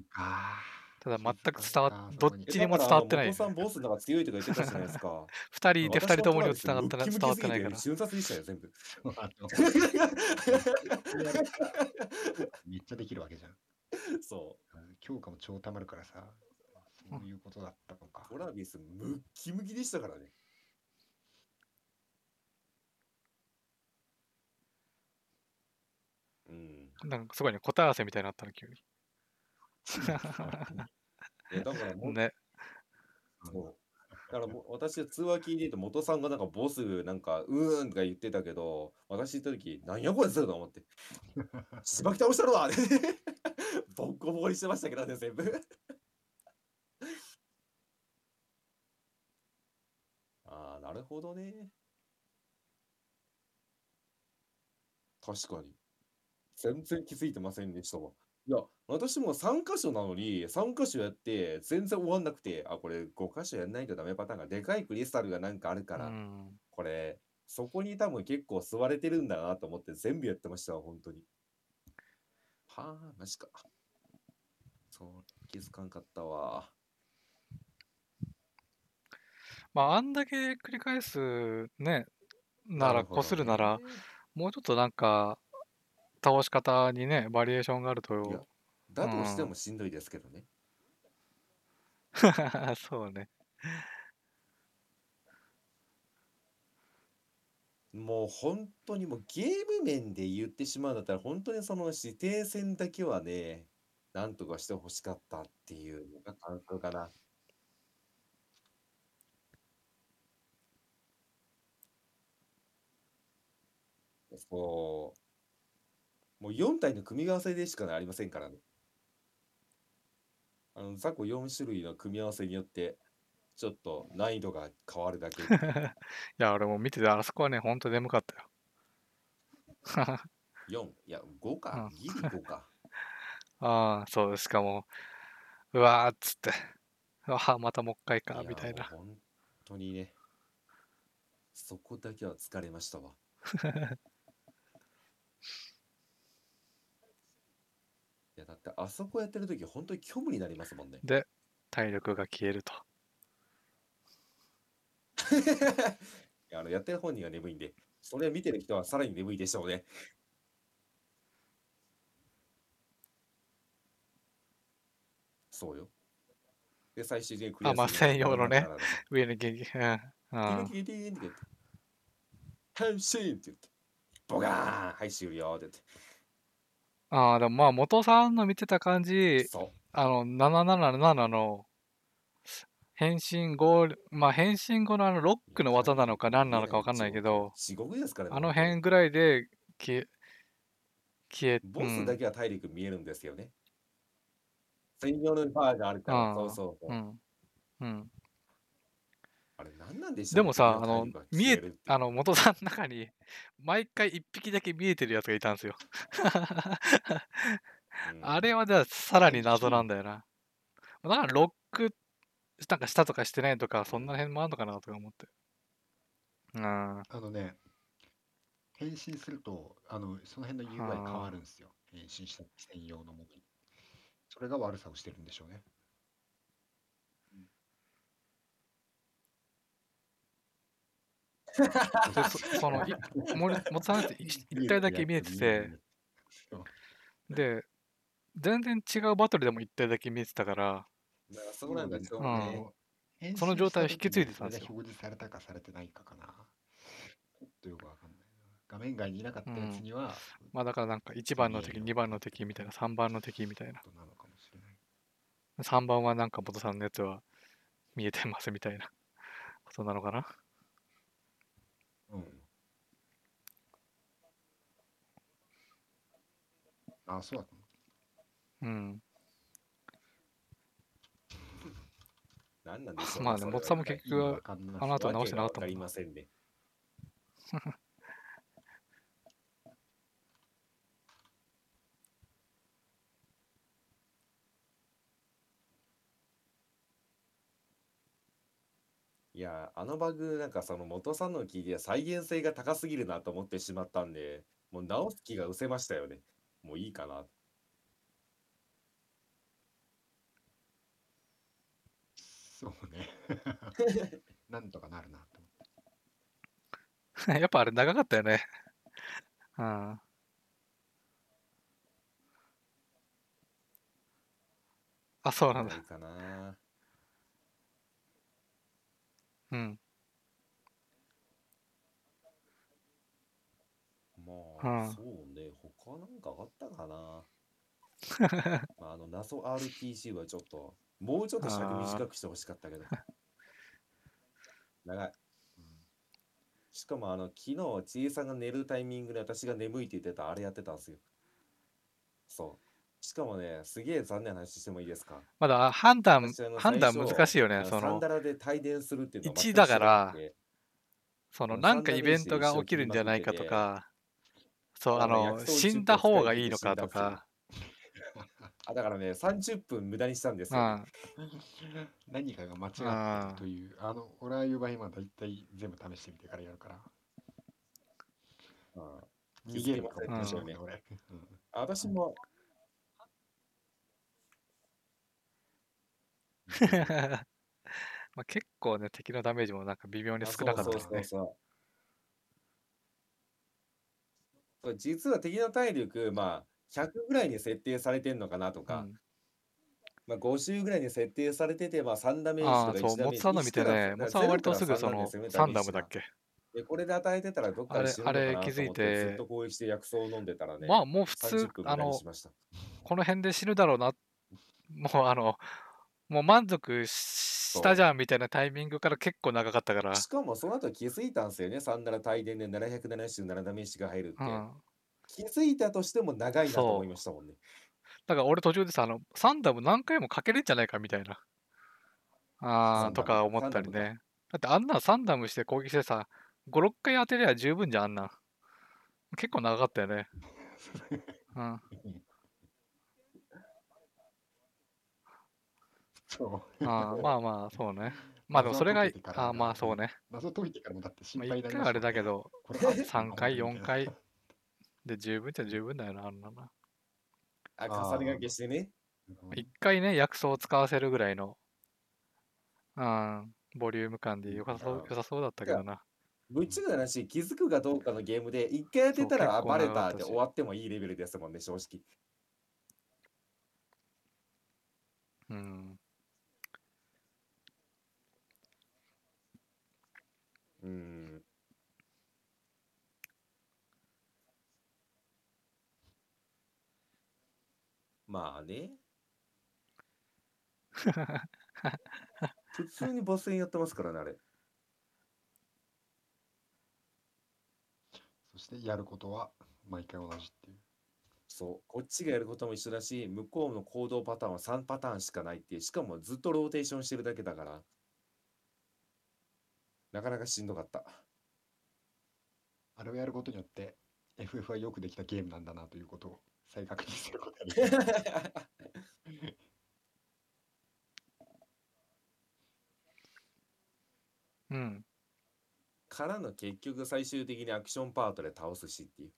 ただ、全く伝わっ、どっちにも伝わってない。さんボスの方が強いとか言ってたじゃないですか。二人で二人ともに伝わってない伝わってないから。瞬殺でしたよ、全部。めっちゃできるわけじゃん。そう。強化も超たまるからさ、そういうことだったのか。トラビス、ムッキムキでしたからね。うん、なんかすごいね、答え合わせみたいになったの急に。えだからもうね、そうだからも私は通話聞いてると元さんがなんかボスなんかうーんとか言ってたけど、私言った時なんやこれすると思って、しばき倒したろわ。ボッコボコにしてましたけどね全部。ああなるほどね。確かに。全然気づいてませんでしたわ。いや、私もさん箇所なのに、さん箇所やって、全然終わんなくて、あ、これご箇所やんないとダメパターンが、でかいクリスタルがなんかあるから、うんこれ、そこに多分結構吸われてるんだなと思って、全部やってましたわ、本当に。はあ、マジか。そう、気づかんかったわ。まあ、あんだけ繰り返すね、なら、こするなら、もうちょっとなんか、倒し方にねバリエーションがあるといやだとしてもしんどいですけどね、うん、そうねもう本当にもうゲーム面で言ってしまうんだったら本当にその指定戦だけはねなんとかしてほしかったっていうのが感想かな。そうもうよん体の組み合わせでしかありませんからね。あの雑魚よん種類の組み合わせによってちょっと難易度が変わるだけ。いや俺も見ててあそこはねほんと眠かったよ。よんいやごか、うん、ギリごか。ああそうしかもうわーっつってああまたもう一回かみたいな。ほんとにねそこだけは疲れましたわ。いやだってあそこやってるとき本当に虚無になりますもんね。で体力が消えると。いやあのやってる本人は眠いんで、それを見てる人はさらに眠いでしょうね。そうよ。で最終的にクリアする。あまあ専用のね上に元気。うん。ティンティンティンって言って。配信って言って。ボガーンはい終了って言って。ああでもまあ元さんの見てた感じあのなななななの変身後まあ変身後のあのロックの技なのか何なのか分かんないけどあの辺ぐらいで消え消えボスだけは体力見えるんですよね。専用のパワーがあるからそうそうそう。うんうん。あれ何なんでしょう。でもさあの見えあの元さんの中に毎回一匹だけ見えてるやつがいたんですよ。あれはじゃあさらに謎なんだよな。だからロックなんかしたとかしてないとかそんな辺もあるのかなとか思って。うん。あのね変身するとあのその辺の ユーアイ 変わるんですよ。変身した専用のものに。それが悪さをしてるんでしょうね。そ, その元さんって一体だけ見えててで全然違うバトルでも一体だけ見えてたからその状態を引き継いでたんですよ。表示されたかされてないかかなというかわかんない。画面外にいなかったやつには、うん、まあだからなんかいちばんの敵にばんの敵みたいなさんばんの敵みたいなさんばんはなんか元さんのやつは見えてますみたいなことなのかな。うん、あ、そうだ。うん。何なんですかね。まあね、モッツさんも結局あの後は直してなかったもん。わかりませんね。いやー、あのバグなんかその元さんの聞いて再現性が高すぎるなと思ってしまったんで、もう直す気が失せましたよね。もういいかな。そうね。なんとかなるなと思って。やっぱあれ長かったよね。うん。あ、そうなんだ。いいかな。うん。まあ、うんそうね。他なんかあったかな。まあ、あの謎 アールピージー はちょっと、もうちょっと尺短くしてほしかったけど。長い。しかもあの昨日ちえさんが寝るタイミングで私が眠いって言ってたあれやってたんですよ。そう。しかもね、すげえ残念な話してもいいですか。まだ判断私あの判最断初難しいよね。そサンのダラで帯電するっていうのは全いちくだ知からなくら、て、そのうんなんサンかダイルベン石ト一が生起ききるりんまじくゃっないてかとて、か、そう、ああのね、薬の、草死んじゅっぽんだ使方いが切っいいての死んかだんとですよ。か、あ、だからね、さんじゅっぷん無駄にしたんですうよね。ん、何かが間違うってるん。という、あの、俺は言う場合、今だいたい全部試してみてからやるから。うん、気逃づげきるまかせんもでししょれうないね。俺。うん、あ私も、うんうん。まあ、結構ね、敵のダメージもなんか微妙にあ、少なそうかっそたうよそうね。そう。そう実は敵の体力、まあ、ひゃくぐらいに設定されてんのかなとうか、ん。まあ、ごじゅうぐらいに設定されてて、まあ、さんダメージあとあ、かそいちう、ダモメツージ、さんの見いちてから、ね、モツさんはゼロ割かとらすぐさんそなんでのすよね、ダサンメーダムジだっが。け。で、これで与えてたらどっかあでれ、死ぬあのかれな気とづい思って、ずって、と攻撃して薬草を飲んでたらまね、あもう普通、さんじゅっぷんあ無駄にの、しました。この辺で死ぬだろうな、もうあの、もう満足したじそゃんみたいなタイミングから結構長かったかう。しら、かもその後気づいたんですよね、さんなら帯電でななひゃくななじゅうななダメージが入るっうて。ん、気づいたとしても長いなと思いそましたもんね。う。だから俺途中でさ、あの、サンダム何回もかけれんじゃないかみたいな、あー、さんとダム、か思っさんたダりムか。ね。だってあんなサンダムして攻撃してさ、ご、ろっかい当てりゃ十分じゃん、あんな。結構長かったよね。うん。そう。ああ、まあまあ、そうね。まあでも謎そをれ解が、けてからああ、が、まあうそうん、ね。謎解いてからもだって心まあ配1になり回まはあしたれもんだけね。ど、これ合ってんの3かな回、みた4いな。回で十分じゃ十分だよな、あんなな。あ、重ねあ掛あ、けしてね。うん、いっかいね、薬草を使わせるぐらいの、うん、ボリューム感で良さうそう、ん。良さそうだったてけどか、な。ぶっちゃけな話、気づくかどうかのゲームで、一回やってそう、た結ら、あ、構バレ長かったってた終し。わってもいいレベルですもんね、正直。うん。うん。まあね。普通にボス戦やってますからね、あれ。そしてやることは毎回同じっていう。そう、こっちがやることも一緒だし、向こうの行動パターンはさんパターンしかないっていう、しかもずっとローテーションしてるだけだから、なかなかしんどかった。あれをやることによって エフエフ はよくできたゲームなんだなということを再確認することができた。うん。からの結局最終的にアクションパートで倒すしっていう。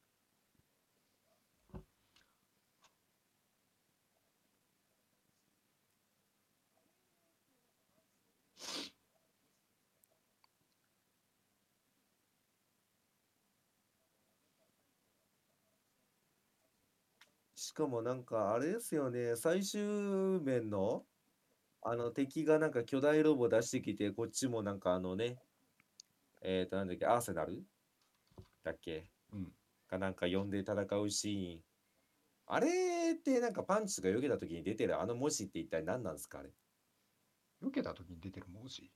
しかもなんかあれですよね、最終面のあの敵がなんか巨大ロボ出してきて、こっちもなんかあのね、えーと、なんだっけ、アーセナルだっけうん。かなんか呼んで戦うシーン。あれってなんかパンチが避けた時に出てるあの文字って一体何なんですかあれ。避けた時に出てる文字。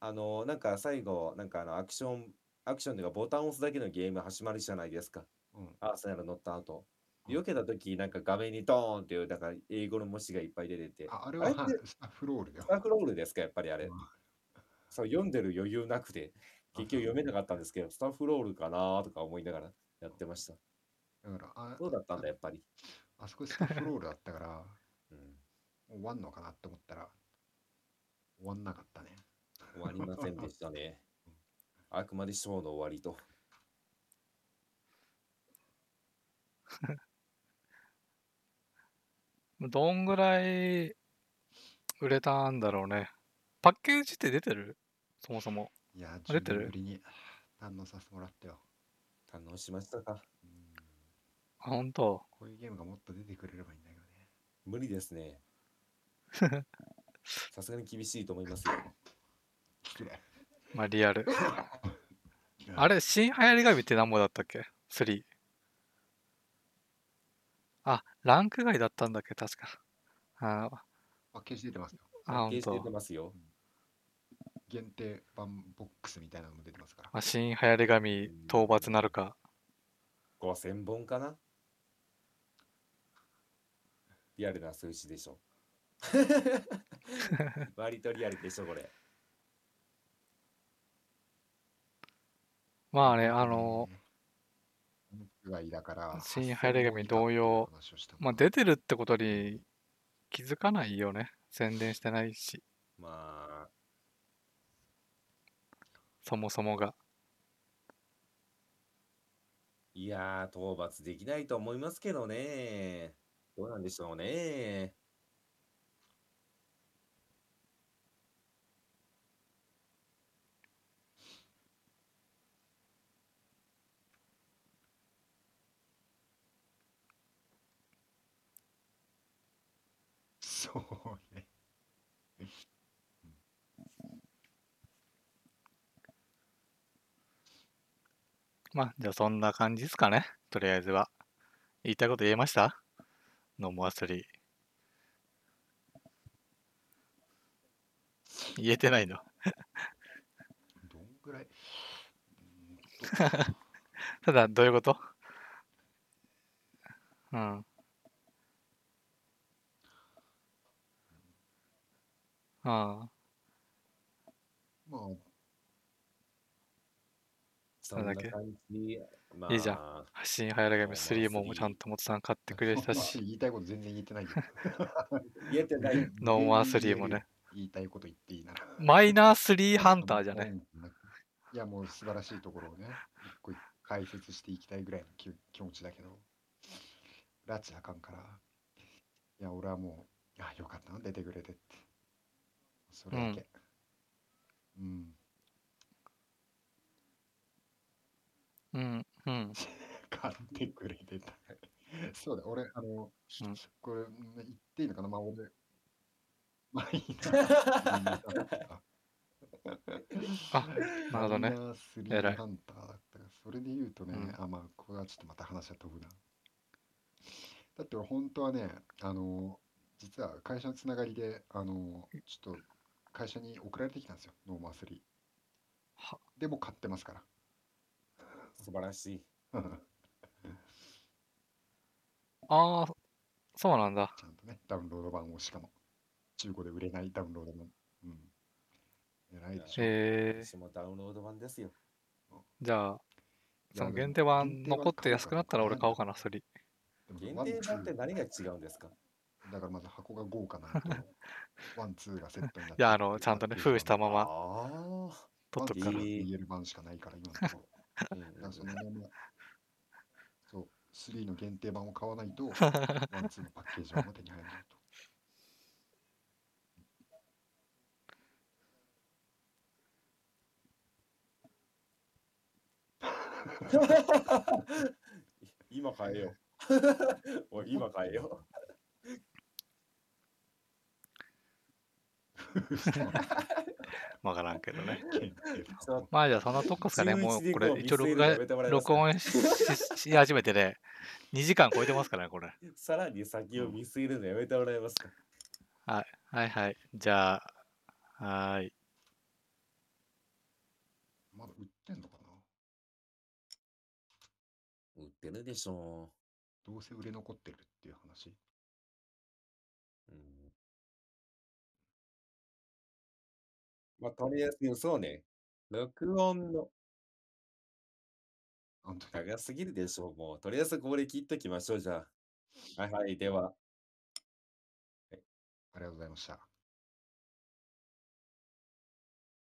あの、なんか最後、なんかあのアクション、アクションというかボタンを押すだけのゲーム始まるじゃないですか。うん。アーセナル乗った後。避けたとき、なんか画面にドーンっていう、なんか英語の文字がいっぱい出てて、あ、あれあはれってはスタッフロールだスよ。タッフロールですか、やっぱりあれ。そう、読んでる余裕なくて、あ、結局そう読めなかったんですけど、スタッフロールかなとか思いながらやってました。だから、あ、そうだったんだ、あやっぱり。あそこスタッフロールだったから、もうん。う終わんのかなって思ったら、終わんなかったね。終わりませんでしたね。うん、あくまでショーの終わりと。どんぐらい売れたんだろうね。パッケージって出てるそもそも。いや、あ、出10て年ぶるりにあ堪能させてもらったよ。堪能しましたか。うん、あ、本当。こういうゲームがもっと出てくれればいいんだけどね。無理ですね。さすがに厳しいと思いますよ。失礼。まあ、リアル。いや、あれ、新流行り神って何本だったっけ？ スリー。あ、ランク外だったんだっけ、確か。あーパッケージ出てますよ。パあ、ッほんケージ出てと。ますよ。うん、限定版ボックスみたいなのも出てますから。まあ、新流行りう神討ん、伐なるか。ごせんぼんかな、リアルな数字でしょ。割とリアルでしょ、これ。まあね、あの、ねえ、ムックがいだから新流発行想りも神いた同っていう様、話をしたまあ、な。出てるってことに気づかないよね。宣伝してないし、まあ、そもそもが。いやー、討伐できないと思いますけどね。どうなんでしょうね。そうね。うん、まあ、じゃあそんな感じですかね。とりあえずは。言いたいこと言えました？ノモアスリー。言えてないの。どんぐらい、うんと、ただ、どういうこと？うん。ああ。まあ、そそれんだなけ。感じ。いいじゃん。まあ、新流行り神討伐スリーもちゃんスリー。とモトさん買ってくれノたーマスし、リー言いたいこと全然言えてないよ。言えてない。ノ全ンア然ス言リーえもるよ。ね。言いたいこと言っていいなら。マイナースリーハンターじゃね。いや、もう素晴らしいところをね、一個一個解説していきたいぐらいの気気持ちだけど、拉致あかんから、いや、俺はもう、あ、よかったな、出てくれてって、それうだん。け。うん。うん。うん。買ってくれてた。そうだ、俺、あの、うん。これ、ん言っていいのかな、まあ、俺、マイナースリーハンタあ、ー。なるマほどイね。ナースえリーらい。ハンターだったから、それで言うとうね、ん。あ、まあ、これはちょっとまた話は飛ぶな。だって俺本当はね、あの、実は会社のつながりで、あの、ちょっと会社に送られてきたんですよ、ノーマースリー。は、でも買ってますか素晴らしい。ら。ああ、そうなんだ。ちゃんとね、ダウンロード版をしかも、中古で売れないダウンロード版。うん。偉いいでや、しょ。え私もダウンロード版ですよ。うん、ー、じゃあ、いそや、ので限も、定限版定残版って買おう安かくななっとたら俺悩ん買おうだかの。な、スリー。でも、限ワン、定ツ版ってー、何が違うんですか？だからまず箱が豪華なのと、ワン、ツーがセットにないっや、てあるっての、いちうゃんワン、とね、ツー封し版たままああ、取っワン、とくツかーがら。ええ。ピーエル 版しかないから、今のところ。うんうだからそんのまま、そう、スリーの限定版を買わないと、ワン、ツーのパッケージ版も手に入らないと。今変えよう。おい、今変えよ封したまま、わからんけどね。限定う。ち版ょ、を。まあじゃあそんなとこですかね。中もういちでこれこう見一応据え録るのや画、めてもらえます録か？音し、し始めてね、にじかん超えてますからね、これ。さらに先うをん。見据えるのやめてもらえますか？はい、はい、はい。じゃあ、はーい。まだ売ってんのかな、売ってるでしょう。どうせ売れ残ってるっていう話。うん。わかりやすい。そうね。録音の。本当高すぎるでしょう。もう、とりあえずここで切っときましょう、じゃあ。はいはい、では。はい、ありがとうございました。